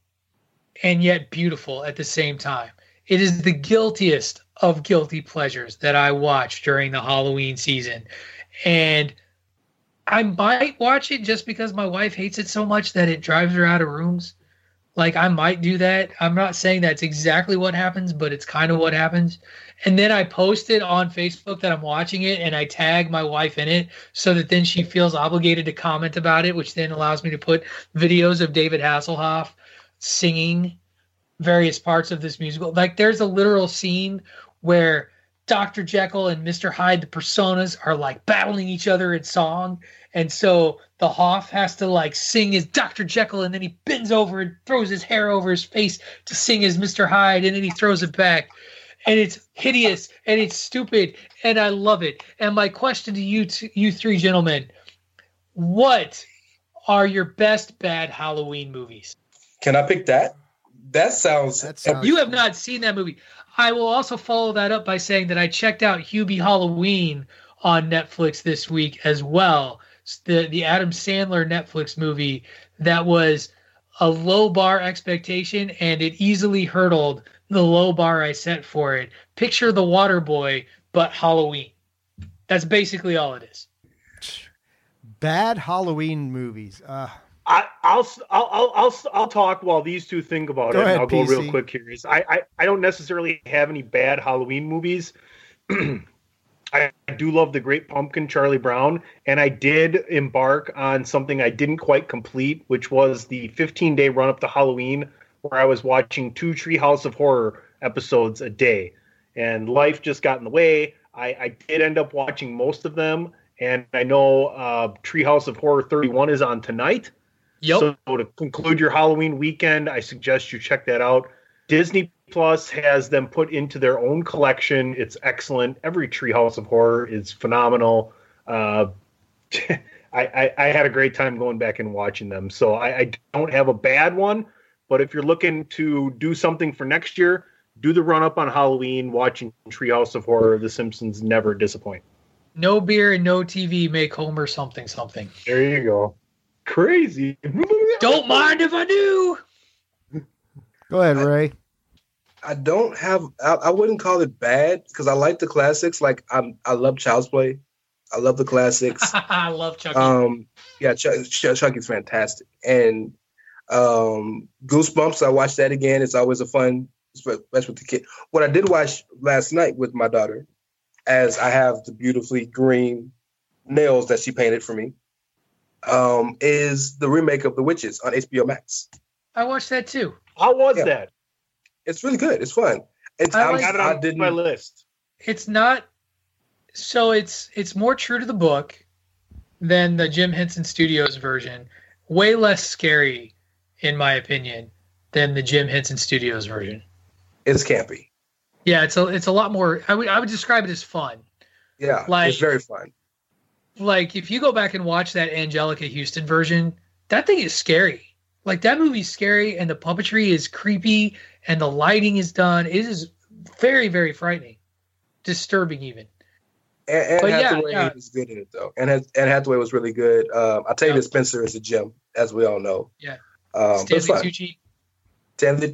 and yet beautiful at the same time. It is the guiltiest of guilty pleasures that I watch during the Halloween season. And I might watch it just because my wife hates it so much that it drives her out of rooms. Like, I might do that. I'm not saying that's exactly what happens, but it's kind of what happens. And then I post it on Facebook that I'm watching it, and I tag my wife in it so that then she feels obligated to comment about it, which then allows me to put videos of David Hasselhoff singing various parts of this musical. Like, there's a literal scene where Dr. Jekyll and Mr. Hyde, the personas, are like battling each other in song. And so the Hoff has to like sing as Dr. Jekyll, and then he bends over and throws his hair over his face to sing as Mr. Hyde, and then he throws it back. And it's hideous and it's stupid, and I love it. And my question to you, you three gentlemen, what are your best bad Halloween movies? Can I pick that? That sounds you have not seen that movie. I will also follow that up by saying that I checked out Hubie Halloween on Netflix this week as well. The Adam Sandler Netflix movie that was a low bar expectation, and it easily hurdled the low bar I set for it. Picture The Waterboy, but Halloween. That's basically all it is. Bad Halloween movies. I'll talk while these two think about it. I'll go real quick here. I don't necessarily have any bad Halloween movies. I do love The Great Pumpkin, Charlie Brown, and I did embark on something I didn't quite complete, which was the 15-day run-up to Halloween, where I was watching 2 Treehouse of Horror episodes a day. And life just got in the way. I did end up watching most of them, and I know Treehouse of Horror 31 is on tonight. Yep. So to conclude your Halloween weekend, I suggest you check that out. Disney Plus has them put into their own collection. It's excellent. Every Treehouse of Horror is phenomenal. I had a great time going back and watching them. So I don't have a bad one, but if you're looking to do something for next year, do the run-up on Halloween, watching Treehouse of Horror. The Simpsons never disappoint. No beer and no TV make Homer something. There you go. Crazy. Don't mind if I do. Go ahead, Ray. I don't have. I wouldn't call it bad because I like the classics. Like I love Child's Play. I love the classics. I love Chucky. Yeah, Chucky's fantastic. And Goosebumps. I watched that again. It's always a fun, especially with the kid. What I did watch last night with my daughter, as I have the beautifully green nails that she painted for me, is the remake of The Witches on HBO Max. I watched that too. How was that? It's really good. It's fun. I got it on my list. It's not. So it's more true to the book than the Jim Henson Studios version. Way less scary, in my opinion, than the Jim Henson Studios version. It's campy. Yeah, it's a lot more. I would describe it as fun. Yeah, like, it's very fun. Like if you go back and watch that Angelica Houston version, that thing is scary. Like that movie's scary, and the puppetry is creepy, and the lighting is done. It is very, very frightening, disturbing even. And Hathaway was good in it though. And Hathaway was really good. I'll tell you that Spencer is a gem, as we all know. Yeah. Stanley Tucci. That's the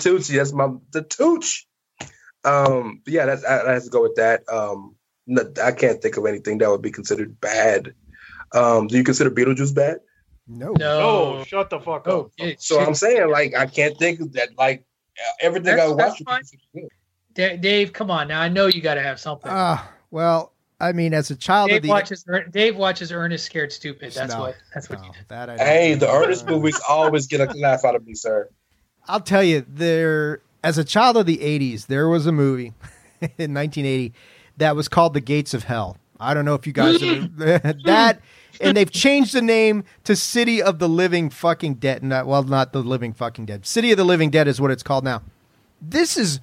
Tooch. I have to go with that. I can't think of anything that would be considered bad. Do you consider Beetlejuice bad? No, shut the fuck up. So I'm saying, like, I can't think of that. Like, everything I watch. Dave, come on now. I know you got to have something. Well, I mean, as a child, Dave watches Ernest Scared Stupid. That's what he did. The Ernest movies always get a laugh out of me, sir. I'll tell you, as a child of the '80s, there was a movie in 1980 that was called The Gates of Hell. I don't know if you guys that. And they've changed the name to City of the Living Fucking Dead. Well, not the Living Fucking Dead. City of the Living Dead is what it's called now. This is,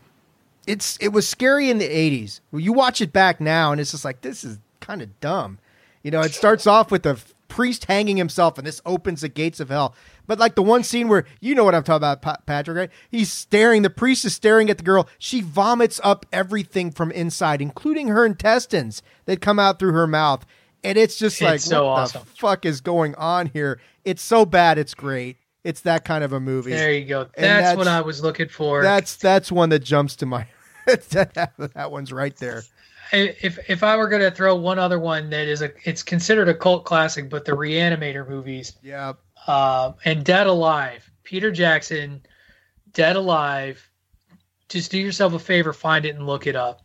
it was scary in the 80s. Well, you watch it back now, and it's just like, this is kind of dumb. You know, it starts off with a priest hanging himself, and this opens the gates of hell. But like the one scene where, you know what I'm talking about, Patrick, right? He's staring, the priest is staring at the girl. She vomits up everything from inside, including her intestines that come out through her mouth. And it's just like, it's so what awesome. The fuck is going on here? It's so bad, it's great. It's that kind of a movie. There you go. That's what I was looking for. That's one that jumps to my head. That one's right there. If I were going to throw one other one that is it's considered a cult classic, but the Reanimator movies. Yeah. And Dead Alive. Peter Jackson, Dead Alive. Just do yourself a favor, find it and look it up.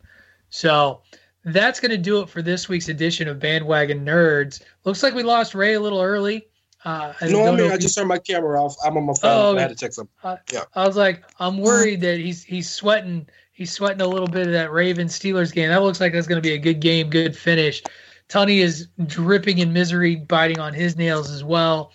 So... that's going to do it for this week's edition of Bandwagon Nerds. Looks like we lost Ray a little early. I just turned my camera off. I'm on my phone. I had to check something. Yeah. I was like, I'm worried that he's sweating. He's sweating a little bit of that Ravens-Steelers game. That looks like that's going to be a good game, good finish. Tunney is dripping in misery, biting on his nails as well.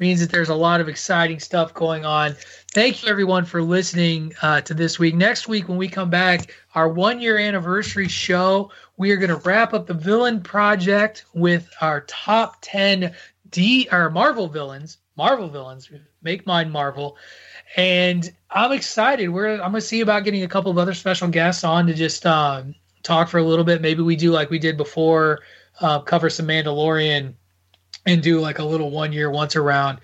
Means that there's a lot of exciting stuff going on. Thank you, everyone, for listening to this week. Next week, when we come back, our one-year anniversary show, we are going to wrap up the Villain Project with our top 10 Marvel villains. Make mine Marvel. And I'm excited. I'm going to see about getting a couple of other special guests on to just talk for a little bit. Maybe we do like we did before, cover some Mandalorian and do like a little one-year once around.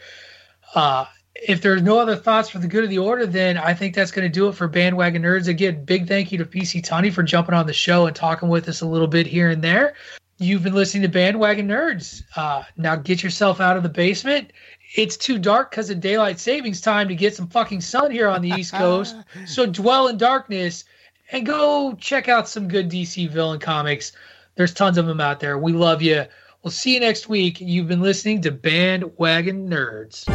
If there's no other thoughts for the good of the order, then I think that's going to do it for Bandwagon Nerds. Again, big thank you to PC Tunney for jumping on the show and talking with us a little bit here and there. You've been listening to Bandwagon Nerds. Now get yourself out of the basement. It's too dark because of daylight savings time to get some fucking sun here on the East Coast. So dwell in darkness and go check out some good DC villain comics. There's tons of them out there. We love you. We'll see you next week. You've been listening to Bandwagon Nerds.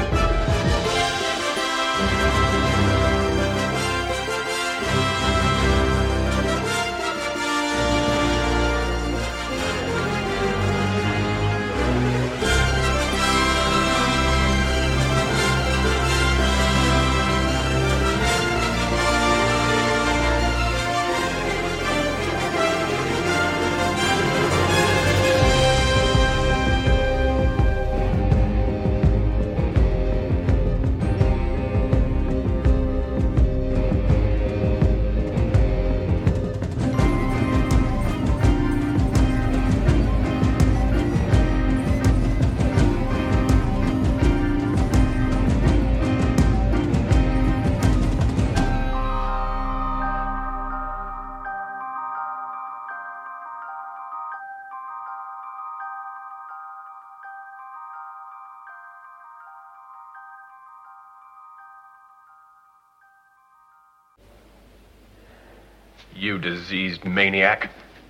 You diseased maniac.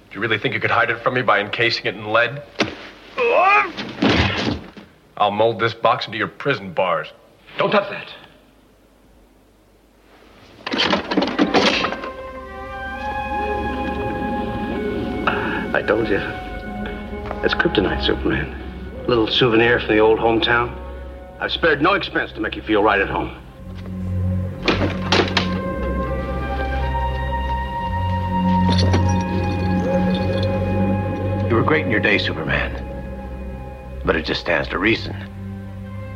Do you really think you could hide it from me by encasing it in lead? I'll mold this box into your prison bars. Don't touch that. I told you. That's kryptonite, Superman. A little souvenir from the old hometown. I've spared no expense to make you feel right at home. You were great in your day, Superman. But it just stands to reason.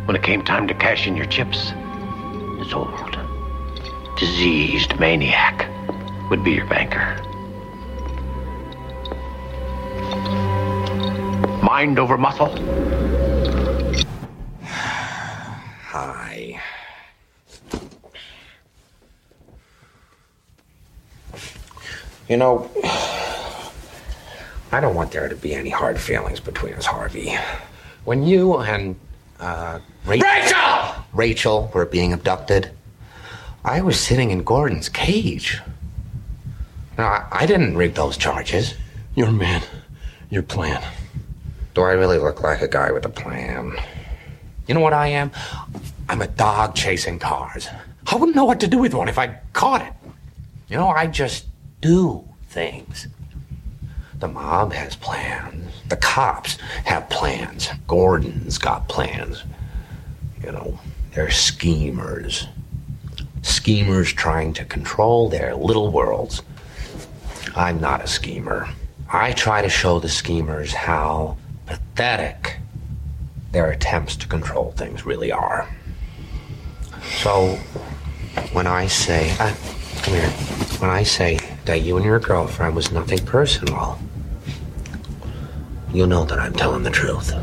When it came time to cash in your chips, this old, diseased maniac would be your banker. Mind over muscle. Hi. You know, I don't want there to be any hard feelings between us, Harvey. When you and Rachel were being abducted, I was sitting in Gordon's cage. Now, I didn't rig those charges. Your man, your plan. Do I really look like a guy with a plan? You know what I am? I'm a dog chasing cars. I wouldn't know what to do with one if I caught it. You know, I just do things. The mob has plans. The cops have plans. Gordon's got plans. You know, they're schemers. Schemers trying to control their little worlds. I'm not a schemer. I try to show the schemers how pathetic their attempts to control things really are. So, when I say... come here. When I say that you and your girlfriend was nothing personal, you know that I'm telling the truth.